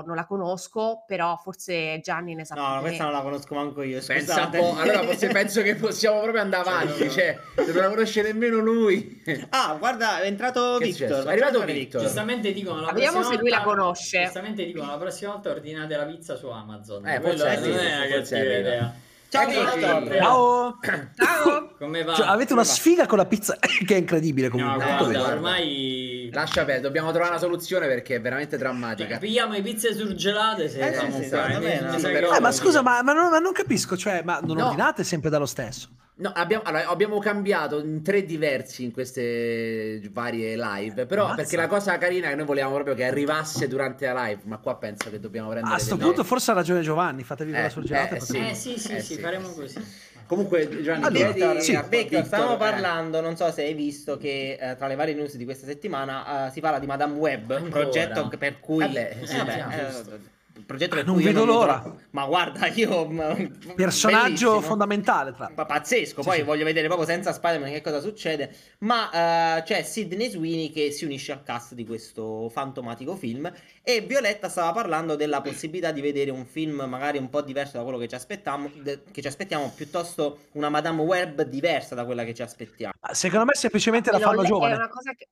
non la conosco, però forse Gianni ne sa. No, questa me. non la conosco manco io, pensa un po', allora forse penso che possiamo proprio andare avanti, cioè, non la conosce nemmeno lui. Ah, guarda, è entrato... Che Victor, è arrivato Victor. Giustamente dicono la vediamo se lui volta, la conosce. Giustamente dicono la prossima volta ordinate la pizza su Amazon. Eh, quello forse non è una cattiva idea. Ciao Victor. Ciao. Ciao. Come va? Cioè, avete una Come sfiga va? Con la pizza che è incredibile comunque. No, guarda, ormai lascia perdere, dobbiamo trovare una soluzione perché è veramente drammatica. Cioè, pigliamo le pizze surgelate se eh, sì, sì, fare. Bene, sì, però... eh, ma scusa, ma, ma, non, ma non capisco, cioè, ma non no. ordinate sempre dallo stesso? No, abbiamo, allora, abbiamo cambiato in tre diversi in queste varie live, però Mazza. perché la cosa carina è che noi volevamo proprio che arrivasse durante la live, ma qua penso che dobbiamo prendere... A sto punto live. forse ha ragione Giovanni, fatevi eh, la surgelata. Eh, sì. eh sì, sì, eh, sì, sì, faremo sì. così. Comunque Giovanni, allora, Victor, sì, Victor, Victor, stavamo eh. parlando, non so se hai visto che eh, tra le varie news di questa settimana eh, si parla di Madame Web, Ancora. un progetto per cui... Vabbè, eh, sì, vabbè, eh, progetto ah, non vedo l'ora mi... ma guarda io personaggio bellissimo. fondamentale tra... pazzesco sì, poi sì. voglio vedere proprio senza Spider-Man che cosa succede, ma uh, c'è Sydney Sweeney che si unisce al cast di questo fantomatico film, e Violetta stava parlando della possibilità di vedere un film magari un po' diverso da quello che ci aspettiamo, de- che ci aspettiamo piuttosto una Madame Web diversa da quella che ci aspettiamo. Secondo me semplicemente ah, la fanno giovane, è una cosa che...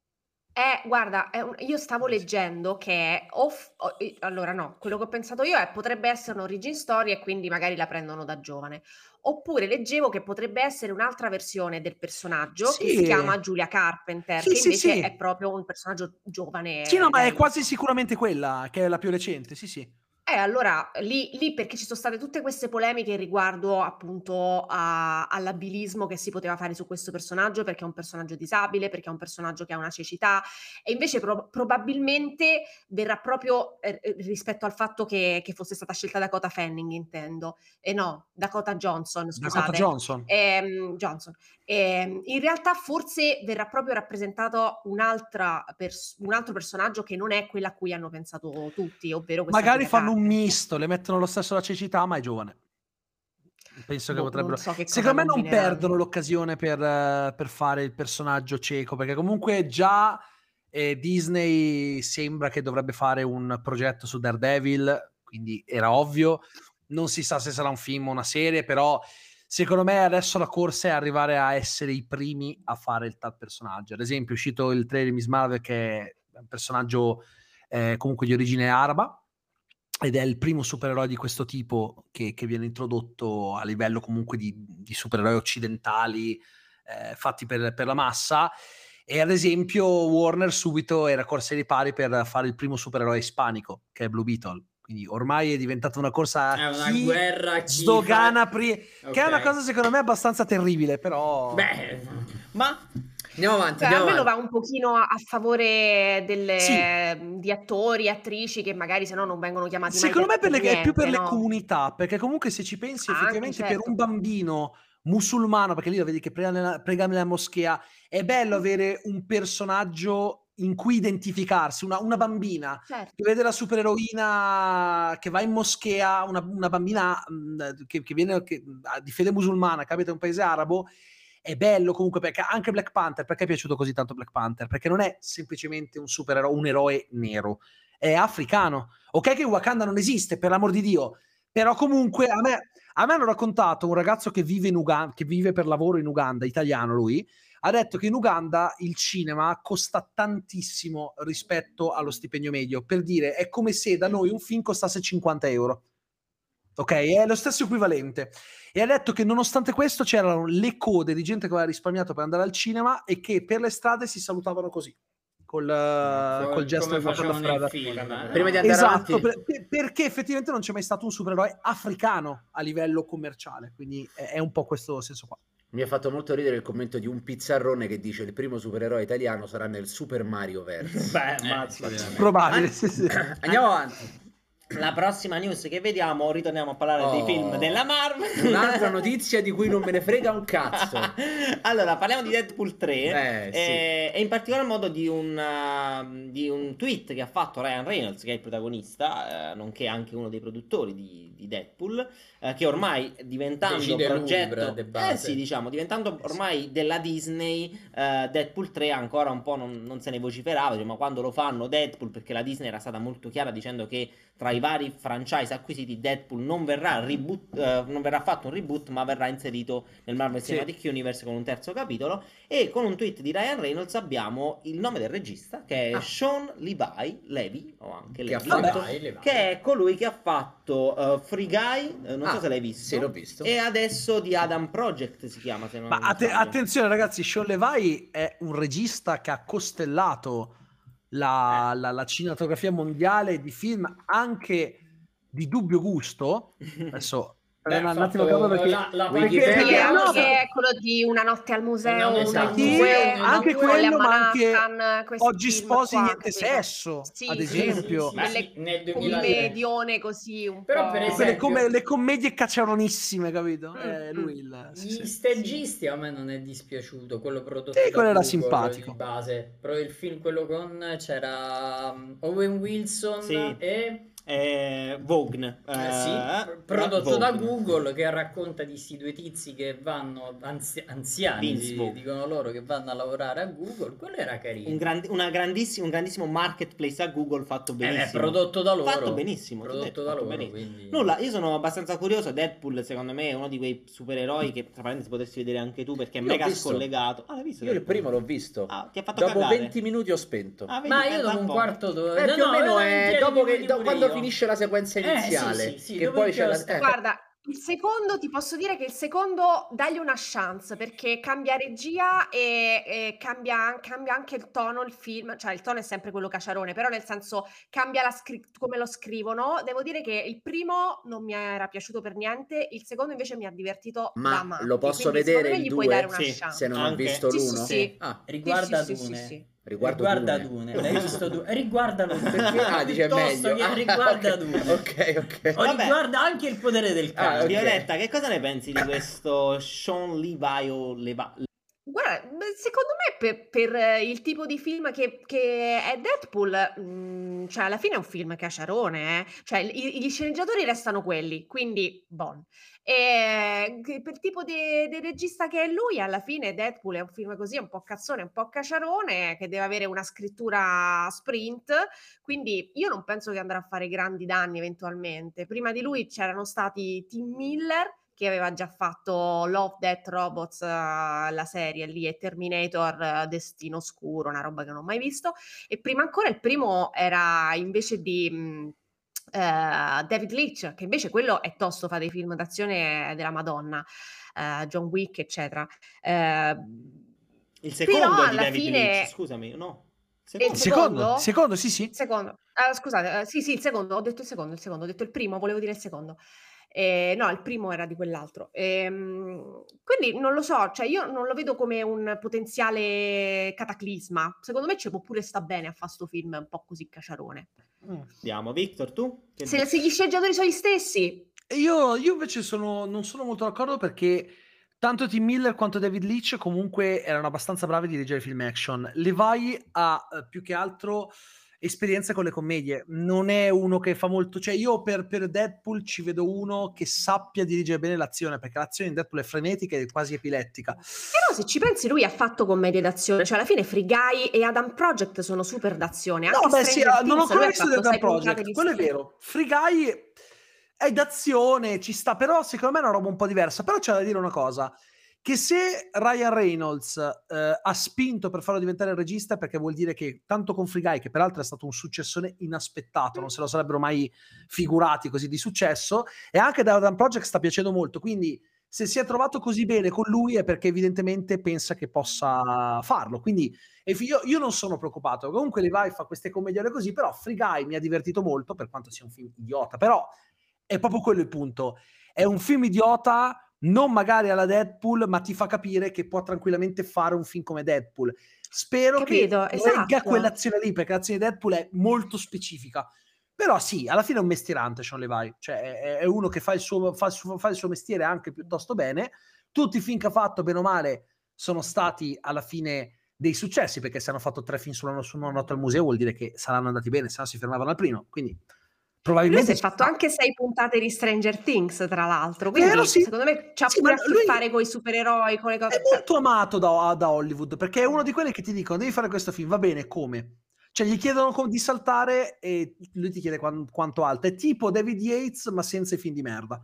Eh, guarda, eh, io stavo leggendo che off, oh, eh, allora no, quello che ho pensato io è potrebbe essere un'origin story e quindi magari la prendono da giovane. Oppure leggevo che potrebbe essere un'altra versione del personaggio sì. che si chiama Julia Carpenter, sì, che sì, invece sì. è proprio un personaggio giovane. Sì, no, ma è quasi sicuramente quella che è la più recente, sì, sì. Eh, allora, lì, lì perché ci sono state tutte queste polemiche riguardo appunto a- all'abilismo che si poteva fare su questo personaggio, perché è un personaggio disabile, perché è un personaggio che ha una cecità, e invece pro- probabilmente verrà proprio eh, eh, rispetto al fatto che, che fosse stata scelta Dakota Fanning, intendo, e no, Dakota Johnson, Dakota scusate, Johnson. Ehm, Johnson. Ehm, in realtà forse verrà proprio rappresentato un'altra pers- un altro personaggio che non è quella a cui hanno pensato tutti, ovvero questa Magari fanno un misto, le mettono lo stesso la cecità, ma è giovane. Penso che boh, potrebbero. So che Secondo me non perdono l'occasione per, uh, per fare il personaggio cieco, perché comunque già eh, Disney sembra che dovrebbe fare un progetto su Daredevil, quindi era ovvio. Non si sa se sarà un film o una serie, però secondo me adesso la corsa è arrivare a essere i primi a fare il tal personaggio. Ad esempio è uscito il trailer di Miss Marvel, che è un personaggio eh, comunque di origine araba, ed è il primo supereroe di questo tipo che, che viene introdotto a livello comunque di, di supereroi occidentali eh, fatti per, per la massa. E ad esempio Warner subito era corsa ai ripari per fare il primo supereroe ispanico, che è Blue Beetle. Quindi ormai è diventata una corsa a una chi guerra chi sdogana fa... pri... okay. Che è una cosa secondo me abbastanza terribile, però... Beh, ma... Andiamo avanti, andiamo Beh, a me avanti. Lo va un pochino a, a favore delle, sì. di attori, attrici che magari se no non vengono chiamati Secondo mai me per le, è più per no? le comunità, perché comunque se ci pensi ah, effettivamente certo. per un bambino musulmano, perché lì lo vedi che prega nella, prega nella moschea, è bello avere un personaggio in cui identificarsi, una, una bambina certo. che vede la supereroina che va in moschea, una, una bambina mh, che, che viene che, di fede musulmana, che abita in un paese arabo. È bello comunque, perché anche Black Panther, perché è piaciuto così tanto Black Panther? Perché non è semplicemente un supereroe, un eroe nero, è africano. Ok che Wakanda non esiste, per l'amor di Dio, però comunque a me, a me hanno raccontato un ragazzo che vive in Uganda, che vive per lavoro in Uganda, italiano lui, ha detto che in Uganda il cinema costa tantissimo rispetto allo stipendio medio, per dire è come se da noi un film costasse cinquanta euro. Ok, è lo stesso equivalente. E ha detto che nonostante questo c'erano le code di gente che aveva risparmiato per andare al cinema e che per le strade si salutavano così, col, so, col gesto che facevano nel film, eh? Prima di andare esatto, avanti. Per, perché effettivamente non c'è mai stato un supereroe africano a livello commerciale, quindi è, è un po' questo senso qua. Mi ha fatto molto ridere il commento di un pizzarrone che dice il primo supereroe italiano sarà nel Super Mario Verse. Beh, mazza, eh, probabile, An- sì, sì. Andiamo avanti. La prossima news che vediamo, ritorniamo a parlare oh, dei film della Marvel. Un'altra notizia di cui non me ne frega un cazzo. Allora, parliamo di Deadpool tre eh, e, sì. e in particolar modo di un, uh, di un tweet che ha fatto Ryan Reynolds, che è il protagonista, uh, nonché anche uno dei produttori di, di Deadpool, uh, che ormai diventando un progetto eh, sì, diciamo, diventando ormai della Disney, uh, Deadpool tre ancora un po' non, non se ne vociferava, cioè, ma quando lo fanno Deadpool, perché la Disney era stata molto chiara dicendo che tra i vari franchise acquisiti Deadpool non verrà reboot, eh, non verrà fatto un reboot, ma verrà inserito nel Marvel Cinematic sì. Universe con un terzo capitolo. E con un tweet di Ryan Reynolds abbiamo il nome del regista, che è ah. Shawn Levy, Levy o anche Levy, che, fatto, che è colui che ha fatto uh, Free Guy, eh, non ah, so se l'hai visto, sì, l'ho visto, e adesso di Adam Project si chiama, se non ma non att- attenzione ragazzi, Shawn Levy è un regista che ha costellato La, eh. la, la cinematografia mondiale di film anche di dubbio gusto. Adesso Beh, un attimo fatto, perché la, la perché, perché è anche quello di Una notte al museo, no, esatto. sì, due, anche quello, ma anche Oggi sposi qua, niente capito? Sesso, sì, ad esempio, sì, sì, sì. Nel commedione così un Però po'. Per esempio, le, com- le commedie cacciaronissime, capito? Eh, lui il, sì, gli sì. Stagisti a me non è dispiaciuto, quello prodotto sì, da quello era Google, simpatico. Di base, però il film quello con c'era Owen Wilson sì. e Eh, Vogue eh, sì, prodotto Vogue. da Google, che racconta di sti due tizi che vanno anzi- anziani di, dicono loro che vanno a lavorare a Google. Quello era carino, un, grand- una grandissimo, un grandissimo marketplace a Google fatto benissimo, eh, prodotto da loro, fatto benissimo, prodotto detto, da fatto loro, benissimo. Nulla, io sono abbastanza curioso. Deadpool secondo me è uno di quei supereroi che tra parentesi potresti vedere anche tu, perché è io mega scollegato. Ah, l'hai visto io Deadpool? Il primo l'ho visto, ah, ti ha fatto dopo cagare. venti minuti ho spento, ah, vedi, ma io dopo un po'. quarto d'ora eh, no, più o no, meno è dopo che dopo quando finisce la sequenza iniziale, eh, sì, sì, sì, che poi c'è la... eh. Guarda, Il secondo, ti posso dire che il secondo dagli una chance, perché cambia regia e, e cambia, cambia anche il tono, il film, cioè il tono è sempre quello caciarone, però nel senso cambia la scri- come lo scrivono. Devo dire che il primo non mi era piaciuto per niente, il secondo invece mi ha divertito ma da matti, lo posso vedere il due sì, se non anche. Ho visto l'uno sì, sì, sì. Ah. Riguarda sì, sì, Dune sì, sì, sì. Riguardo riguarda Dune, Dune. L'hai visto Dune? Riguardalo perché ah, dice meglio. Che riguarda ah, okay. Dune. Ok, ok. O vabbè. Riguarda anche Il potere del cane. Ah, Violetta, okay. Che cosa ne pensi di questo Shawn Levy o Leva? Guarda, secondo me per, per il tipo di film che, che è Deadpool, mh, cioè alla fine è un film caciarone, eh? Cioè i, gli sceneggiatori restano quelli, quindi bon. E per il tipo di, di regista che è lui, alla fine Deadpool è un film così, un po' cazzone, un po' caciarone, che deve avere una scrittura sprint, quindi io non penso che andrà a fare grandi danni eventualmente. Prima di lui c'erano stati Tim Miller, che aveva già fatto Love, Death, Robots, uh, la serie lì, e Terminator, uh, Destino Oscuro, una roba che non ho mai visto. E prima ancora il primo era invece di mh, uh, David Leitch, che invece quello è tosto, fa dei film d'azione della Madonna, uh, John Wick, eccetera. Uh, il secondo di David fine... Leitch, scusami, no? Secondo. Il secondo? Secondo, sì, sì. Secondo. Uh, scusate, uh, sì, sì, il secondo, ho detto il secondo, il secondo, ho detto il primo, volevo dire il secondo. Eh, no, il primo era di quell'altro, ehm, quindi non lo so, cioè io non lo vedo come un potenziale cataclisma. Secondo me ci può pure sta bene a fare sto film un po' così caciarone. Mm. Andiamo, Victor, tu? Che se, se gli sceneggiatori sono gli stessi. Io, io invece sono, non sono molto d'accordo, perché tanto Tim Miller quanto David Leitch comunque erano abbastanza bravi di leggere film action. Levi ha più che altro esperienza con le commedie, non è uno che fa molto, cioè io per, per Deadpool ci vedo uno che sappia dirigere bene l'azione, perché l'azione in Deadpool è frenetica e quasi epilettica. Però se ci pensi lui ha fatto commedie d'azione, cioè alla fine Free Guy e Adam Project sono super d'azione. Anche no beh sì, Teams, non ho visto di Adam Project, quello è vero. Free Guy è d'azione, ci sta, però secondo me è una roba un po' diversa. Però c'è da dire una cosa, che se Ryan Reynolds eh, ha spinto per farlo diventare regista, perché vuol dire che tanto con Free Guy, che peraltro è stato un successone inaspettato, non se lo sarebbero mai figurati così di successo, e anche da Adam Project sta piacendo molto, quindi se si è trovato così bene con lui è perché evidentemente pensa che possa farlo, quindi io, io non sono preoccupato. Comunque Levi fa queste commedie così, però Free Guy mi ha divertito molto, per quanto sia un film idiota, però è proprio quello il punto, è un film idiota, non magari alla Deadpool, ma ti fa capire che può tranquillamente fare un film come Deadpool. Spero Capito, che esatto. regga quell'azione lì, perché l'azione di Deadpool è molto specifica. Però sì, alla fine è un mestierante Shawn Levy, cioè è uno che fa il suo, fa il suo, fa il suo mestiere anche piuttosto bene. Tutti i film che ha fatto, bene o male, sono stati alla fine dei successi, perché se hanno fatto tre film sulla notte al museo vuol dire che saranno andati bene, se no si fermavano al primo, quindi... Probabilmente lui si è fatto anche sei puntate di Stranger Things, tra l'altro, quindi eh, sì. secondo me c'ha sì, pure a che fare con i supereroi, con le cose. È molto amato da, da Hollywood, perché è uno di quelli che ti dicono devi fare questo film, va bene, come? Cioè gli chiedono com- di saltare e lui ti chiede qu- quanto alto, è tipo David Yates ma senza i film di merda.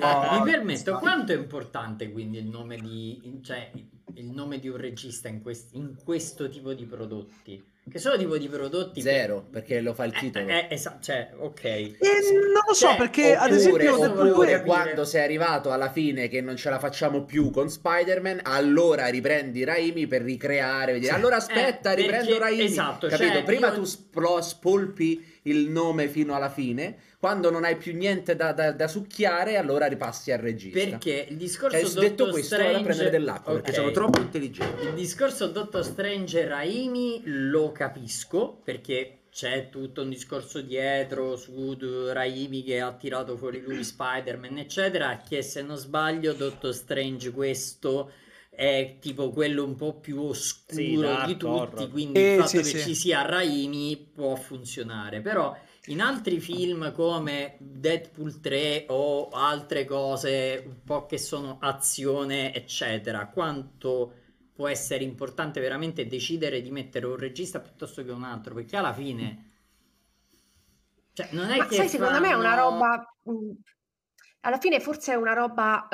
oh, mi permetto, quanto è importante quindi il nome di, cioè, il nome di un regista in, quest- in questo tipo di prodotti? Che sono tipo di prodotti zero, che... perché lo fa il titolo eh, eh, esa- cioè ok eh, non lo so cioè, perché oppure, ad esempio oppure, oppure quando sei arrivato alla fine che non ce la facciamo più con Spider-Man, allora riprendi Raimi per ricreare, dire, sì. allora aspetta eh, riprendo perché, Raimi esatto, capito cioè, prima io... tu splo- spolpi il nome fino alla fine, quando non hai più niente da, da, da succhiare allora ripassi al regista, perché il discorso cioè, detto questo Strange... vado a prendere dell'acqua okay. perché sono troppo intelligente. Il discorso Doctor Strange Raimi lo capisco, perché c'è tutto un discorso dietro su Raimi che ha tirato fuori lui Spider-Man eccetera, che se non sbaglio Doctor Strange questo è tipo quello un po' più oscuro sì, da, di tutti horror. Quindi eh, il fatto sì, che sì. ci sia Raimi può funzionare, però in altri film come Deadpool tre o altre cose un po' che sono azione eccetera, quanto può essere importante veramente decidere di mettere un regista piuttosto che un altro, perché alla fine cioè non è ma che sai, fanno... secondo me è una roba alla fine forse è una roba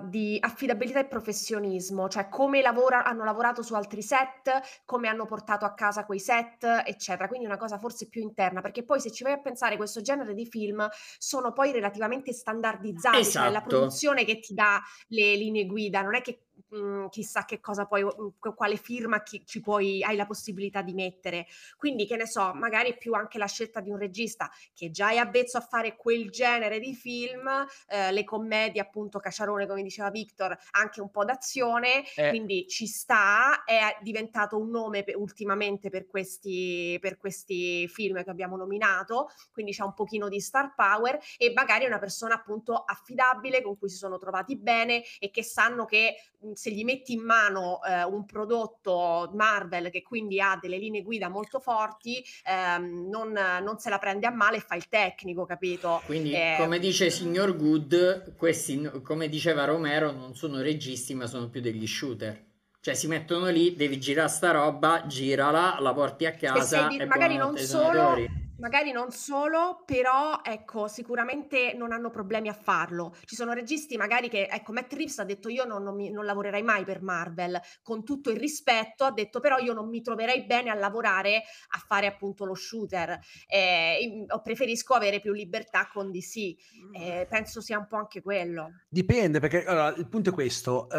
uh, di affidabilità e professionismo, cioè come lavora, hanno lavorato su altri set, come hanno portato a casa quei set, eccetera. Quindi una cosa forse più interna, perché poi se ci vai a pensare questo genere di film sono poi relativamente standardizzati, esatto. Cioè la produzione che ti dà le linee guida, non è che Mm, chissà che cosa poi mh, quale firma chi, ci puoi hai la possibilità di mettere, quindi che ne so, magari è più anche la scelta di un regista che già è avvezzo a fare quel genere di film, eh, le commedie appunto Cacciarone come diceva Victor, anche un po' d'azione, eh. Quindi ci sta, è diventato un nome pe- ultimamente per questi, per questi film che abbiamo nominato, quindi c'è un pochino di star power e magari è una persona appunto affidabile con cui si sono trovati bene e che sanno che se gli metti in mano eh, un prodotto Marvel che quindi ha delle linee guida molto forti, ehm, non, non se la prende a male e fa il tecnico, capito? Quindi eh, come dice signor Good, questi, come diceva Romero, non sono registi ma sono più degli shooter, cioè si mettono lì, devi girare sta roba, girala, la porti a casa e, di, e magari non solo... Magari non solo, però ecco, sicuramente non hanno problemi a farlo. Ci sono registi magari che, ecco, Matt Reeves ha detto io non, non, mi, non lavorerei mai per Marvel, con tutto il rispetto, ha detto però io non mi troverei bene a lavorare a fare appunto lo shooter, eh, preferisco avere più libertà con D C, eh, penso sia un po' anche quello. Dipende, perché allora, il punto è questo, uh,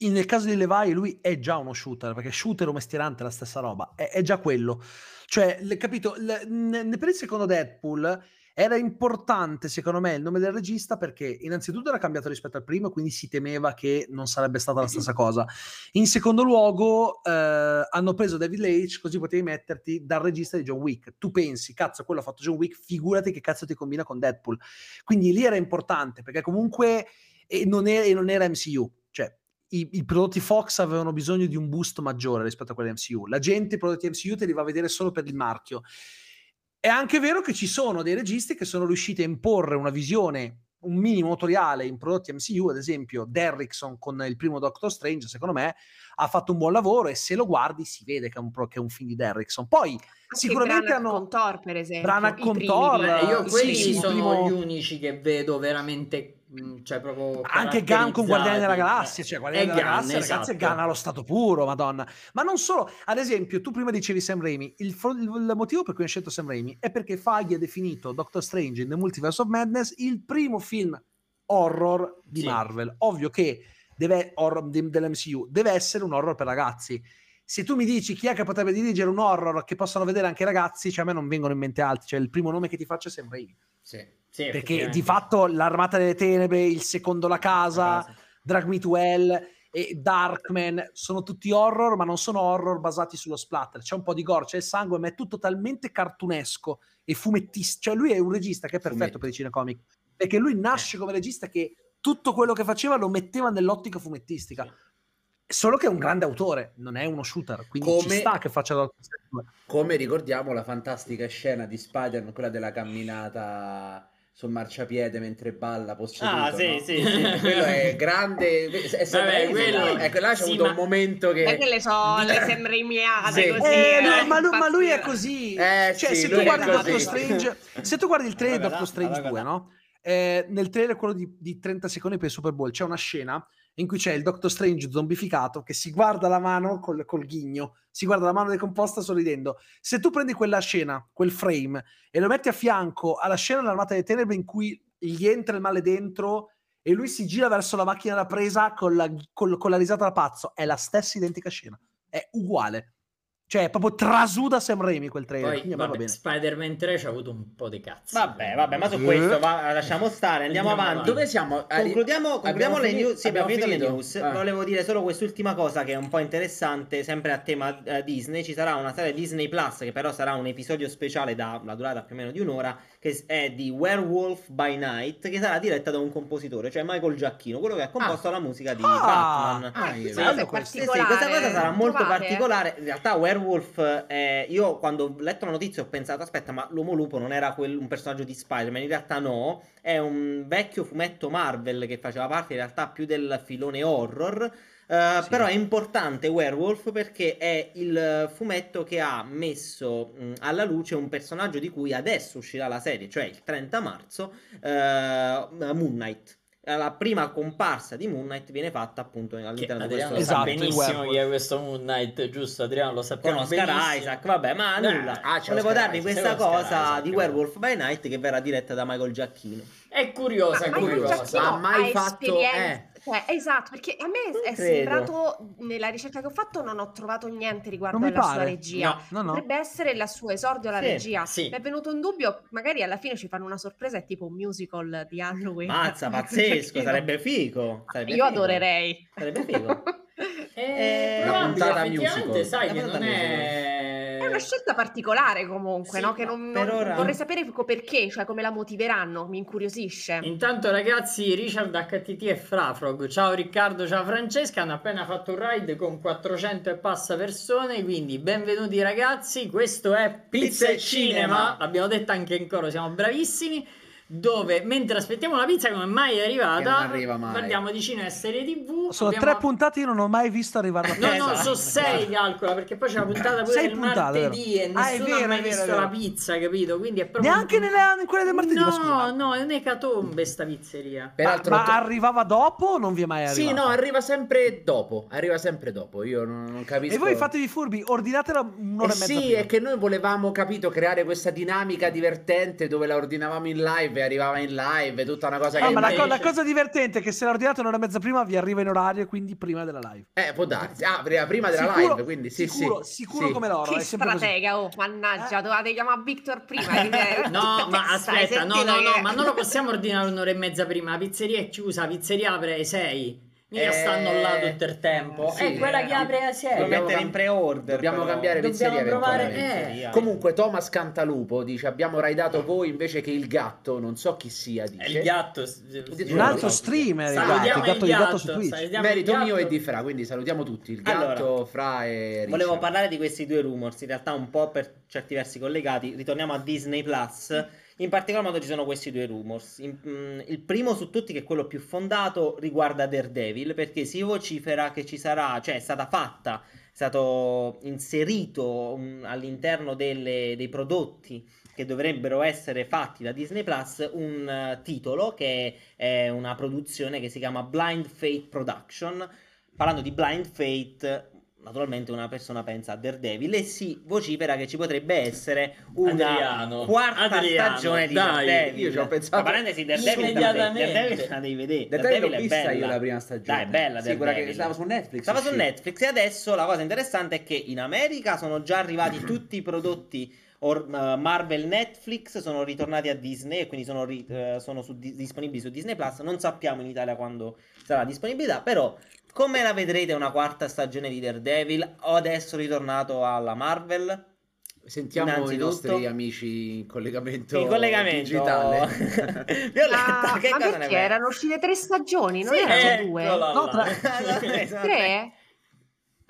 in, nel caso di Levi lui è già uno shooter, perché shooter o mestierante è la stessa roba, è, è già quello. Cioè, capito, per il secondo Deadpool era importante, secondo me, il nome del regista perché innanzitutto era cambiato rispetto al primo, quindi si temeva che non sarebbe stata la stessa cosa. In secondo luogo, eh, hanno preso David Leitch, così potevi metterti dal regista di John Wick. Tu pensi, cazzo, quello ha fatto John Wick, figurati che cazzo ti combina con Deadpool. Quindi lì era importante, perché comunque eh, non, era, eh, non era M C U, cioè... I, i prodotti Fox avevano bisogno di un boost maggiore rispetto a quelli M C U. La gente i prodotti M C U te li va a vedere solo per il marchio. È anche vero che ci sono dei registi che sono riusciti a imporre una visione, un minimo autoriale in prodotti M C U, ad esempio Derrickson con il primo Doctor Strange, secondo me ha fatto un buon lavoro e se lo guardi si vede che è un, pro, che è un film di Derrickson. Poi anche sicuramente hanno Contor, per esempio, Branagh Contor, eh, io quelli sì, sono primo... gli unici che vedo veramente, cioè proprio anche Gunn con Guardiani della Galassia, cioè Guardiani della Gun, Galassia, esatto. Ragazzi, Gunn allo stato puro, madonna. Ma non solo, ad esempio tu prima dicevi Sam Raimi, il, il motivo per cui ho scelto Sam Raimi è perché Faghi ha definito Doctor Strange in the Multiverse of Madness il primo film horror di sì. Marvel, ovvio che deve, horror de, dell'M C U deve essere un horror per ragazzi. Se tu mi dici chi è che potrebbe dirigere un horror che possano vedere anche i ragazzi, cioè a me non vengono in mente altri, cioè il primo nome che ti faccio è Sam Raimi. Sì. Sì, perché di fatto l'Armata delle Tenebre, il secondo La Casa, okay, sì. Drag Me to Hell e Darkman sono tutti horror, ma non sono horror basati sullo splatter, c'è un po' di gore, c'è il sangue, ma è tutto talmente cartunesco e fumettista, cioè lui è un regista che è perfetto Fumetti. Per i cinecomic, perché lui nasce come regista che tutto quello che faceva lo metteva nell'ottica fumettistica, sì. Solo che è un grande autore, non è uno shooter, quindi come, ci sta che faccia da... Come ricordiamo la fantastica scena di Spider-Man, quella della camminata sul marciapiede mentre balla posseduto, ah sì, no? Sì, sì. Quello è grande, è vabbè, quello... ecco là c'è sì, avuto ma... un momento che perché le so le sembra imiate sì. Così eh, no, eh, ma, lui, ma lui è così eh, cioè sì, se, tu guardi Doctor Strange, se tu guardi il trailer di Doctor Strange due, no? Eh, nel trailer quello di, di trenta secondi per il Super Bowl c'è una scena in cui c'è il Doctor Strange zombificato che si guarda la mano col, col ghigno, si guarda la mano decomposta sorridendo. Se tu prendi quella scena, quel frame, e lo metti a fianco alla scena dell'Armata delle Tenebre in cui gli entra il male dentro e lui si gira verso la macchina da presa con la, con, con la risata da pazzo, è la stessa identica scena, è uguale. Cioè, proprio trasuda Sam Raimi quel trailer. Poi, vabbè, va bene. Spider-Man tre ci ha avuto un po' di cazzo. Vabbè, vabbè, ma su questo va, lasciamo stare, andiamo, andiamo avanti. avanti. Dove siamo? Concludiamo, concludiamo le news. Sì, abbiamo finito le news. Ah. Volevo dire solo quest'ultima cosa che è un po' interessante, sempre a tema eh, Disney. Ci sarà una serie Disney Plus, che però sarà un episodio speciale da una durata più o meno di un'ora, che è di Werewolf by Night, che sarà diretta da un compositore, cioè Michael Giacchino, quello che ha composto ah. la musica di ah. Batman. Ah, ah, sì, sì, questo. Sì, questa cosa sarà molto Trovate. particolare. In realtà Werewolf Werewolf, eh, io quando ho letto la notizia ho pensato, aspetta, ma l'Uomo Lupo non era quel, un personaggio di Spider-Man? In realtà no, è un vecchio fumetto Marvel che faceva parte in realtà più del filone horror, eh, sì. Però è importante Werewolf perché è il fumetto che ha messo mh, alla luce un personaggio di cui adesso uscirà la serie, cioè il trenta marzo, eh, Moon Knight. La prima comparsa di Moon Knight viene fatta appunto all'interno di questo, esatto, benissimo che è questo Moon Knight, giusto Adriano, lo sappiamo benissimo. Con Oscar Isaac, vabbè, ma nah, nulla, ah, volevo darvi questa cosa di Werewolf by Night che verrà diretta da Michael Giacchino. È curiosa, è curiosa, ma mai fatto... Eh. Cioè, esatto, perché a me non è credo. sembrato, nella ricerca che ho fatto non ho trovato niente riguardo alla pare. sua regia, no, no, no. Potrebbe essere la sua esordio alla sì, regia, sì. Mi è venuto un dubbio, magari alla fine ci fanno una sorpresa, è tipo un musical di Halloween. Mazza, pazzesco, sarebbe figo, sarebbe io figo. Adorerei, sarebbe figo. eh, una puntata musical, sai, che non è... è una scelta particolare comunque, sì, no? Che non, non ora... vorrei sapere perché, cioè come la motiveranno, mi incuriosisce. Intanto ragazzi, Richard H T T e Frafrog, ciao Riccardo, ciao Francesca, hanno appena fatto un ride con quattrocento e passa persone, quindi benvenuti ragazzi, questo è Pizza, Pizza e Cinema, Cinema. L'abbiamo detto anche in coro, siamo bravissimi, dove mentre aspettiamo la pizza, come mai è arrivata, arriva mai. Parliamo di cinema e serie tv. Sono abbiamo... tre puntate, io non ho mai visto arrivare la pizza. No, no, sono sei, calcola, perché poi c'è la puntata pure sei del puntate, martedì vero. E nessuno ah, vero, ha mai vero, visto vero. la pizza, capito? Quindi è proprio... Neanche nelle, in quelle del martedì? No, no, è un'ecatombe sta pizzeria. Peraltro, ma, ma arrivava dopo o non vi è mai arrivato? Sì, no, arriva sempre dopo, arriva sempre dopo, io non, non capisco. E voi fatevi furbi, ordinatela un'ora eh e mezza sì, prima. È che noi volevamo, capito, creare questa dinamica divertente dove la ordinavamo in live, arrivava in live, tutta una cosa che no, ma la, co- la cosa divertente è che se l'ha ordinato un'ora e mezza prima vi arriva in orario, quindi prima della live. Eh, può darsi. Ah, prima, prima della sicuro, live, quindi sì, sicuro, sì. Sicuro sì. Come loro. Che stratega, così. Oh, mannaggia, eh? Dovete chiamare Victor prima. Che... No, ma aspetta, no, no, no, che... ma non lo possiamo ordinare un'ora e mezza prima, la pizzeria è chiusa, la pizzeria apre alle sei. Mica eh... stanno là tutto il tempo. Sì, è quella eh, che apre a sé. Dobbiamo mettere in pre-order. Dobbiamo però. cambiare pizzeria. Dobbiamo provare. Eh. Comunque, Thomas Cantalupo dice: abbiamo raidato voi invece che il gatto. Non so chi sia. Dice. È il gatto. Un altro streamer. Salutiamo il gatto, il gatto, il gatto su Twitch. Merito mio e di Fra. Quindi salutiamo tutti. Il gatto, allora, Fra e Richard. Volevo parlare di questi due rumors. In realtà, un po' per certi versi collegati. Ritorniamo a Disney Plus. In particolar modo ci sono questi due rumors. Il primo su tutti, che è quello più fondato, riguarda Daredevil, perché si vocifera che ci sarà, cioè è stata fatta, è stato inserito um, all'interno delle, dei prodotti che dovrebbero essere fatti da Disney Plus un uh, titolo che è una produzione che si chiama Blind Fate Production. Parlando di Blind Fate, naturalmente una persona pensa a Daredevil e si vocifera che ci potrebbe essere una Adriano, quarta Adriano, stagione di dai, Daredevil. Io ci ho pensato. Ma parentesi, Daredevil, Daredevil la devi vedere. Daredevil è vista bella. Io la prima stagione. Dai, è bella sì, quella che stava su Netflix. Stava su Netflix e adesso la cosa interessante è che in America sono già arrivati tutti i prodotti or, uh, Marvel Netflix, sono ritornati a Disney e quindi sono, ri, uh, sono su, di, disponibili su Disney Plus. Non sappiamo in Italia quando sarà disponibilità, però come la vedrete una quarta stagione di Daredevil? Ho adesso ritornato alla Marvel. Sentiamo innanzitutto i nostri amici in collegamento, in collegamento digitale. Violetta, ah, che ma cosa perché ne erano uscite tre stagioni, non sì, erano eh, due? No, no, no, tra... tre?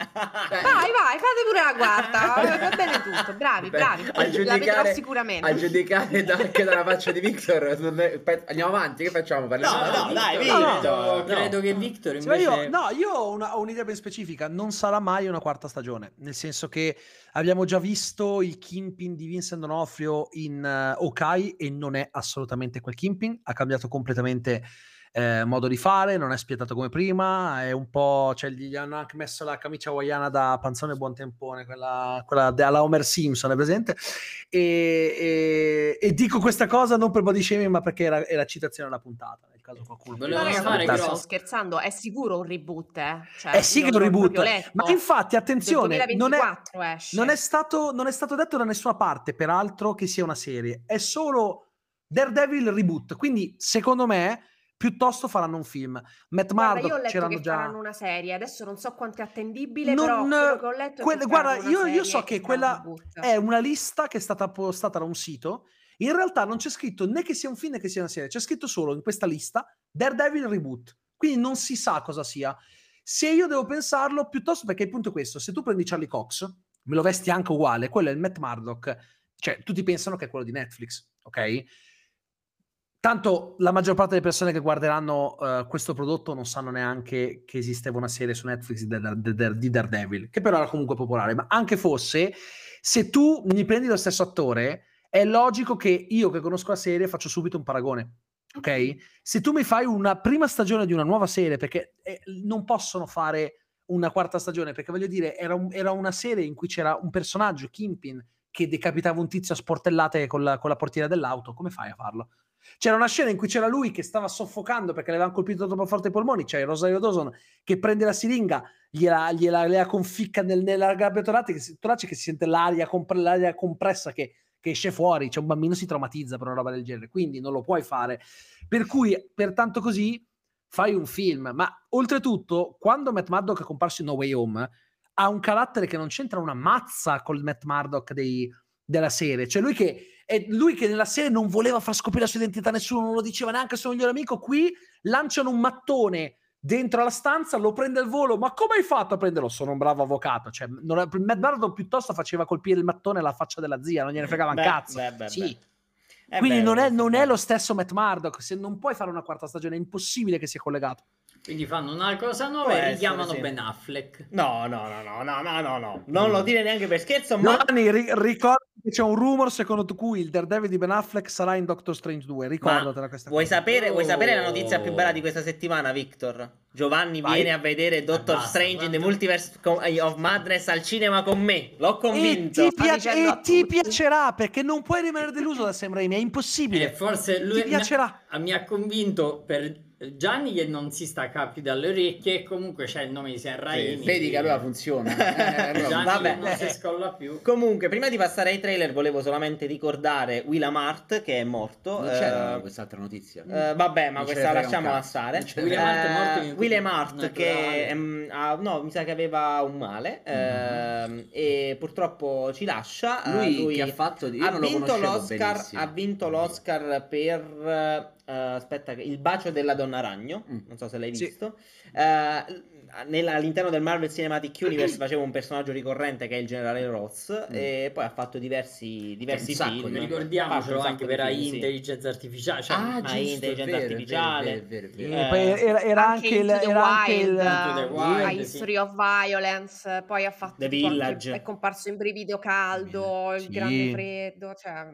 Vai, vai, fate pure la quarta. Va bene tutto, bravi, beh, bravi. La vedrò sicuramente. A giudicare da, anche dalla faccia di Victor, non è, andiamo avanti. Che facciamo? Parliamo no, no, dai, Victor. No, no, no. Credo che Victor invece... cioè io, no, io ho, una, ho un'idea ben specifica. Non sarà mai una quarta stagione, nel senso che abbiamo già visto il Kingpin di Vincent D'Onofrio in uh, Hawkeye e non è assolutamente quel Kingpin. Ha cambiato completamente Eh, modo di fare, non è spietato come prima, è un po', cioè gli hanno anche messo la camicia hawaiana da panzone buon tempone, quella, quella della Homer Simpson, è presente, e, e, e dico questa cosa non per body shaming ma perché era, era citazione alla puntata nel caso qualcuno voleva fare, però sto scherzando, è sicuro un reboot, eh? Cioè, è sicuro un reboot, ma infatti attenzione non è, non, è stato, non è stato detto da nessuna parte peraltro che sia una serie, è solo Daredevil reboot, quindi secondo me piuttosto faranno un film. Matt guarda, Murdock, io ho letto che già... faranno una serie, adesso non so quanto è attendibile, non... però quello che ho letto è que- guarda, io, io so che quella è una lista che è stata postata da un sito, in realtà non c'è scritto né che sia un film né che sia una serie, c'è scritto solo in questa lista Daredevil Reboot, quindi non si sa cosa sia. Se io devo pensarlo, piuttosto perché il punto è questo, se tu prendi Charlie Cox, me lo vesti anche uguale, quello è il Matt Murdock, cioè tutti pensano che è quello di Netflix, ok? Tanto la maggior parte delle persone che guarderanno uh, questo prodotto non sanno neanche che esisteva una serie su Netflix di, Dare, di, Dare, di Daredevil, che però era comunque popolare, ma anche fosse, se tu mi prendi lo stesso attore, è logico che io che conosco la serie faccio subito un paragone, ok? Se tu mi fai una prima stagione di una nuova serie, perché eh, non possono fare una quarta stagione, perché voglio dire, era, un, era una serie in cui c'era un personaggio, Kingpin, che decapitava un tizio a sportellate con la, con la portiera dell'auto, come fai a farlo? C'era una scena in cui c'era lui che stava soffocando perché le avevano colpito troppo forte i polmoni, c'è cioè Rosario Dawson che prende la siringa, gliela, gliela, gliela conficca nel, nella gabbia torace che, che si sente l'aria, comp- l'aria compressa che, che esce fuori, cioè un bambino si traumatizza per una roba del genere, quindi non lo puoi fare, per cui pertanto così fai un film. Ma oltretutto quando Matt Murdock è comparso in No Way Home ha un carattere che non c'entra una mazza col Matt Murdock dei, della serie, cioè lui che è lui che nella serie non voleva far scoprire la sua identità a nessuno, non lo diceva neanche al suo migliore amico, qui lanciano un mattone dentro la stanza, lo prende al volo, ma come hai fatto a prenderlo? Sono un bravo avvocato, cioè non è, Matt Murdock piuttosto faceva colpire il mattone alla faccia della zia, non gliene fregava un cazzo, beh, beh, sì. beh. quindi eh non, beh, è, non è lo stesso Matt Murdock, se non puoi fare una quarta stagione è impossibile che sia collegato. Quindi fanno una cosa nuova e richiamano sì. Ben Affleck. No, no, no, no, no, no, no, no. Non mm. lo dire neanche per scherzo, ma... Giovanni, ri- ricorda che c'è un rumor secondo cui il Daredevil di Ben Affleck sarà in Doctor Strange due. Ricordatela questa vuoi cosa. Sapere, oh. Vuoi sapere la notizia più bella di questa settimana, Victor? Giovanni Vai. viene a vedere Doctor ah, Strange in the Multiverse of Madness al cinema con me. L'ho convinto. E ti, piace- e ti piacerà, perché non puoi rimanere deluso da Sam Raimi, è impossibile. Eh, forse lui ti piacerà. Mi ha, mi ha convinto per... Gianni che non si stacca più dalle orecchie, comunque c'è il nome di Sam Raimi. Sì, vedi che allora funziona. eh, Gianni vabbè. non si scolla più. Comunque, prima di passare ai trailer, volevo solamente ricordare Will Amart che è morto. Non c'era uh, quest'altra notizia. Uh, vabbè, ma non questa la lasciamo stare. Will Amart è morto. In uh, Will Amart che um, ha, no, mi sa che aveva un male mm-hmm. uh, e purtroppo ci lascia. Lui, uh, lui che ha fatto di... ha non vinto lo l'Oscar, benissimo. ha vinto l'Oscar per uh, Uh, aspetta, Il bacio della donna ragno, mm. non so se l'hai visto. Sì. Uh, nella, all'interno del Marvel Cinematic Universe faceva un personaggio ricorrente che è il generale Ross mm. e poi ha fatto diversi, diversi film. Ricordiamocelo anche per l'intelligenza sì. artificiale, cioè ah, giusto, intelligenza vero, artificiale. Vero, vero, vero, vero. E poi era, era anche, anche il era Wild, anche il... Wild, Wild, History sì. of Violence, poi ha fatto The Village, è comparso in Brivido Caldo, Il sì. grande freddo, cioè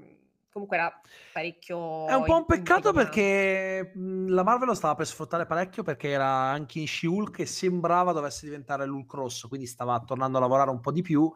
comunque era parecchio... È un po' un peccato perché la Marvel lo stava per sfruttare parecchio, perché era anche in She-Hulk che sembrava dovesse diventare l'Hulk rosso, quindi stava tornando a lavorare un po' di più.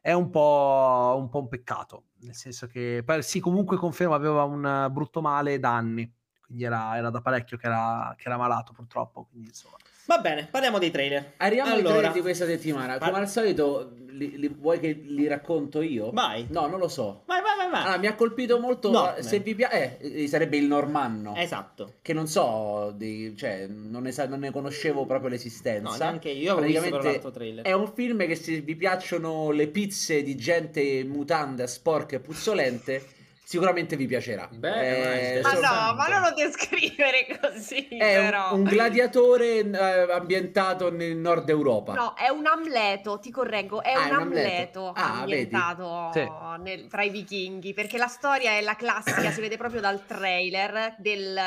È un po' un, po' un peccato, nel senso che... Sì, comunque conferma, aveva un brutto male da anni, quindi era, era da parecchio che era, che era malato purtroppo, quindi insomma... Va bene, parliamo dei trailer. Arriviamo allora, ai trailer di questa settimana. Come par- al solito, li, li, vuoi che li racconto io? Vai. No, non lo so. Vai, vai, vai. vai. Allora, mi ha colpito molto. No, se vi piace, eh, sarebbe Il Normanno. Esatto. Che non so, di, cioè, non ne, sa- non ne conoscevo proprio l'esistenza. No, neanche io. Praticamente ho visto l'altro trailer. È un film che, se vi piacciono le pizze di gente mutanda, sporca e puzzolente, sicuramente vi piacerà. Beh, eh, ma no, ma non lo descrivere così. È però. Un, un gladiatore eh, ambientato nel nord Europa. No, è un Amleto, ti correggo, è ah, un, un Amleto, amleto ah, ambientato sì. nel, tra i vichinghi, perché la storia è la classica, si vede proprio dal trailer del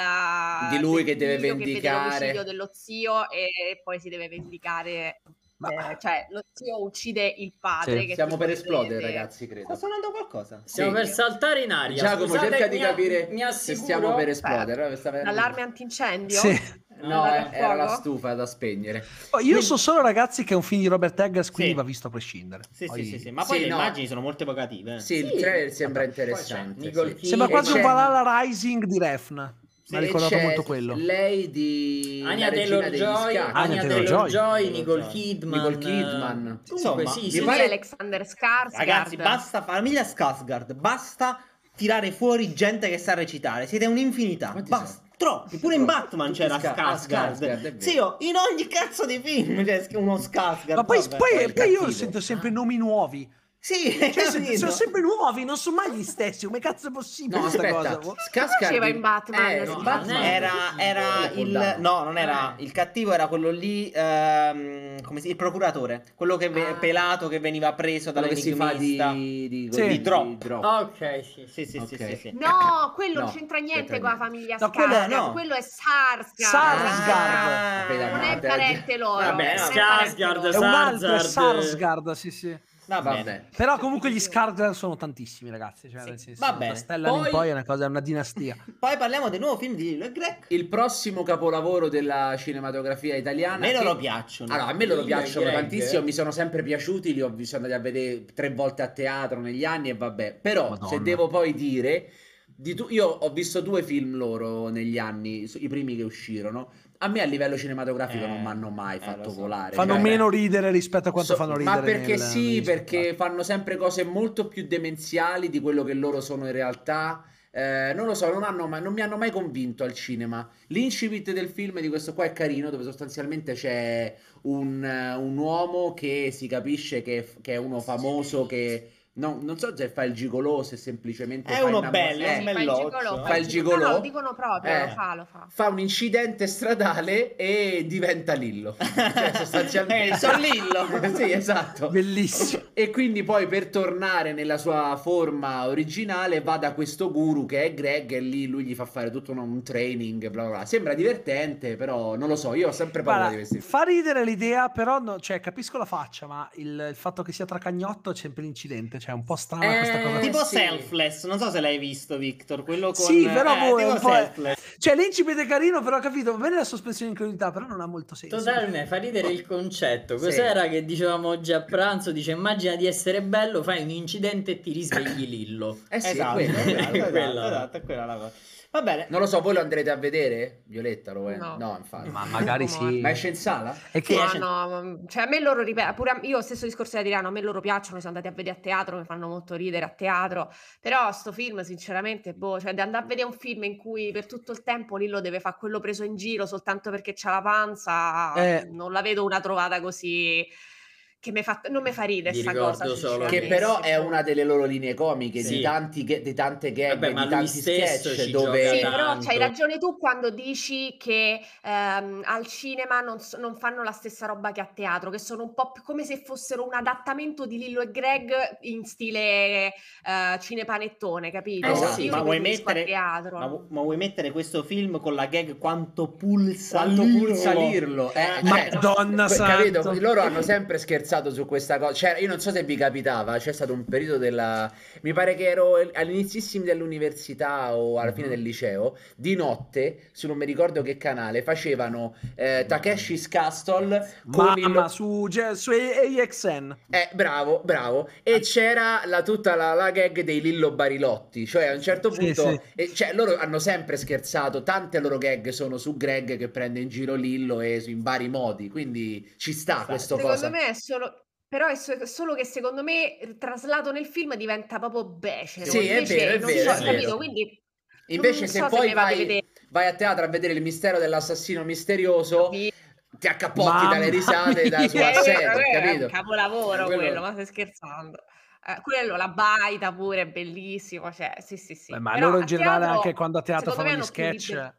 di lui del che deve vendicare, che l'omicidio dello zio e, e poi si deve vendicare. Ma... Eh, cioè lo zio uccide il padre sì. che siamo per esplodere vede... ragazzi credo sta suonando qualcosa sì. Siamo per saltare in aria. Giacomo cerca di capire mi assicuro... se stiamo per esplodere eh, per allarme antincendio sì. No, no era fuoco. La stufa da spegnere. Oh, io quindi... so solo, ragazzi, che è un film di Robert Eggers, quindi sì. va visto a prescindere. Sì, poi... sì, sì, sì. Ma poi sì, le no. immagini sono molto evocative. Sì, sì, il trailer sembra interessante. Sì. Sì. Sembra quasi un Valhalla Rising di Refn. Mi ha ricordato molto quello. Lei di Anya Taylor-Joy, Anya Taylor-Joy, Nicole Kidman, Nicole Kidman. Uh, Insomma, sì, sì, sì, pare... Alexander Skarsgård. Ragazzi, basta famiglia Skarsgård, basta tirare fuori gente che sa recitare. Siete un'infinità. Quanti basta. Sono? Troppi. Pure in Batman c'era Skarsgård. Sì, io in ogni cazzo di film c'è uno Skarsgård. Ma poi, poi, poi io sento sempre nomi nuovi. Sì, cioè, sono sempre nuovi, non sono mai gli stessi. Come cazzo è possibile? No, questa cosa? Cosa faceva in Batman? Eh, no, Batman era, era il no, non era eh. il cattivo, era quello lì. Ehm, come si, il procuratore, quello che ah. pelato che veniva preso dall'enigmista di, di, di, sì. di drop. Ok, sì, sì, sì, okay. sì, sì, sì. No, quello non c'entra niente con la famiglia no, Skarsgård. Quello, no. quello è Sarsgaard. Sarsgaard. Ah, non è parente loro. Vabbè, Skarsgård è un altro Sarsgaard. Sì, sì. No, vabbè. Però comunque gli Skarsgård sono tantissimi, ragazzi. Cioè, sì. nel senso, va bene. Da Stellan poi... in poi è una cosa, è una dinastia. Poi parliamo del nuovo film di Le Grec. Il prossimo capolavoro della cinematografia italiana. A me loro che... piacciono. Allora, a me loro piacciono Greg. tantissimo. Mi sono sempre piaciuti. Li ho visto andati a vedere tre volte a teatro negli anni e vabbè. Però, Madonna. se devo poi dire, di tu... io ho visto due film loro negli anni, i primi che uscirono. A me a livello cinematografico eh, non mi hanno mai fatto eh, volare. Fanno cioè, meno ridere rispetto a quanto so, fanno ridere. Ma perché nel, sì, perché fanno sempre cose molto più demenziali di quello che loro sono in realtà. Eh, non lo so, non, hanno mai, non mi hanno mai convinto al cinema. L'incipit del film di questo qua è carino, dove sostanzialmente c'è un, un uomo che si capisce che, che è uno famoso, che... No, non so se fa il gigolò, se semplicemente è fa uno una bello, eh, fa il gigolò, fa il gigolò, no, lo dicono proprio, eh, lo fa, lo fa. Fa un incidente stradale e diventa Lillo. Cioè sostanzialmente eh, sono Lillo. Sì, esatto. Bellissimo. E quindi poi per tornare nella sua forma originale va da questo guru che è Greg e lì lui gli fa fare tutto un, un training, bla bla bla. Sembra divertente, però non lo so, io ho sempre paura Guarda, di questi. Fa ridere l'idea, però no, cioè capisco la faccia, ma il, il fatto che sia tracagnotto è sempre l'incidente. Cioè, è un po' strana eh, questa cosa. Tipo sì. Selfless, non so se l'hai visto, Victor. Quello con Sì, però eh, voi, un po' è... Cioè, l'incipite è carino, però ho capito, va bene la sospensione di incredulità, però non ha molto senso. Totalmente, fa ridere il concetto. Cos'era sì. che dicevamo oggi a pranzo? Dice, immagina di essere bello, fai un incidente e ti risvegli Lillo. Eh sì, esatto, è quella, quella. Esatto, è quella la cosa. Va bene. Non lo so, voi lo andrete a vedere? Violetta lo è? No, no infatti. Ma magari sì. Ma esce in sala? E che no, no, cioè a me loro, ripeto, pure a, io stesso discorso da Tirano, a me loro piacciono, sono andati a vedere a teatro, mi fanno molto ridere a teatro, però sto film sinceramente, boh, cioè di andare a vedere un film in cui per tutto il tempo Lillo deve fare quello preso in giro soltanto perché c'ha la panza, eh. non la vedo una trovata così... che mi fa, non mi fa ridere sta cosa solo che però è una delle loro linee comiche sì. di, tanti, di tante gag Vabbè, di tanti sketch dove sì, però c'hai ragione tu quando dici che ehm, al cinema non, non fanno la stessa roba che a teatro, che sono un po' più come se fossero un adattamento di Lillo e Greg in stile eh, cinepanettone, capito? Eh, sì, ma, vuoi mettere, ma, vu- ma vuoi mettere questo film con la gag quanto pulsa quanto Lillo, pulsa Lillo. Eh, Madonna cioè, santo capito? Loro hanno sempre scherzato su questa cosa, cioè io non so se vi capitava, c'è stato un periodo della, mi pare che ero all'inizissimi dell'università o alla fine del liceo, di notte su non mi ricordo che canale facevano eh, Takeshi's Castle con il... su, su A X N eh bravo bravo e c'era la, tutta la, la gag dei Lillo Barilotti, cioè a un certo punto sì, sì. E, cioè, loro hanno sempre scherzato, tante loro gag sono su Greg che prende in giro Lillo e in vari modi, quindi ci sta sì, questo secondo cosa me è solo però è solo che secondo me traslato nel film diventa proprio becero. Sì, invece, è vero, è non vero, so, è capito, vero. Quindi invece se so poi se vai, vai a teatro a vedere il mistero dell'assassino misterioso sì. ti accappotti Mamma dalle risate da su assetto, capito? È un capolavoro quello, quello ma stai scherzando. Uh, quello la baita pure è bellissimo, cioè sì sì sì. Beh, ma però loro in generale teatro, anche quando a teatro fanno gli sketch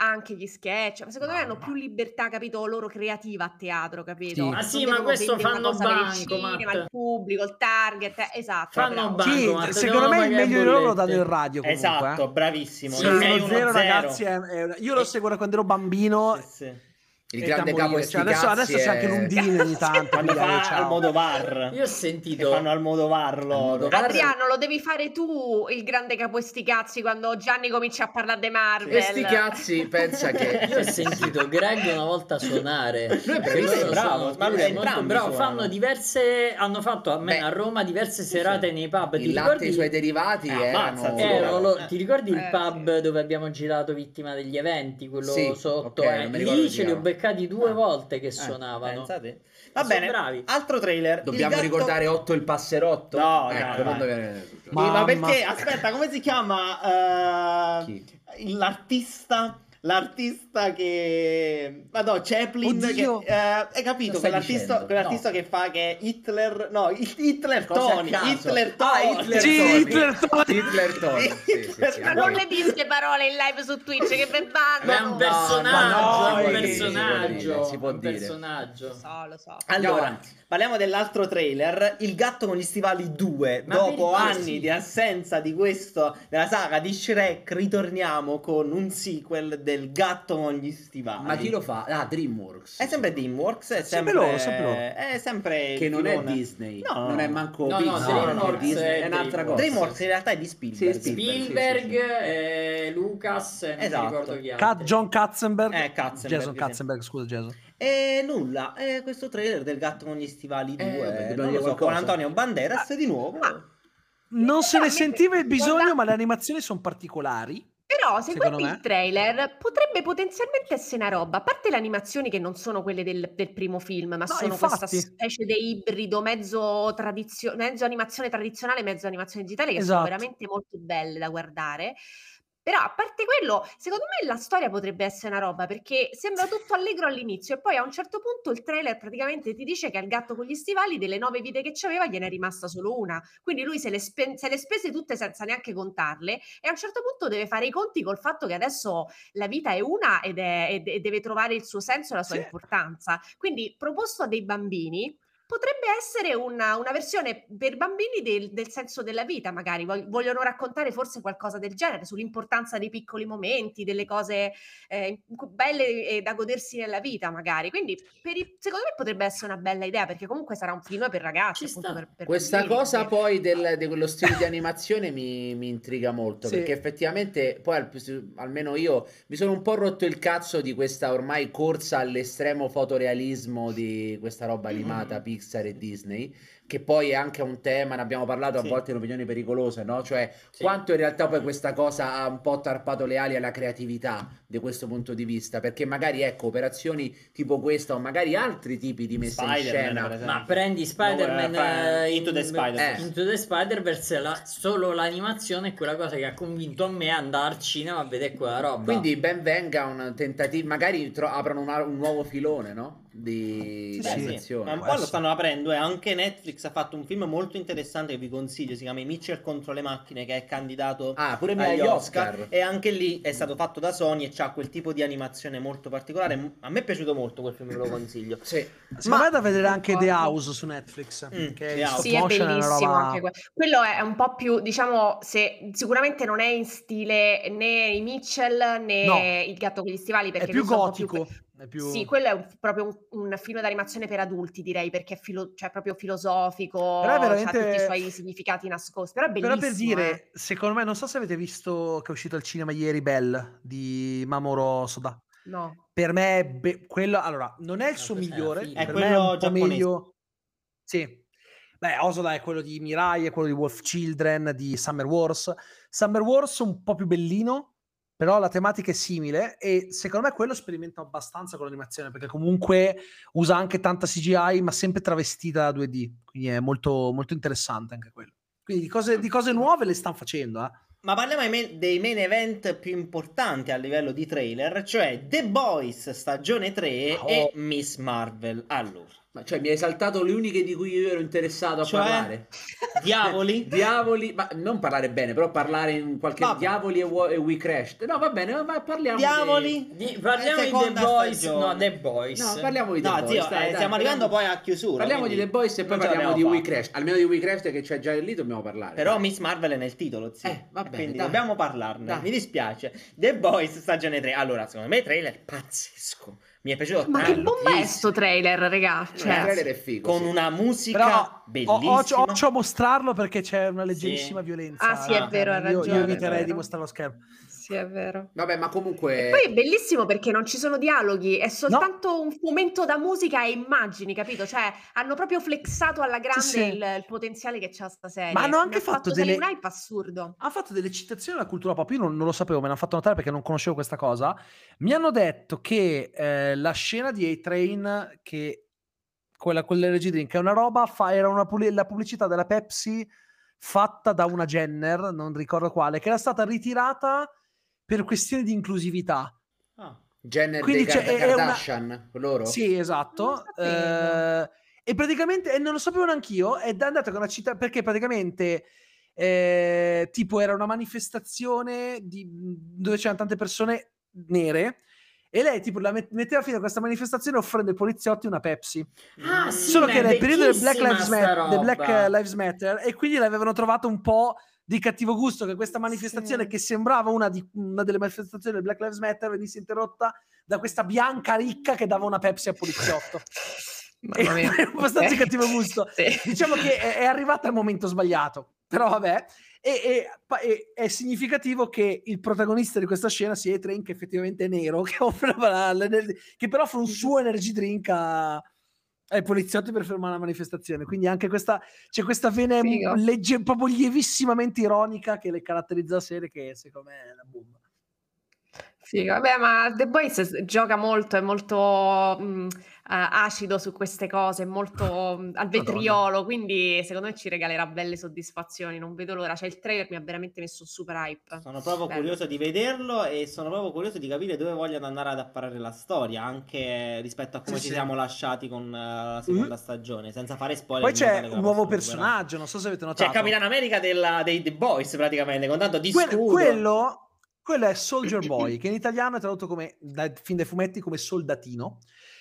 anche gli sketch, ma secondo no, me hanno no. più libertà, capito, loro creativa a teatro, capito? Sì. Ah sì, ma questo fanno banco, ma il pubblico, il target, eh, esatto. Fanno banco, sì, secondo me il meglio di loro danno il radio comunque. Esatto, eh. bravissimo. Sì, zero, ragazzi, è, è, io lo seguo da quando ero bambino. Sì, sì. Il grande capo cioè, adesso, adesso è... c'è anche l'Undine ogni tanto quando fa ciao. Almodovar io ho sentito che fanno Almodovar loro Adriano lo devi fare tu il grande capo e sti cazzi quando Gianni comincia a parlare di Marvel e sti cazzi pensa che io ho sentito Greg una volta suonare lui è loro bravo sono, ma lui è molto bravo fanno diverse hanno fatto a, me, Beh, a Roma diverse serate sì. nei pub il ti latte ricordi... i suoi derivati eh, erano... erano lo... eh. ti ricordi il pub eh, sì. dove abbiamo girato Vittima degli Eventi quello sì, sotto okay, eh. lì ce li ho di due ah. volte che suonavano eh, va bene bravi. Altro trailer dobbiamo gatto... ricordare Otto il passerotto no, ecco, no, no, dobbiamo... ma perché aspetta come si chiama uh, l'artista l'artista che... Ma no, Chaplin, che, eh, hai capito? Quell'artista, quell'artista no. che fa che Hitler... No, Hitler Tony. Hitler Tony. Ah, Hitler, sì, Hitler Tony. Hitler Tony. Sì, sì, sì, ma non le piste parole in live su Twitch che per banda. È un personaggio, no, è un personaggio. Si può dire. Si può dire. Un lo so, lo so. Allora, parliamo dell'altro trailer, Il gatto con gli stivali due. Ma dopo anni sì. di assenza di questo, della saga di Shrek, ritorniamo con un sequel del gatto con gli stivali. Ma chi lo fa? Ah, DreamWorks. È sempre DreamWorks, è sempre, sempre, sempre, sempre, è sempre che non è Disney. No, non è manco no, Disney, no, no, no, no, no, Disney è, è un'altra cosa. DreamWorks in realtà è di Spielberg. Sì, Spielberg, Spielberg sì, sì, sì. Eh, Lucas, non esatto. mi ricordo chi altri. John Katzenberg. Eh, Katzenberg. Jason Katzenberg, scusa Jason. E nulla, eh, questo trailer del gatto con gli stivali due, eh, non lo so, con Antonio Banderas ah, di nuovo. Ah, non se ne sentiva il bisogno, ma le animazioni sono particolari. Però se guardi me... il trailer potrebbe potenzialmente essere una roba, a parte le animazioni che non sono quelle del, del primo film, ma no, sono infatti. questa specie di ibrido mezzo, tradizio- mezzo animazione tradizionale, mezzo animazione digitale, che esatto. sono veramente molto belle da guardare. Però a parte quello, secondo me la storia potrebbe essere una roba, perché sembra tutto allegro all'inizio e poi a un certo punto il trailer praticamente ti dice che al gatto con gli stivali delle nove vite che c'aveva gliene è rimasta solo una, quindi lui se le, spe- se le spese tutte senza neanche contarle, e a un certo punto deve fare i conti col fatto che adesso la vita è una ed è, e deve trovare il suo senso e la sua sì. importanza. Quindi proposto a dei bambini, potrebbe essere una, una versione per bambini del, del senso della vita, magari vogliono raccontare forse qualcosa del genere sull'importanza dei piccoli momenti, delle cose eh, belle e da godersi nella vita magari, quindi per i, secondo me potrebbe essere una bella idea, perché comunque sarà un film per ragazzi, appunto, per, per questa bambini, cosa perché... poi del, di quello stile di animazione mi, mi intriga molto, sì. perché effettivamente poi al, almeno io mi sono un po' rotto il cazzo di questa ormai corsa all'estremo fotorealismo di questa roba animata mm. Pixar e Disney, che poi è anche un tema, ne abbiamo parlato a sì. volte in Opinioni Pericolose, no? Cioè sì. quanto in realtà poi questa cosa ha un po' tarpato le ali alla creatività da questo punto di vista, perché magari ecco operazioni tipo questa o magari altri tipi di messa Spider-Man, in scena, per esempio. Ma prendi Spider-Man no, eh, Into the Spider-Verse, eh. Into the Spider-Verse la, solo l'animazione è quella cosa che ha convinto a me ad andare al cinema a vedere quella roba, quindi ben venga un tentativo, magari tro- aprono una, un nuovo filone, no? Di sì, sì. Ma un po' lo stanno aprendo, e eh. anche Netflix ha fatto un film molto interessante che vi consiglio, si chiama I Mitchell contro le macchine, che è candidato ah, pure agli Oscar. Oscar, e anche lì è stato fatto da Sony e c'ha quel tipo di animazione molto particolare, a me è piaciuto molto quel film, ve lo consiglio. Sì. Sì, ma vai a vedere anche The House su Netflix, mm, che è sì, è bellissimo anche quello. Quello è un po' più, diciamo, se sicuramente non è in stile né i Mitchell né no. il gatto con gli stivali, perché è più gotico. Più... Sì, quello è un, proprio un, un film d'animazione per adulti, direi, perché è filo, cioè, proprio filosofico, ha veramente... tutti i suoi significati nascosti, però è bellissimo. Però per dire, eh. secondo me, non so se avete visto che è uscito al cinema ieri Bell di Mamoru Soda. No. Per me è be- quello, allora, non è il suo no, migliore, è, è quello un giapponese. Meglio... Sì. Beh, Osoda è quello di Mirai, è quello di Wolf Children, di Summer Wars. Summer Wars un po' più bellino, però la tematica è simile, e secondo me quello sperimenta abbastanza con l'animazione, perché comunque usa anche tanta C G I, ma sempre travestita da due D, quindi è molto, molto interessante anche quello. Quindi di cose, di cose nuove le stanno facendo, eh. Ma parliamo dei main event più importanti a livello di trailer, cioè The Boys stagione tre oh. e Miss Marvel. Allora, ma cioè mi hai saltato le uniche di cui io ero interessato a cioè, parlare. Diavoli Diavoli, ma non parlare bene, però parlare in qualche Vabbè. Diavoli e, wo- e We Crashed. No, va bene, ma parliamo Diavoli di, di, parliamo di The Boys. No, The Boys. No, parliamo di The no, Boys. Zio, dai, eh, dai, stiamo arrivando poi a chiusura. Parliamo quindi... di The Boys e poi parliamo di fatto. We Crashed. Almeno di We Crashed che c'è già lì dobbiamo parlare. Però dai. Miss Marvel è nel titolo, zio. Eh, va bene, quindi dai. dobbiamo parlarne. Dai. Mi dispiace. The Boys stagione tre. Allora, secondo me il trailer pazzesco. Mi è piaciuto ma tanto. Che bomba è sto trailer, raga, cioè, trailer è figo, con sì. una musica però bellissima. Ho, ho, ho, ho a mostrarlo perché c'è una leggerissima sì. violenza. Ah sì, è vero, ha ragione. Io, io eviterei di mostrare lo schermo. Sì, è vero. Vabbè, ma comunque... E poi è bellissimo perché non ci sono dialoghi, è soltanto no. un fomento da musica e immagini, capito? Cioè, hanno proprio flexato alla grande sì, sì. Il, il potenziale che c'ha sta serie. Ma hanno anche fatto, fatto delle... Un assurdo. Ha fatto delle citazioni alla cultura pop, io non, non lo sapevo, me l'hanno fatto notare perché non conoscevo questa cosa. Mi hanno detto che eh, la scena di A-Train, che quella con le regie drink, è una roba, fa, era una, la pubblicità della Pepsi fatta da una Jenner, non ricordo quale, che era stata ritirata... per questioni di inclusività. Jenner quindi dei Gard- Kardashian, una... loro? Sì, esatto. Eh, e praticamente, e non lo sapevo neanch'io, è andata con una città, perché praticamente eh, tipo era una manifestazione di, dove c'erano tante persone nere, e lei tipo la metteva fine a questa manifestazione offrendo ai poliziotti una Pepsi. Ah, sì, solo che era il periodo del Black Lives Matter, del Black Lives Matter, e quindi l'avevano trovato un po' di cattivo gusto che questa manifestazione, sì, che sembrava una, di, una delle manifestazioni del Black Lives Matter, venisse interrotta da questa bianca ricca che dava una Pepsi al poliziotto. Mamma mia, è abbastanza okay. cattivo gusto. Sì. Diciamo che è, è arrivata al momento sbagliato, però vabbè. E, e, e è significativo che il protagonista di questa scena sia E tre, che effettivamente è nero, che, offreva che però offre un suo energy drink a... ai poliziotti per fermare la manifestazione. Quindi anche questa, c'è questa vena legge, proprio lievissimamente ironica che le caratterizza la serie, che secondo me è la bomba. Sì, vabbè, ma The Boys gioca molto, è molto mh, uh, acido su queste cose, è molto mh, al vetriolo, Madonna. Quindi secondo me ci regalerà belle soddisfazioni, non vedo l'ora. Cioè il trailer mi ha veramente messo super hype. Sono proprio Beh. curioso di vederlo e sono proprio curioso di capire dove vogliono andare ad apparare la storia, anche rispetto a come sì, ci sì. siamo lasciati con uh, la seconda mm. stagione, senza fare spoiler. Poi c'è un nuovo personaggio, però. non so se avete notato. C'è Capitano America della, dei The Boys praticamente, con tanto di scudo. Quello... Quello è Soldier Boy, che in italiano è tradotto come, da, fin dai fumetti, come soldatino,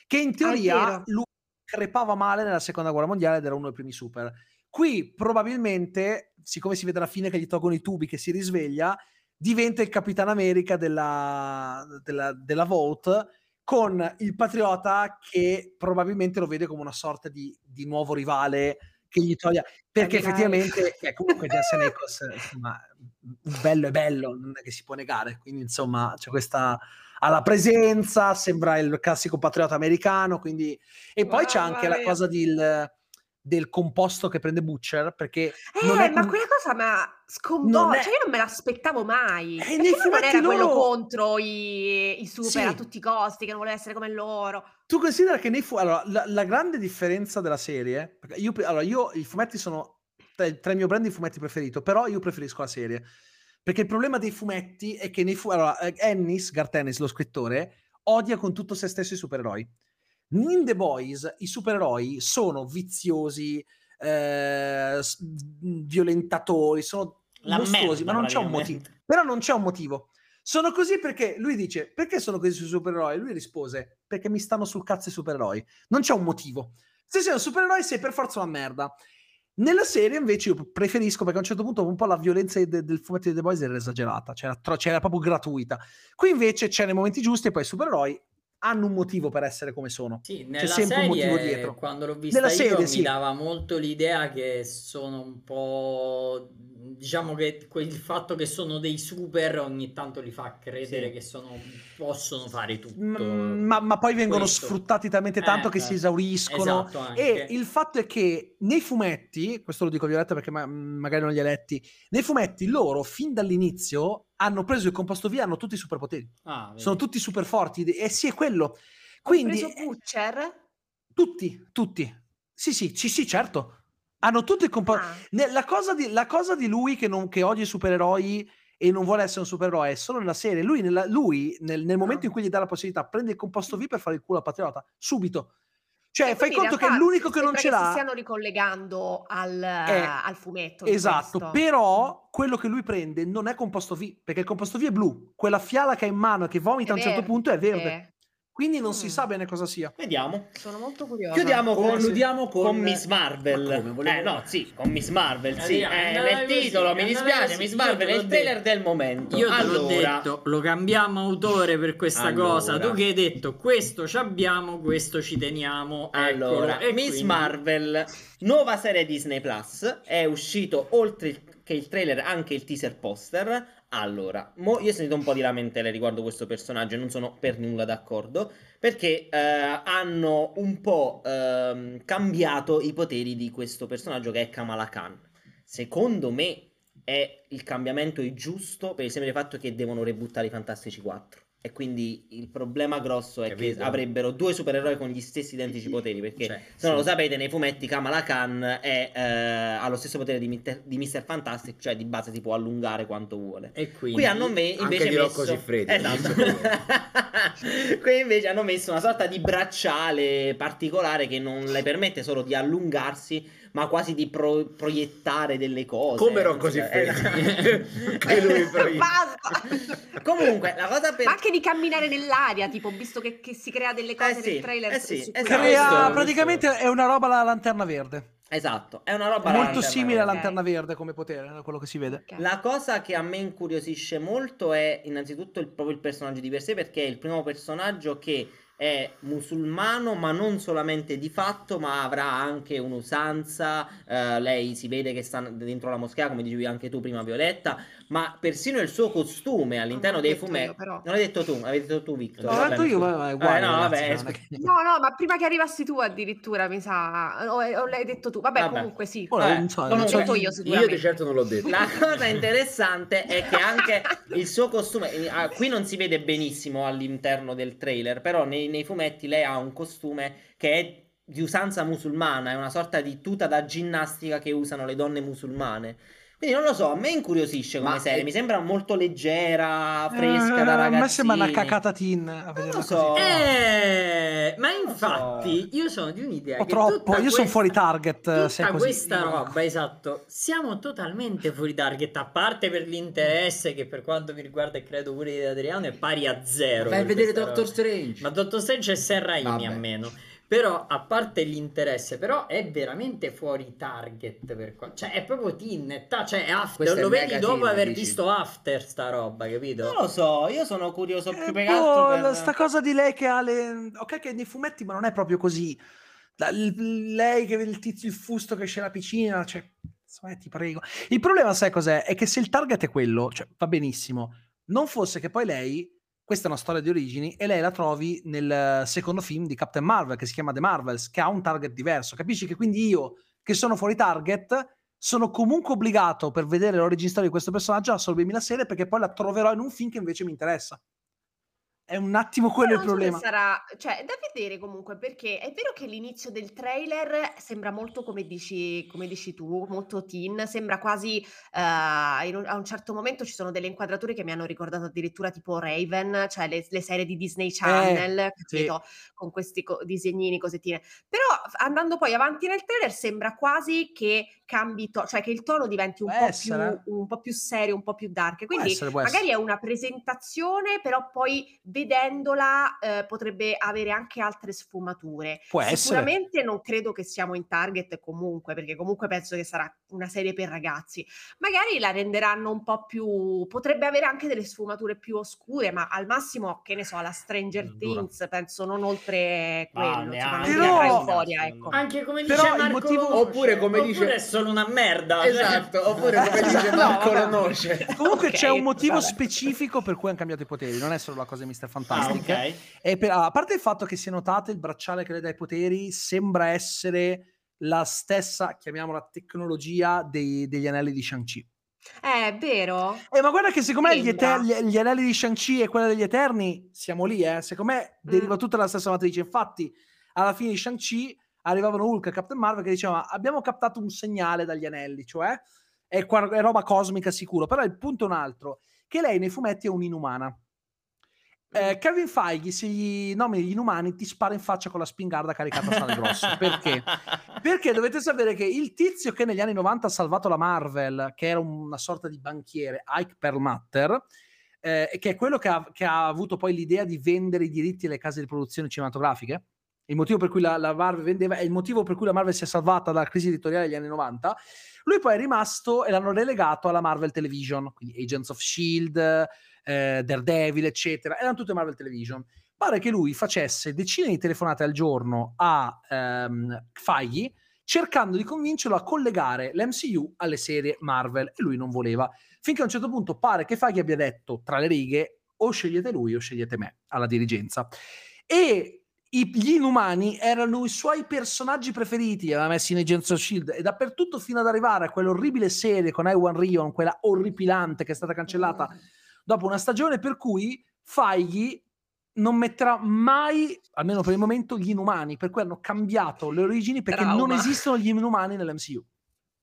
che in teoria lui crepava male nella seconda guerra mondiale ed era uno dei primi super. Qui probabilmente, siccome si vede alla fine che gli tolgono i tubi, che si risveglia, diventa il Capitano America della, della, della Vault, con il Patriota che probabilmente lo vede come una sorta di, di nuovo rivale che gli toglie, perché effettivamente eh, comunque Jensen Ackles, insomma, bello è bello, non è che si può negare, quindi insomma c'è questa, alla presenza sembra il classico patriota americano, quindi e poi wow, c'è anche vale. la cosa del, del composto che prende Butcher, perché eh, non è ma com- quella cosa ma sconvolge, è... cioè io non me l'aspettavo mai, eh, perché non era loro... quello contro i, i super sì. a tutti i costi, che non voleva essere come loro. Tu considera che nei fu- allora, la, la grande differenza della serie, perché io, allora, io i fumetti sono tra, tra il mio brand di fumetti preferito, però io preferisco la serie, perché il problema dei fumetti è che nei fu- allora, Ennis, Garth Ennis, lo scrittore, odia con tutto se stesso i supereroi. In The Boys i supereroi sono viziosi, eh, violentatori, sono la mostruosi, merda, ma non c'è un motivo. Però non c'è un motivo. Sono così perché lui dice, perché sono così sui supereroi? Lui rispose, perché mi stanno sul cazzo i supereroi. Non c'è un motivo. Se sei un supereroi sei per forza una merda. Nella serie invece io preferisco, perché a un certo punto un po' la violenza de- del fumetto di The Boys era esagerata, c'era, tro- c'era proprio gratuita. Qui invece c'è nei momenti giusti e poi i supereroi hanno un motivo per essere come sono. Sì, nella c'è sempre serie, un motivo dietro. Quando l'ho vista nella io serie, mi sì. dava molto l'idea che sono un po'... diciamo che il fatto che sono dei super ogni tanto li fa credere sì. che sono, possono fare tutto, ma, ma poi vengono questo. sfruttati talmente tanto eh, che si esauriscono, esatto, e il fatto è che nei fumetti, questo lo dico a Violetta perché ma- magari non li ha letti, nei fumetti loro fin dall'inizio hanno preso il composto via, hanno tutti i superpoteri, ah, sono tutti super forti e sì è quello, quindi ho preso Butcher? tutti, tutti sì sì, sì, sì certo hanno tutto il compa- ah. la, cosa di, la cosa di lui che, non, che odia i supereroi e non vuole essere un supereroe è solo nella serie. Lui, nella, lui nel, nel momento no. in cui gli dà la possibilità prende il composto V per fare il culo al patriota subito, cioè fai conto che è l'unico che non ce l'ha, si stiano ricollegando al, è, al fumetto, esatto questo. Però quello che lui prende non è composto V, perché il composto V è blu, quella fiala che ha in mano e che vomita a un certo punto è verde è. Quindi non mm. si sa bene cosa sia. Vediamo. Sono molto curiosa. Chiudiamo con, sì. con, con Miss Marvel. Come, eh no, sì, con Miss Marvel, sì. Andiamo, eh, andiamo, nel titolo, andiamo, mi dispiace, andiamo, Miss Marvel è il trailer del momento. Io allora. te l'ho detto, lo cambiamo autore per questa allora. cosa. Tu che hai detto, questo ci abbiamo, questo ci teniamo. Allora, e Miss quindi... Marvel, nuova serie Disney Plus, è uscito oltre che il trailer anche il teaser poster. Allora, mo io ho sentito un po' di lamentele riguardo questo personaggio e non sono per nulla d'accordo, perché eh, hanno un po' eh, cambiato i poteri di questo personaggio che è Kamala Khan. Secondo me è il cambiamento è giusto per il semplice fatto che devono rebuttare i Fantastici quattro. E quindi il problema grosso è Capito. che avrebbero due supereroi con gli stessi identici poteri, perché cioè, se non sì. lo sapete, nei fumetti Kamala Khan è, eh, ha lo stesso potere di, Mister, di mister Fantastic, cioè di base si può allungare quanto vuole. E quindi qui hanno me- invece messo così freddo, esatto. Qui invece hanno messo una sorta di bracciale particolare che non le permette solo di allungarsi, ma quasi di pro- proiettare delle cose. Come ero così felice che lui proietta. Comunque, la cosa per... Ma anche di camminare nell'aria, tipo, visto che, che si crea delle cose eh sì, nel trailer. Eh sì, esatto. Crea, praticamente è una roba la Lanterna Verde. Esatto, è una roba molto simile alla Lanterna Verde come potere, da quello che si vede. Okay. La cosa che a me incuriosisce molto è innanzitutto il, proprio il personaggio di per sé, perché è il primo personaggio che è musulmano, ma non solamente di fatto, ma avrà anche un'usanza. Uh, lei si vede che sta dentro la moschea, come dicevi anche tu prima, Violetta, ma persino il suo costume all'interno dei fumetti, non l'hai detto tu, l'hai detto tu, Victor. No, l'ho detto io, ma guarda, eh, no, vabbè, no, no, ma prima che arrivassi tu addirittura, mi sa, o, o l'hai detto tu, vabbè, vabbè. comunque sì, oh, eh, so, l'ho detto io sicuramente. Io di certo non l'ho detto. La cosa interessante è che anche il suo costume, ah, qui non si vede benissimo all'interno del trailer, però nei nei fumetti lei ha un costume che è di usanza musulmana, è una sorta di tuta da ginnastica che usano le donne musulmane. Quindi non lo so, a me incuriosisce come ma serie, è... mi sembra molto leggera, fresca, eh, da ragazzini. A me sembra una cacata teen a vedere. Non lo so. Eh, ma infatti io sono di un'idea. Ho che troppo, io questa, sono fuori target. Tutta se così. Questa roba, esatto, siamo totalmente fuori target, a parte per l'interesse che per quanto mi riguarda e credo pure di Adriano è pari a zero. Vai a vedere Doctor roba. Strange. Ma Doctor Strange è Sam Raimi a meno. Però, a parte l'interesse, però è veramente fuori target per qua. Cioè, è proprio tinnetta, cioè After. Lo vedi dopo teen, aver dici. visto After sta roba, capito? Non lo so, io sono curioso più per altro per... Sta cosa di lei che ha le... Ok, che nei fumetti, ma non è proprio così. La, l- lei che vede il tizio, il fusto che esce la piscina, cioè... Insomma, ti prego. Il problema, sai cos'è? È che se il target è quello, cioè, va benissimo. Non fosse che poi lei... Questa è una storia di origini e lei la trovi nel secondo film di Captain Marvel, che si chiama The Marvels, che ha un target diverso. Capisci che quindi io, che sono fuori target, sono comunque obbligato per vedere l'origin story di questo personaggio a sorbirmi la serie, perché poi la troverò in un film che invece mi interessa. È un attimo quello no, il problema. Sarà, cioè, da vedere comunque, perché è vero che l'inizio del trailer sembra molto, come dici, come dici tu, molto teen, sembra quasi, uh, un, a un certo momento ci sono delle inquadrature che mi hanno ricordato addirittura tipo Raven, cioè le, le serie di Disney Channel, eh, capito? Sì. Con questi co- disegnini, cosettine. Però andando poi avanti nel trailer sembra quasi che cambi, to- cioè che il tono diventi un, po più, un po' più serio, un po' più dark. Quindi può essere, può magari essere. È una presentazione, però poi... vedendola eh, potrebbe avere anche altre sfumature. Può sicuramente essere. Non credo che siamo in target comunque, perché comunque penso che sarà una serie per ragazzi. Magari la renderanno un po' più, potrebbe avere anche delle sfumature più oscure, ma al massimo, che ne so, la Stranger Things, penso non oltre quello, ah, cioè, però... Euphoria, ecco. Anche come dice però Marco motivo... oppure come oppure dice oppure è solo una merda. Esatto, cioè... oppure come dice Marco no, Noce. Comunque okay, c'è un motivo vabbè. specifico per cui hanno cambiato i poteri, non è solo la cosa misteriosa fantastica. Ah, okay. E per, a parte il fatto che, se notate, il bracciale che le dà i poteri sembra essere la stessa, chiamiamola, tecnologia dei, degli anelli di Shang-Chi. È eh, vero? Eh, ma guarda che secondo me gli, eter- gli, gli anelli di Shang-Chi e quella degli Eterni siamo lì, eh. Secondo me deriva mm. tutta dalla stessa matrice. Infatti, alla fine di Shang-Chi arrivavano Hulk e Captain Marvel che dicevano: abbiamo captato un segnale dagli anelli, cioè è, qua- è roba cosmica sicuro. Però il punto è un altro, che lei nei fumetti è un'inumana. Eh, Kevin Feige, se gli nomini gli inumani, ti spara in faccia con la spingarda caricata a sale grosso. Perché? Perché dovete sapere che il tizio che negli anni novanta ha salvato la Marvel, che era una sorta di banchiere, Ike Perlmutter, eh, che è quello che ha, che ha avuto poi l'idea di vendere i diritti alle case di produzione cinematografiche, il motivo per cui la, la Marvel vendeva, è il motivo per cui la Marvel si è salvata dalla crisi editoriale degli anni novanta. Lui poi è rimasto e l'hanno relegato alla Marvel Television, quindi Agents of S H I E L D, Eh, Daredevil, eccetera, erano tutte Marvel Television. Pare che lui facesse decine di telefonate al giorno a ehm, Feige, cercando di convincerlo a collegare l'M C U alle serie Marvel, e lui non voleva, finché a un certo punto pare che Feige abbia detto tra le righe: o scegliete lui o scegliete me, alla dirigenza. E i, gli inumani erano i suoi personaggi preferiti, li aveva messi in Agents of S H I E L D e dappertutto, fino ad arrivare a quell'orribile serie con Ewan Ryan, quella orripilante che è stata cancellata dopo una stagione, per cui Feige non metterà mai, almeno per il momento, gli inumani, per cui hanno cambiato le origini, perché trauma. Non esistono gli inumani nell'M C U.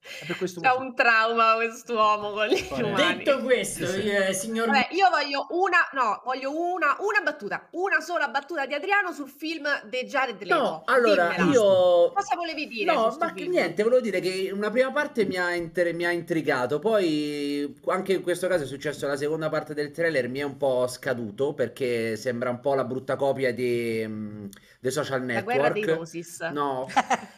È per questo C'è motivo. Un trauma quest'uomo con gli Fare. Inumani. Detto questo, sì, sì. Io, signor... Vabbè, io voglio una, no, voglio una, una battuta, una sola battuta di Adriano sul film The Jared Leto. No, allora Dimmela. Io... Cosa volevi dire? No, ma che niente, volevo dire che una prima parte mi ha, inter... mi ha intrigato, poi anche in questo caso è successo la seconda parte del trailer, mi è un po' scaduto, perché sembra un po' la brutta copia di... The Social Network. La guerra dei Roses. No,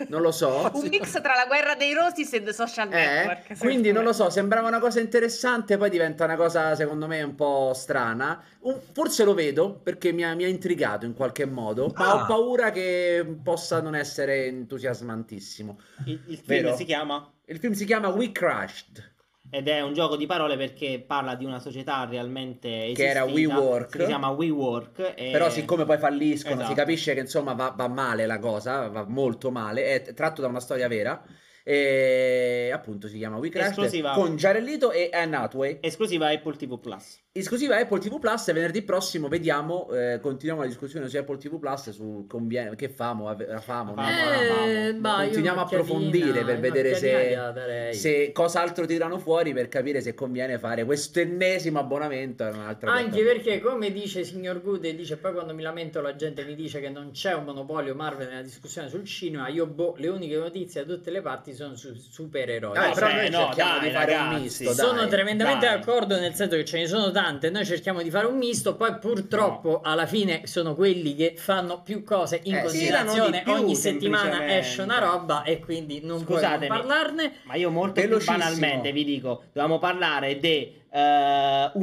non lo so. Un mix tra la guerra dei Roses e The Social Network. Eh, quindi non lo so, sembrava una cosa interessante, poi diventa una cosa secondo me un po' strana. Un, forse lo vedo, perché mi ha, mi ha intrigato in qualche modo, ma ah. ho paura che possa non essere entusiasmantissimo. Il, il film Vero? si chiama? Il film si chiama We Crushed. Ed è un gioco di parole perché parla di una società realmente esistita, che era WeWork, si chiama WeWork e... però siccome poi falliscono, esatto. si capisce che insomma va, va male la cosa, va molto male, è tratto da una storia vera e appunto si chiama We Crushed, con Jared Leto e Anne Hathaway, esclusiva Apple T V Plus. Esclusiva Apple T V Plus, e venerdì prossimo vediamo, eh, continuiamo la discussione su Apple T V Plus, su conviene, che famo, famo, eh, no, bah, continuiamo a approfondire per vedere se, se cosa altro tirano fuori, per capire se conviene fare questo ennesimo abbonamento a un'altra. Anche perché, come dice signor Good, dice poi quando mi lamento la gente mi dice che non c'è un monopolio Marvel nella discussione sul cinema, io boh, le uniche notizie da tutte le parti sono su, supereroi. Ah, però cioè, noi no, cerchiamo dai, di fare ragazzi, un misto. Sono dai, tremendamente dai. d'accordo, nel senso che ce ne sono tanti. Noi cerchiamo di fare un misto, poi purtroppo no. alla fine sono quelli che fanno più cose in eh, considerazione. Più, ogni settimana esce una roba e quindi non Scusatemi, puoi non parlarne. Ma io molto più banalmente vi dico, dovevamo parlare di uh,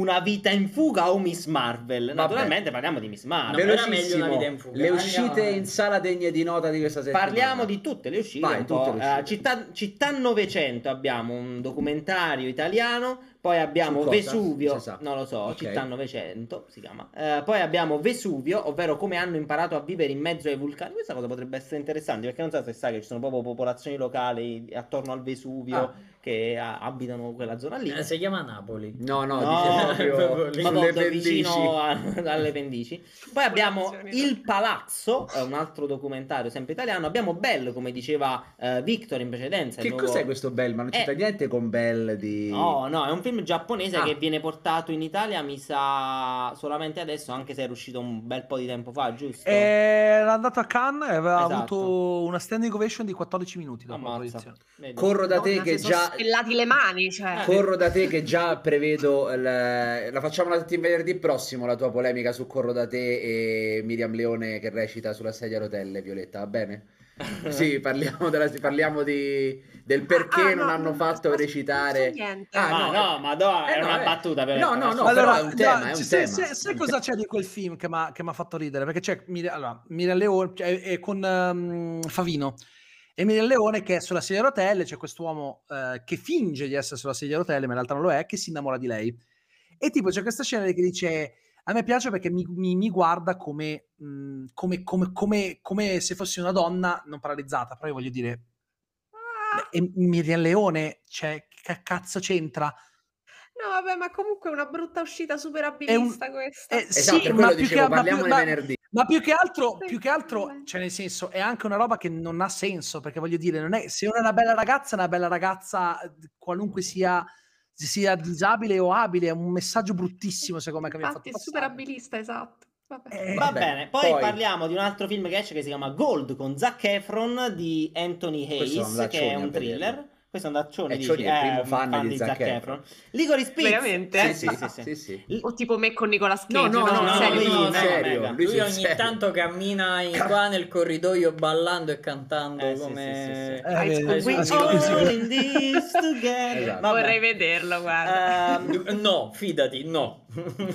Una vita in fuga o Miss Marvel. Vabbè. Naturalmente parliamo di Miss Marvel. No, era meglio Una vita in fuga. Le uscite Andiamo. in sala degne di nota di questa settimana. Parliamo di tutte le uscite. Vai, tutte le uscite. Uh, città, città novecento, abbiamo un documentario italiano. Poi abbiamo Vesuvio, non lo so, okay. Città novecento si chiama. Eh, poi abbiamo Vesuvio, ovvero come hanno imparato a vivere in mezzo ai vulcani. Questa cosa potrebbe essere interessante, perché non so se sai che ci sono proprio popolazioni locali attorno al Vesuvio ah. che a- abitano quella zona lì. Eh, si chiama Napoli. No, no, no dice proprio, proprio vicino a, alle pendici. Poi abbiamo Il Palazzo, un altro documentario sempre italiano. Abbiamo Bell, come diceva uh, Victor in precedenza. Che nuovo... cos'è questo Bell? Ma non c'è eh... niente con Bell di... No, no, è un film giapponese ah. che viene portato in Italia, mi sa, solamente adesso, anche se è uscito un bel po' di tempo fa, giusto? Era andato a Cannes e aveva esatto. avuto una standing ovation di quattordici minuti dopo la proiezione. Corro da te, no, che già spellati le mani, cioè. Corro da te che già prevedo l... la facciamo la settimana venerdì prossimo la tua polemica su Corro da te e Miriam Leone che recita sulla sedia a rotelle, Violetta, va bene? Sì, parliamo, della, parliamo di, del perché ah, ah, non no, hanno fatto non recitare. Ah, ma no, no, ma no, eh, era no, una eh. battuta. Per no, no, no, allora, però è un tema. No, è un se, tema. Se, se cosa c'è di quel film che mi ha fatto ridere? Perché c'è Miriam allora, Miriam Leone cioè, è con um, Favino. E Miriam Leone che è sulla sedia a rotelle, c'è cioè quest'uomo eh, che finge di essere sulla sedia a rotelle, ma in realtà non lo è, che si innamora di lei. E tipo c'è questa scena che dice... A me piace perché mi, mi, mi guarda come, mh, come, come, come, come se fossi una donna non paralizzata, però io voglio dire, ah. e Miriam Leone, cioè, che cazzo c'entra? No, vabbè, ma comunque è una brutta uscita superabilista un... questa. Eh, esatto, sì, ma più, che, parliamo ma, ma, venerdì. Ma più che altro, più che altro, cioè nel senso, è anche una roba che non ha senso, perché voglio dire, non è, se una è una bella ragazza, è una bella ragazza qualunque sia... sia disabile o abile, è un messaggio bruttissimo secondo me che infatti, mi ha fatto superabilista, esatto. Vabbè. Eh, va vabbè. bene, poi, poi parliamo di un altro film che esce che si chiama Gold con Zac Efron di Anthony Hayes, che è un thriller. Questo è un daccione, dici, è il primo eh, fan, fan di, di Zac, Zac Efron. Ligori Spitz. Veramente? Sì, sì, sì, sì, sì. sì, sì. O tipo me con Nicolas Cage. No, no, no, no, no, no, no, serio. no lui, lui ogni serio. tanto cammina in qua nel corridoio ballando e cantando eh, come... Vorrei vederlo, guarda. Uh, no, fidati, no.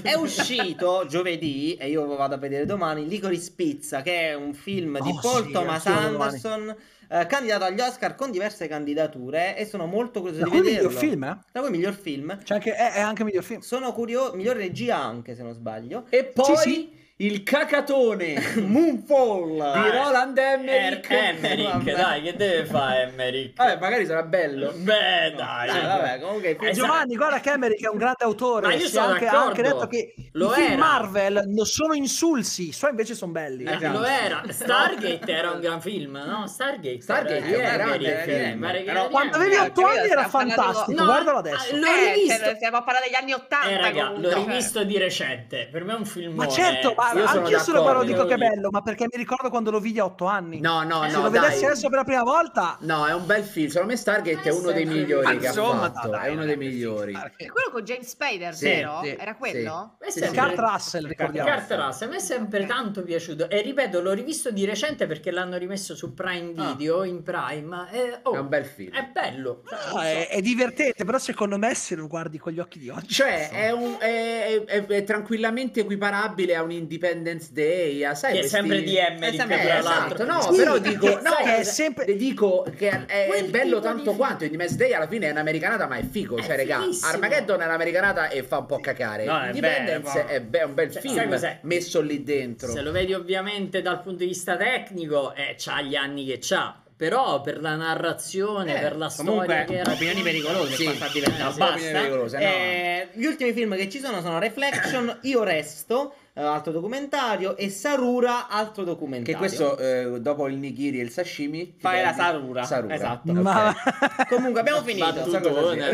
È uscito giovedì, e io vado a vedere domani, Ligori Spitz, che è un film di oh, Paul sì, Thomas Anderson... Uh, candidato agli Oscar con diverse candidature e sono molto curioso da di vederlo. Miglior film, eh? Da voi miglior film. C'è anche, è, è anche miglior film. Sono curioso, miglior regia anche se non sbaglio. E poi sì, sì. Il cacatone Moonfall di Roland Emmerich. Er- Emmerich dai, che deve fare Emmerich? Vabbè, magari sarà bello. Beh, dai. dai vabbè, comunque... eh, Giovanni, guarda che Emmerich è un grande autore. Ma io si sono anche, anche detto che lo i film era. Marvel non sono insulsi, so invece sono belli. Eh, esatto. Lo era. Stargate era un gran film, no? Stargate. Stargate era Emmerich. Quando avevi otto anni era fantastico. Guardalo adesso. L'ho rivisto. Stiamo a parlare degli anni ottanta. L'ho rivisto di recente. Per me è un film. Ma certo, ma io anche io solo però dico che è bello, ma perché mi ricordo quando lo vidi a otto anni. No, no, no. Se lo vedessi adesso per la prima volta. No, è un bel film. Secondo me Stargate eh, è uno dei migliori. Insomma, che ha fatto. Dai, è uno dei migliori. È quello con James Spader, sì, vero? Sì, era quello? Sì, sì, sempre... Kurt Russell, ricordiamo. Kurt Russell, a me è sempre tanto piaciuto. E ripeto, l'ho rivisto di recente perché l'hanno rimesso su Prime Video, ah. in Prime. E, oh, è un bel film. È bello. No, è, è divertente, però secondo me se lo guardi con gli occhi di oggi. Cioè, è, un, è, è, è tranquillamente equiparabile a un Independence Day, ah, sai, che è questi... sempre di Emmerich, eh, esatto. No, sì, però dico, no, è sempre... dico che è, è bello tanto quanto Independence Day alla fine è un'americanata, ma è figo, è cioè regà, Armageddon è un'americanata e fa un po' cacare. No, Independence è, be- è un bel cioè, film messo lì dentro. Se lo vedi ovviamente dal punto di vista tecnico, eh, c'ha gli anni che c'ha. Però per la narrazione, eh, per la storia, comunque era... opinioni pericolose, sì, fatta diventare basta. No. Eh, gli ultimi film che ci sono sono Reflection, Io Resto, eh, altro documentario, e Sarura, altro documentario. Che questo eh, dopo il nigiri e il sashimi fai la Sarura. Sarura. Esatto. Ma... Okay. Comunque abbiamo finito.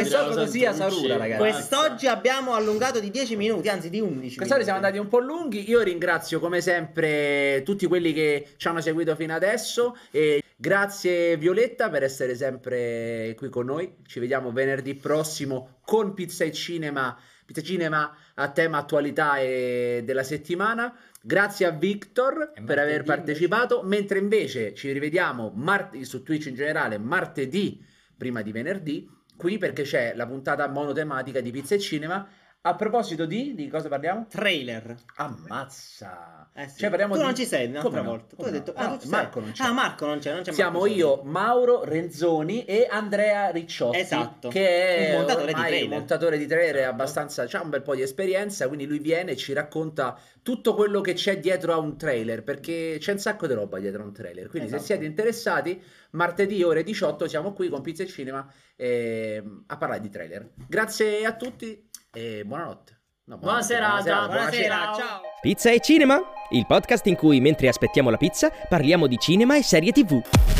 Quest'oggi sia Sarura, ragazzi. Quest'oggi abbiamo allungato di dieci minuti, anzi di undici. Quest'oggi siamo andati un po' lunghi. Io ringrazio come sempre tutti quelli che ci hanno seguito fino adesso e grazie Violetta per essere sempre qui con noi. Ci vediamo venerdì prossimo con Pizza e Cinema, Pizza e Cinema a tema attualità e della settimana. Grazie a Victor per aver partecipato, mentre invece ci rivediamo mart- su Twitch in generale martedì prima di venerdì qui, perché c'è la puntata monotematica di Pizza e Cinema. A proposito di, di cosa parliamo? Trailer. Ammazza. Eh sì. Cioè parliamo tu di... non ci sei un'altra no? volta. Tu hai detto, ah, ah, tu Marco non c'è. Ah, Marco non c'è. Non c'è Siamo Marco io, Mauro Renzoni e Andrea Ricciotti. Esatto. Che è un montatore di trailer. montatore di trailer, esatto. abbastanza, c'ha un bel po' di esperienza, quindi lui viene e ci racconta tutto quello che c'è dietro a un trailer, perché c'è un sacco di roba dietro a un trailer. Quindi esatto. se siete interessati, martedì ore diciotto siamo qui con Pizza e Cinema eh, a parlare di trailer. Grazie a tutti. E buonanotte. No, buonanotte. Buona serata. Buona sera. Ciao. Pizza e Cinema, il podcast in cui mentre aspettiamo la pizza parliamo di cinema e serie tivù.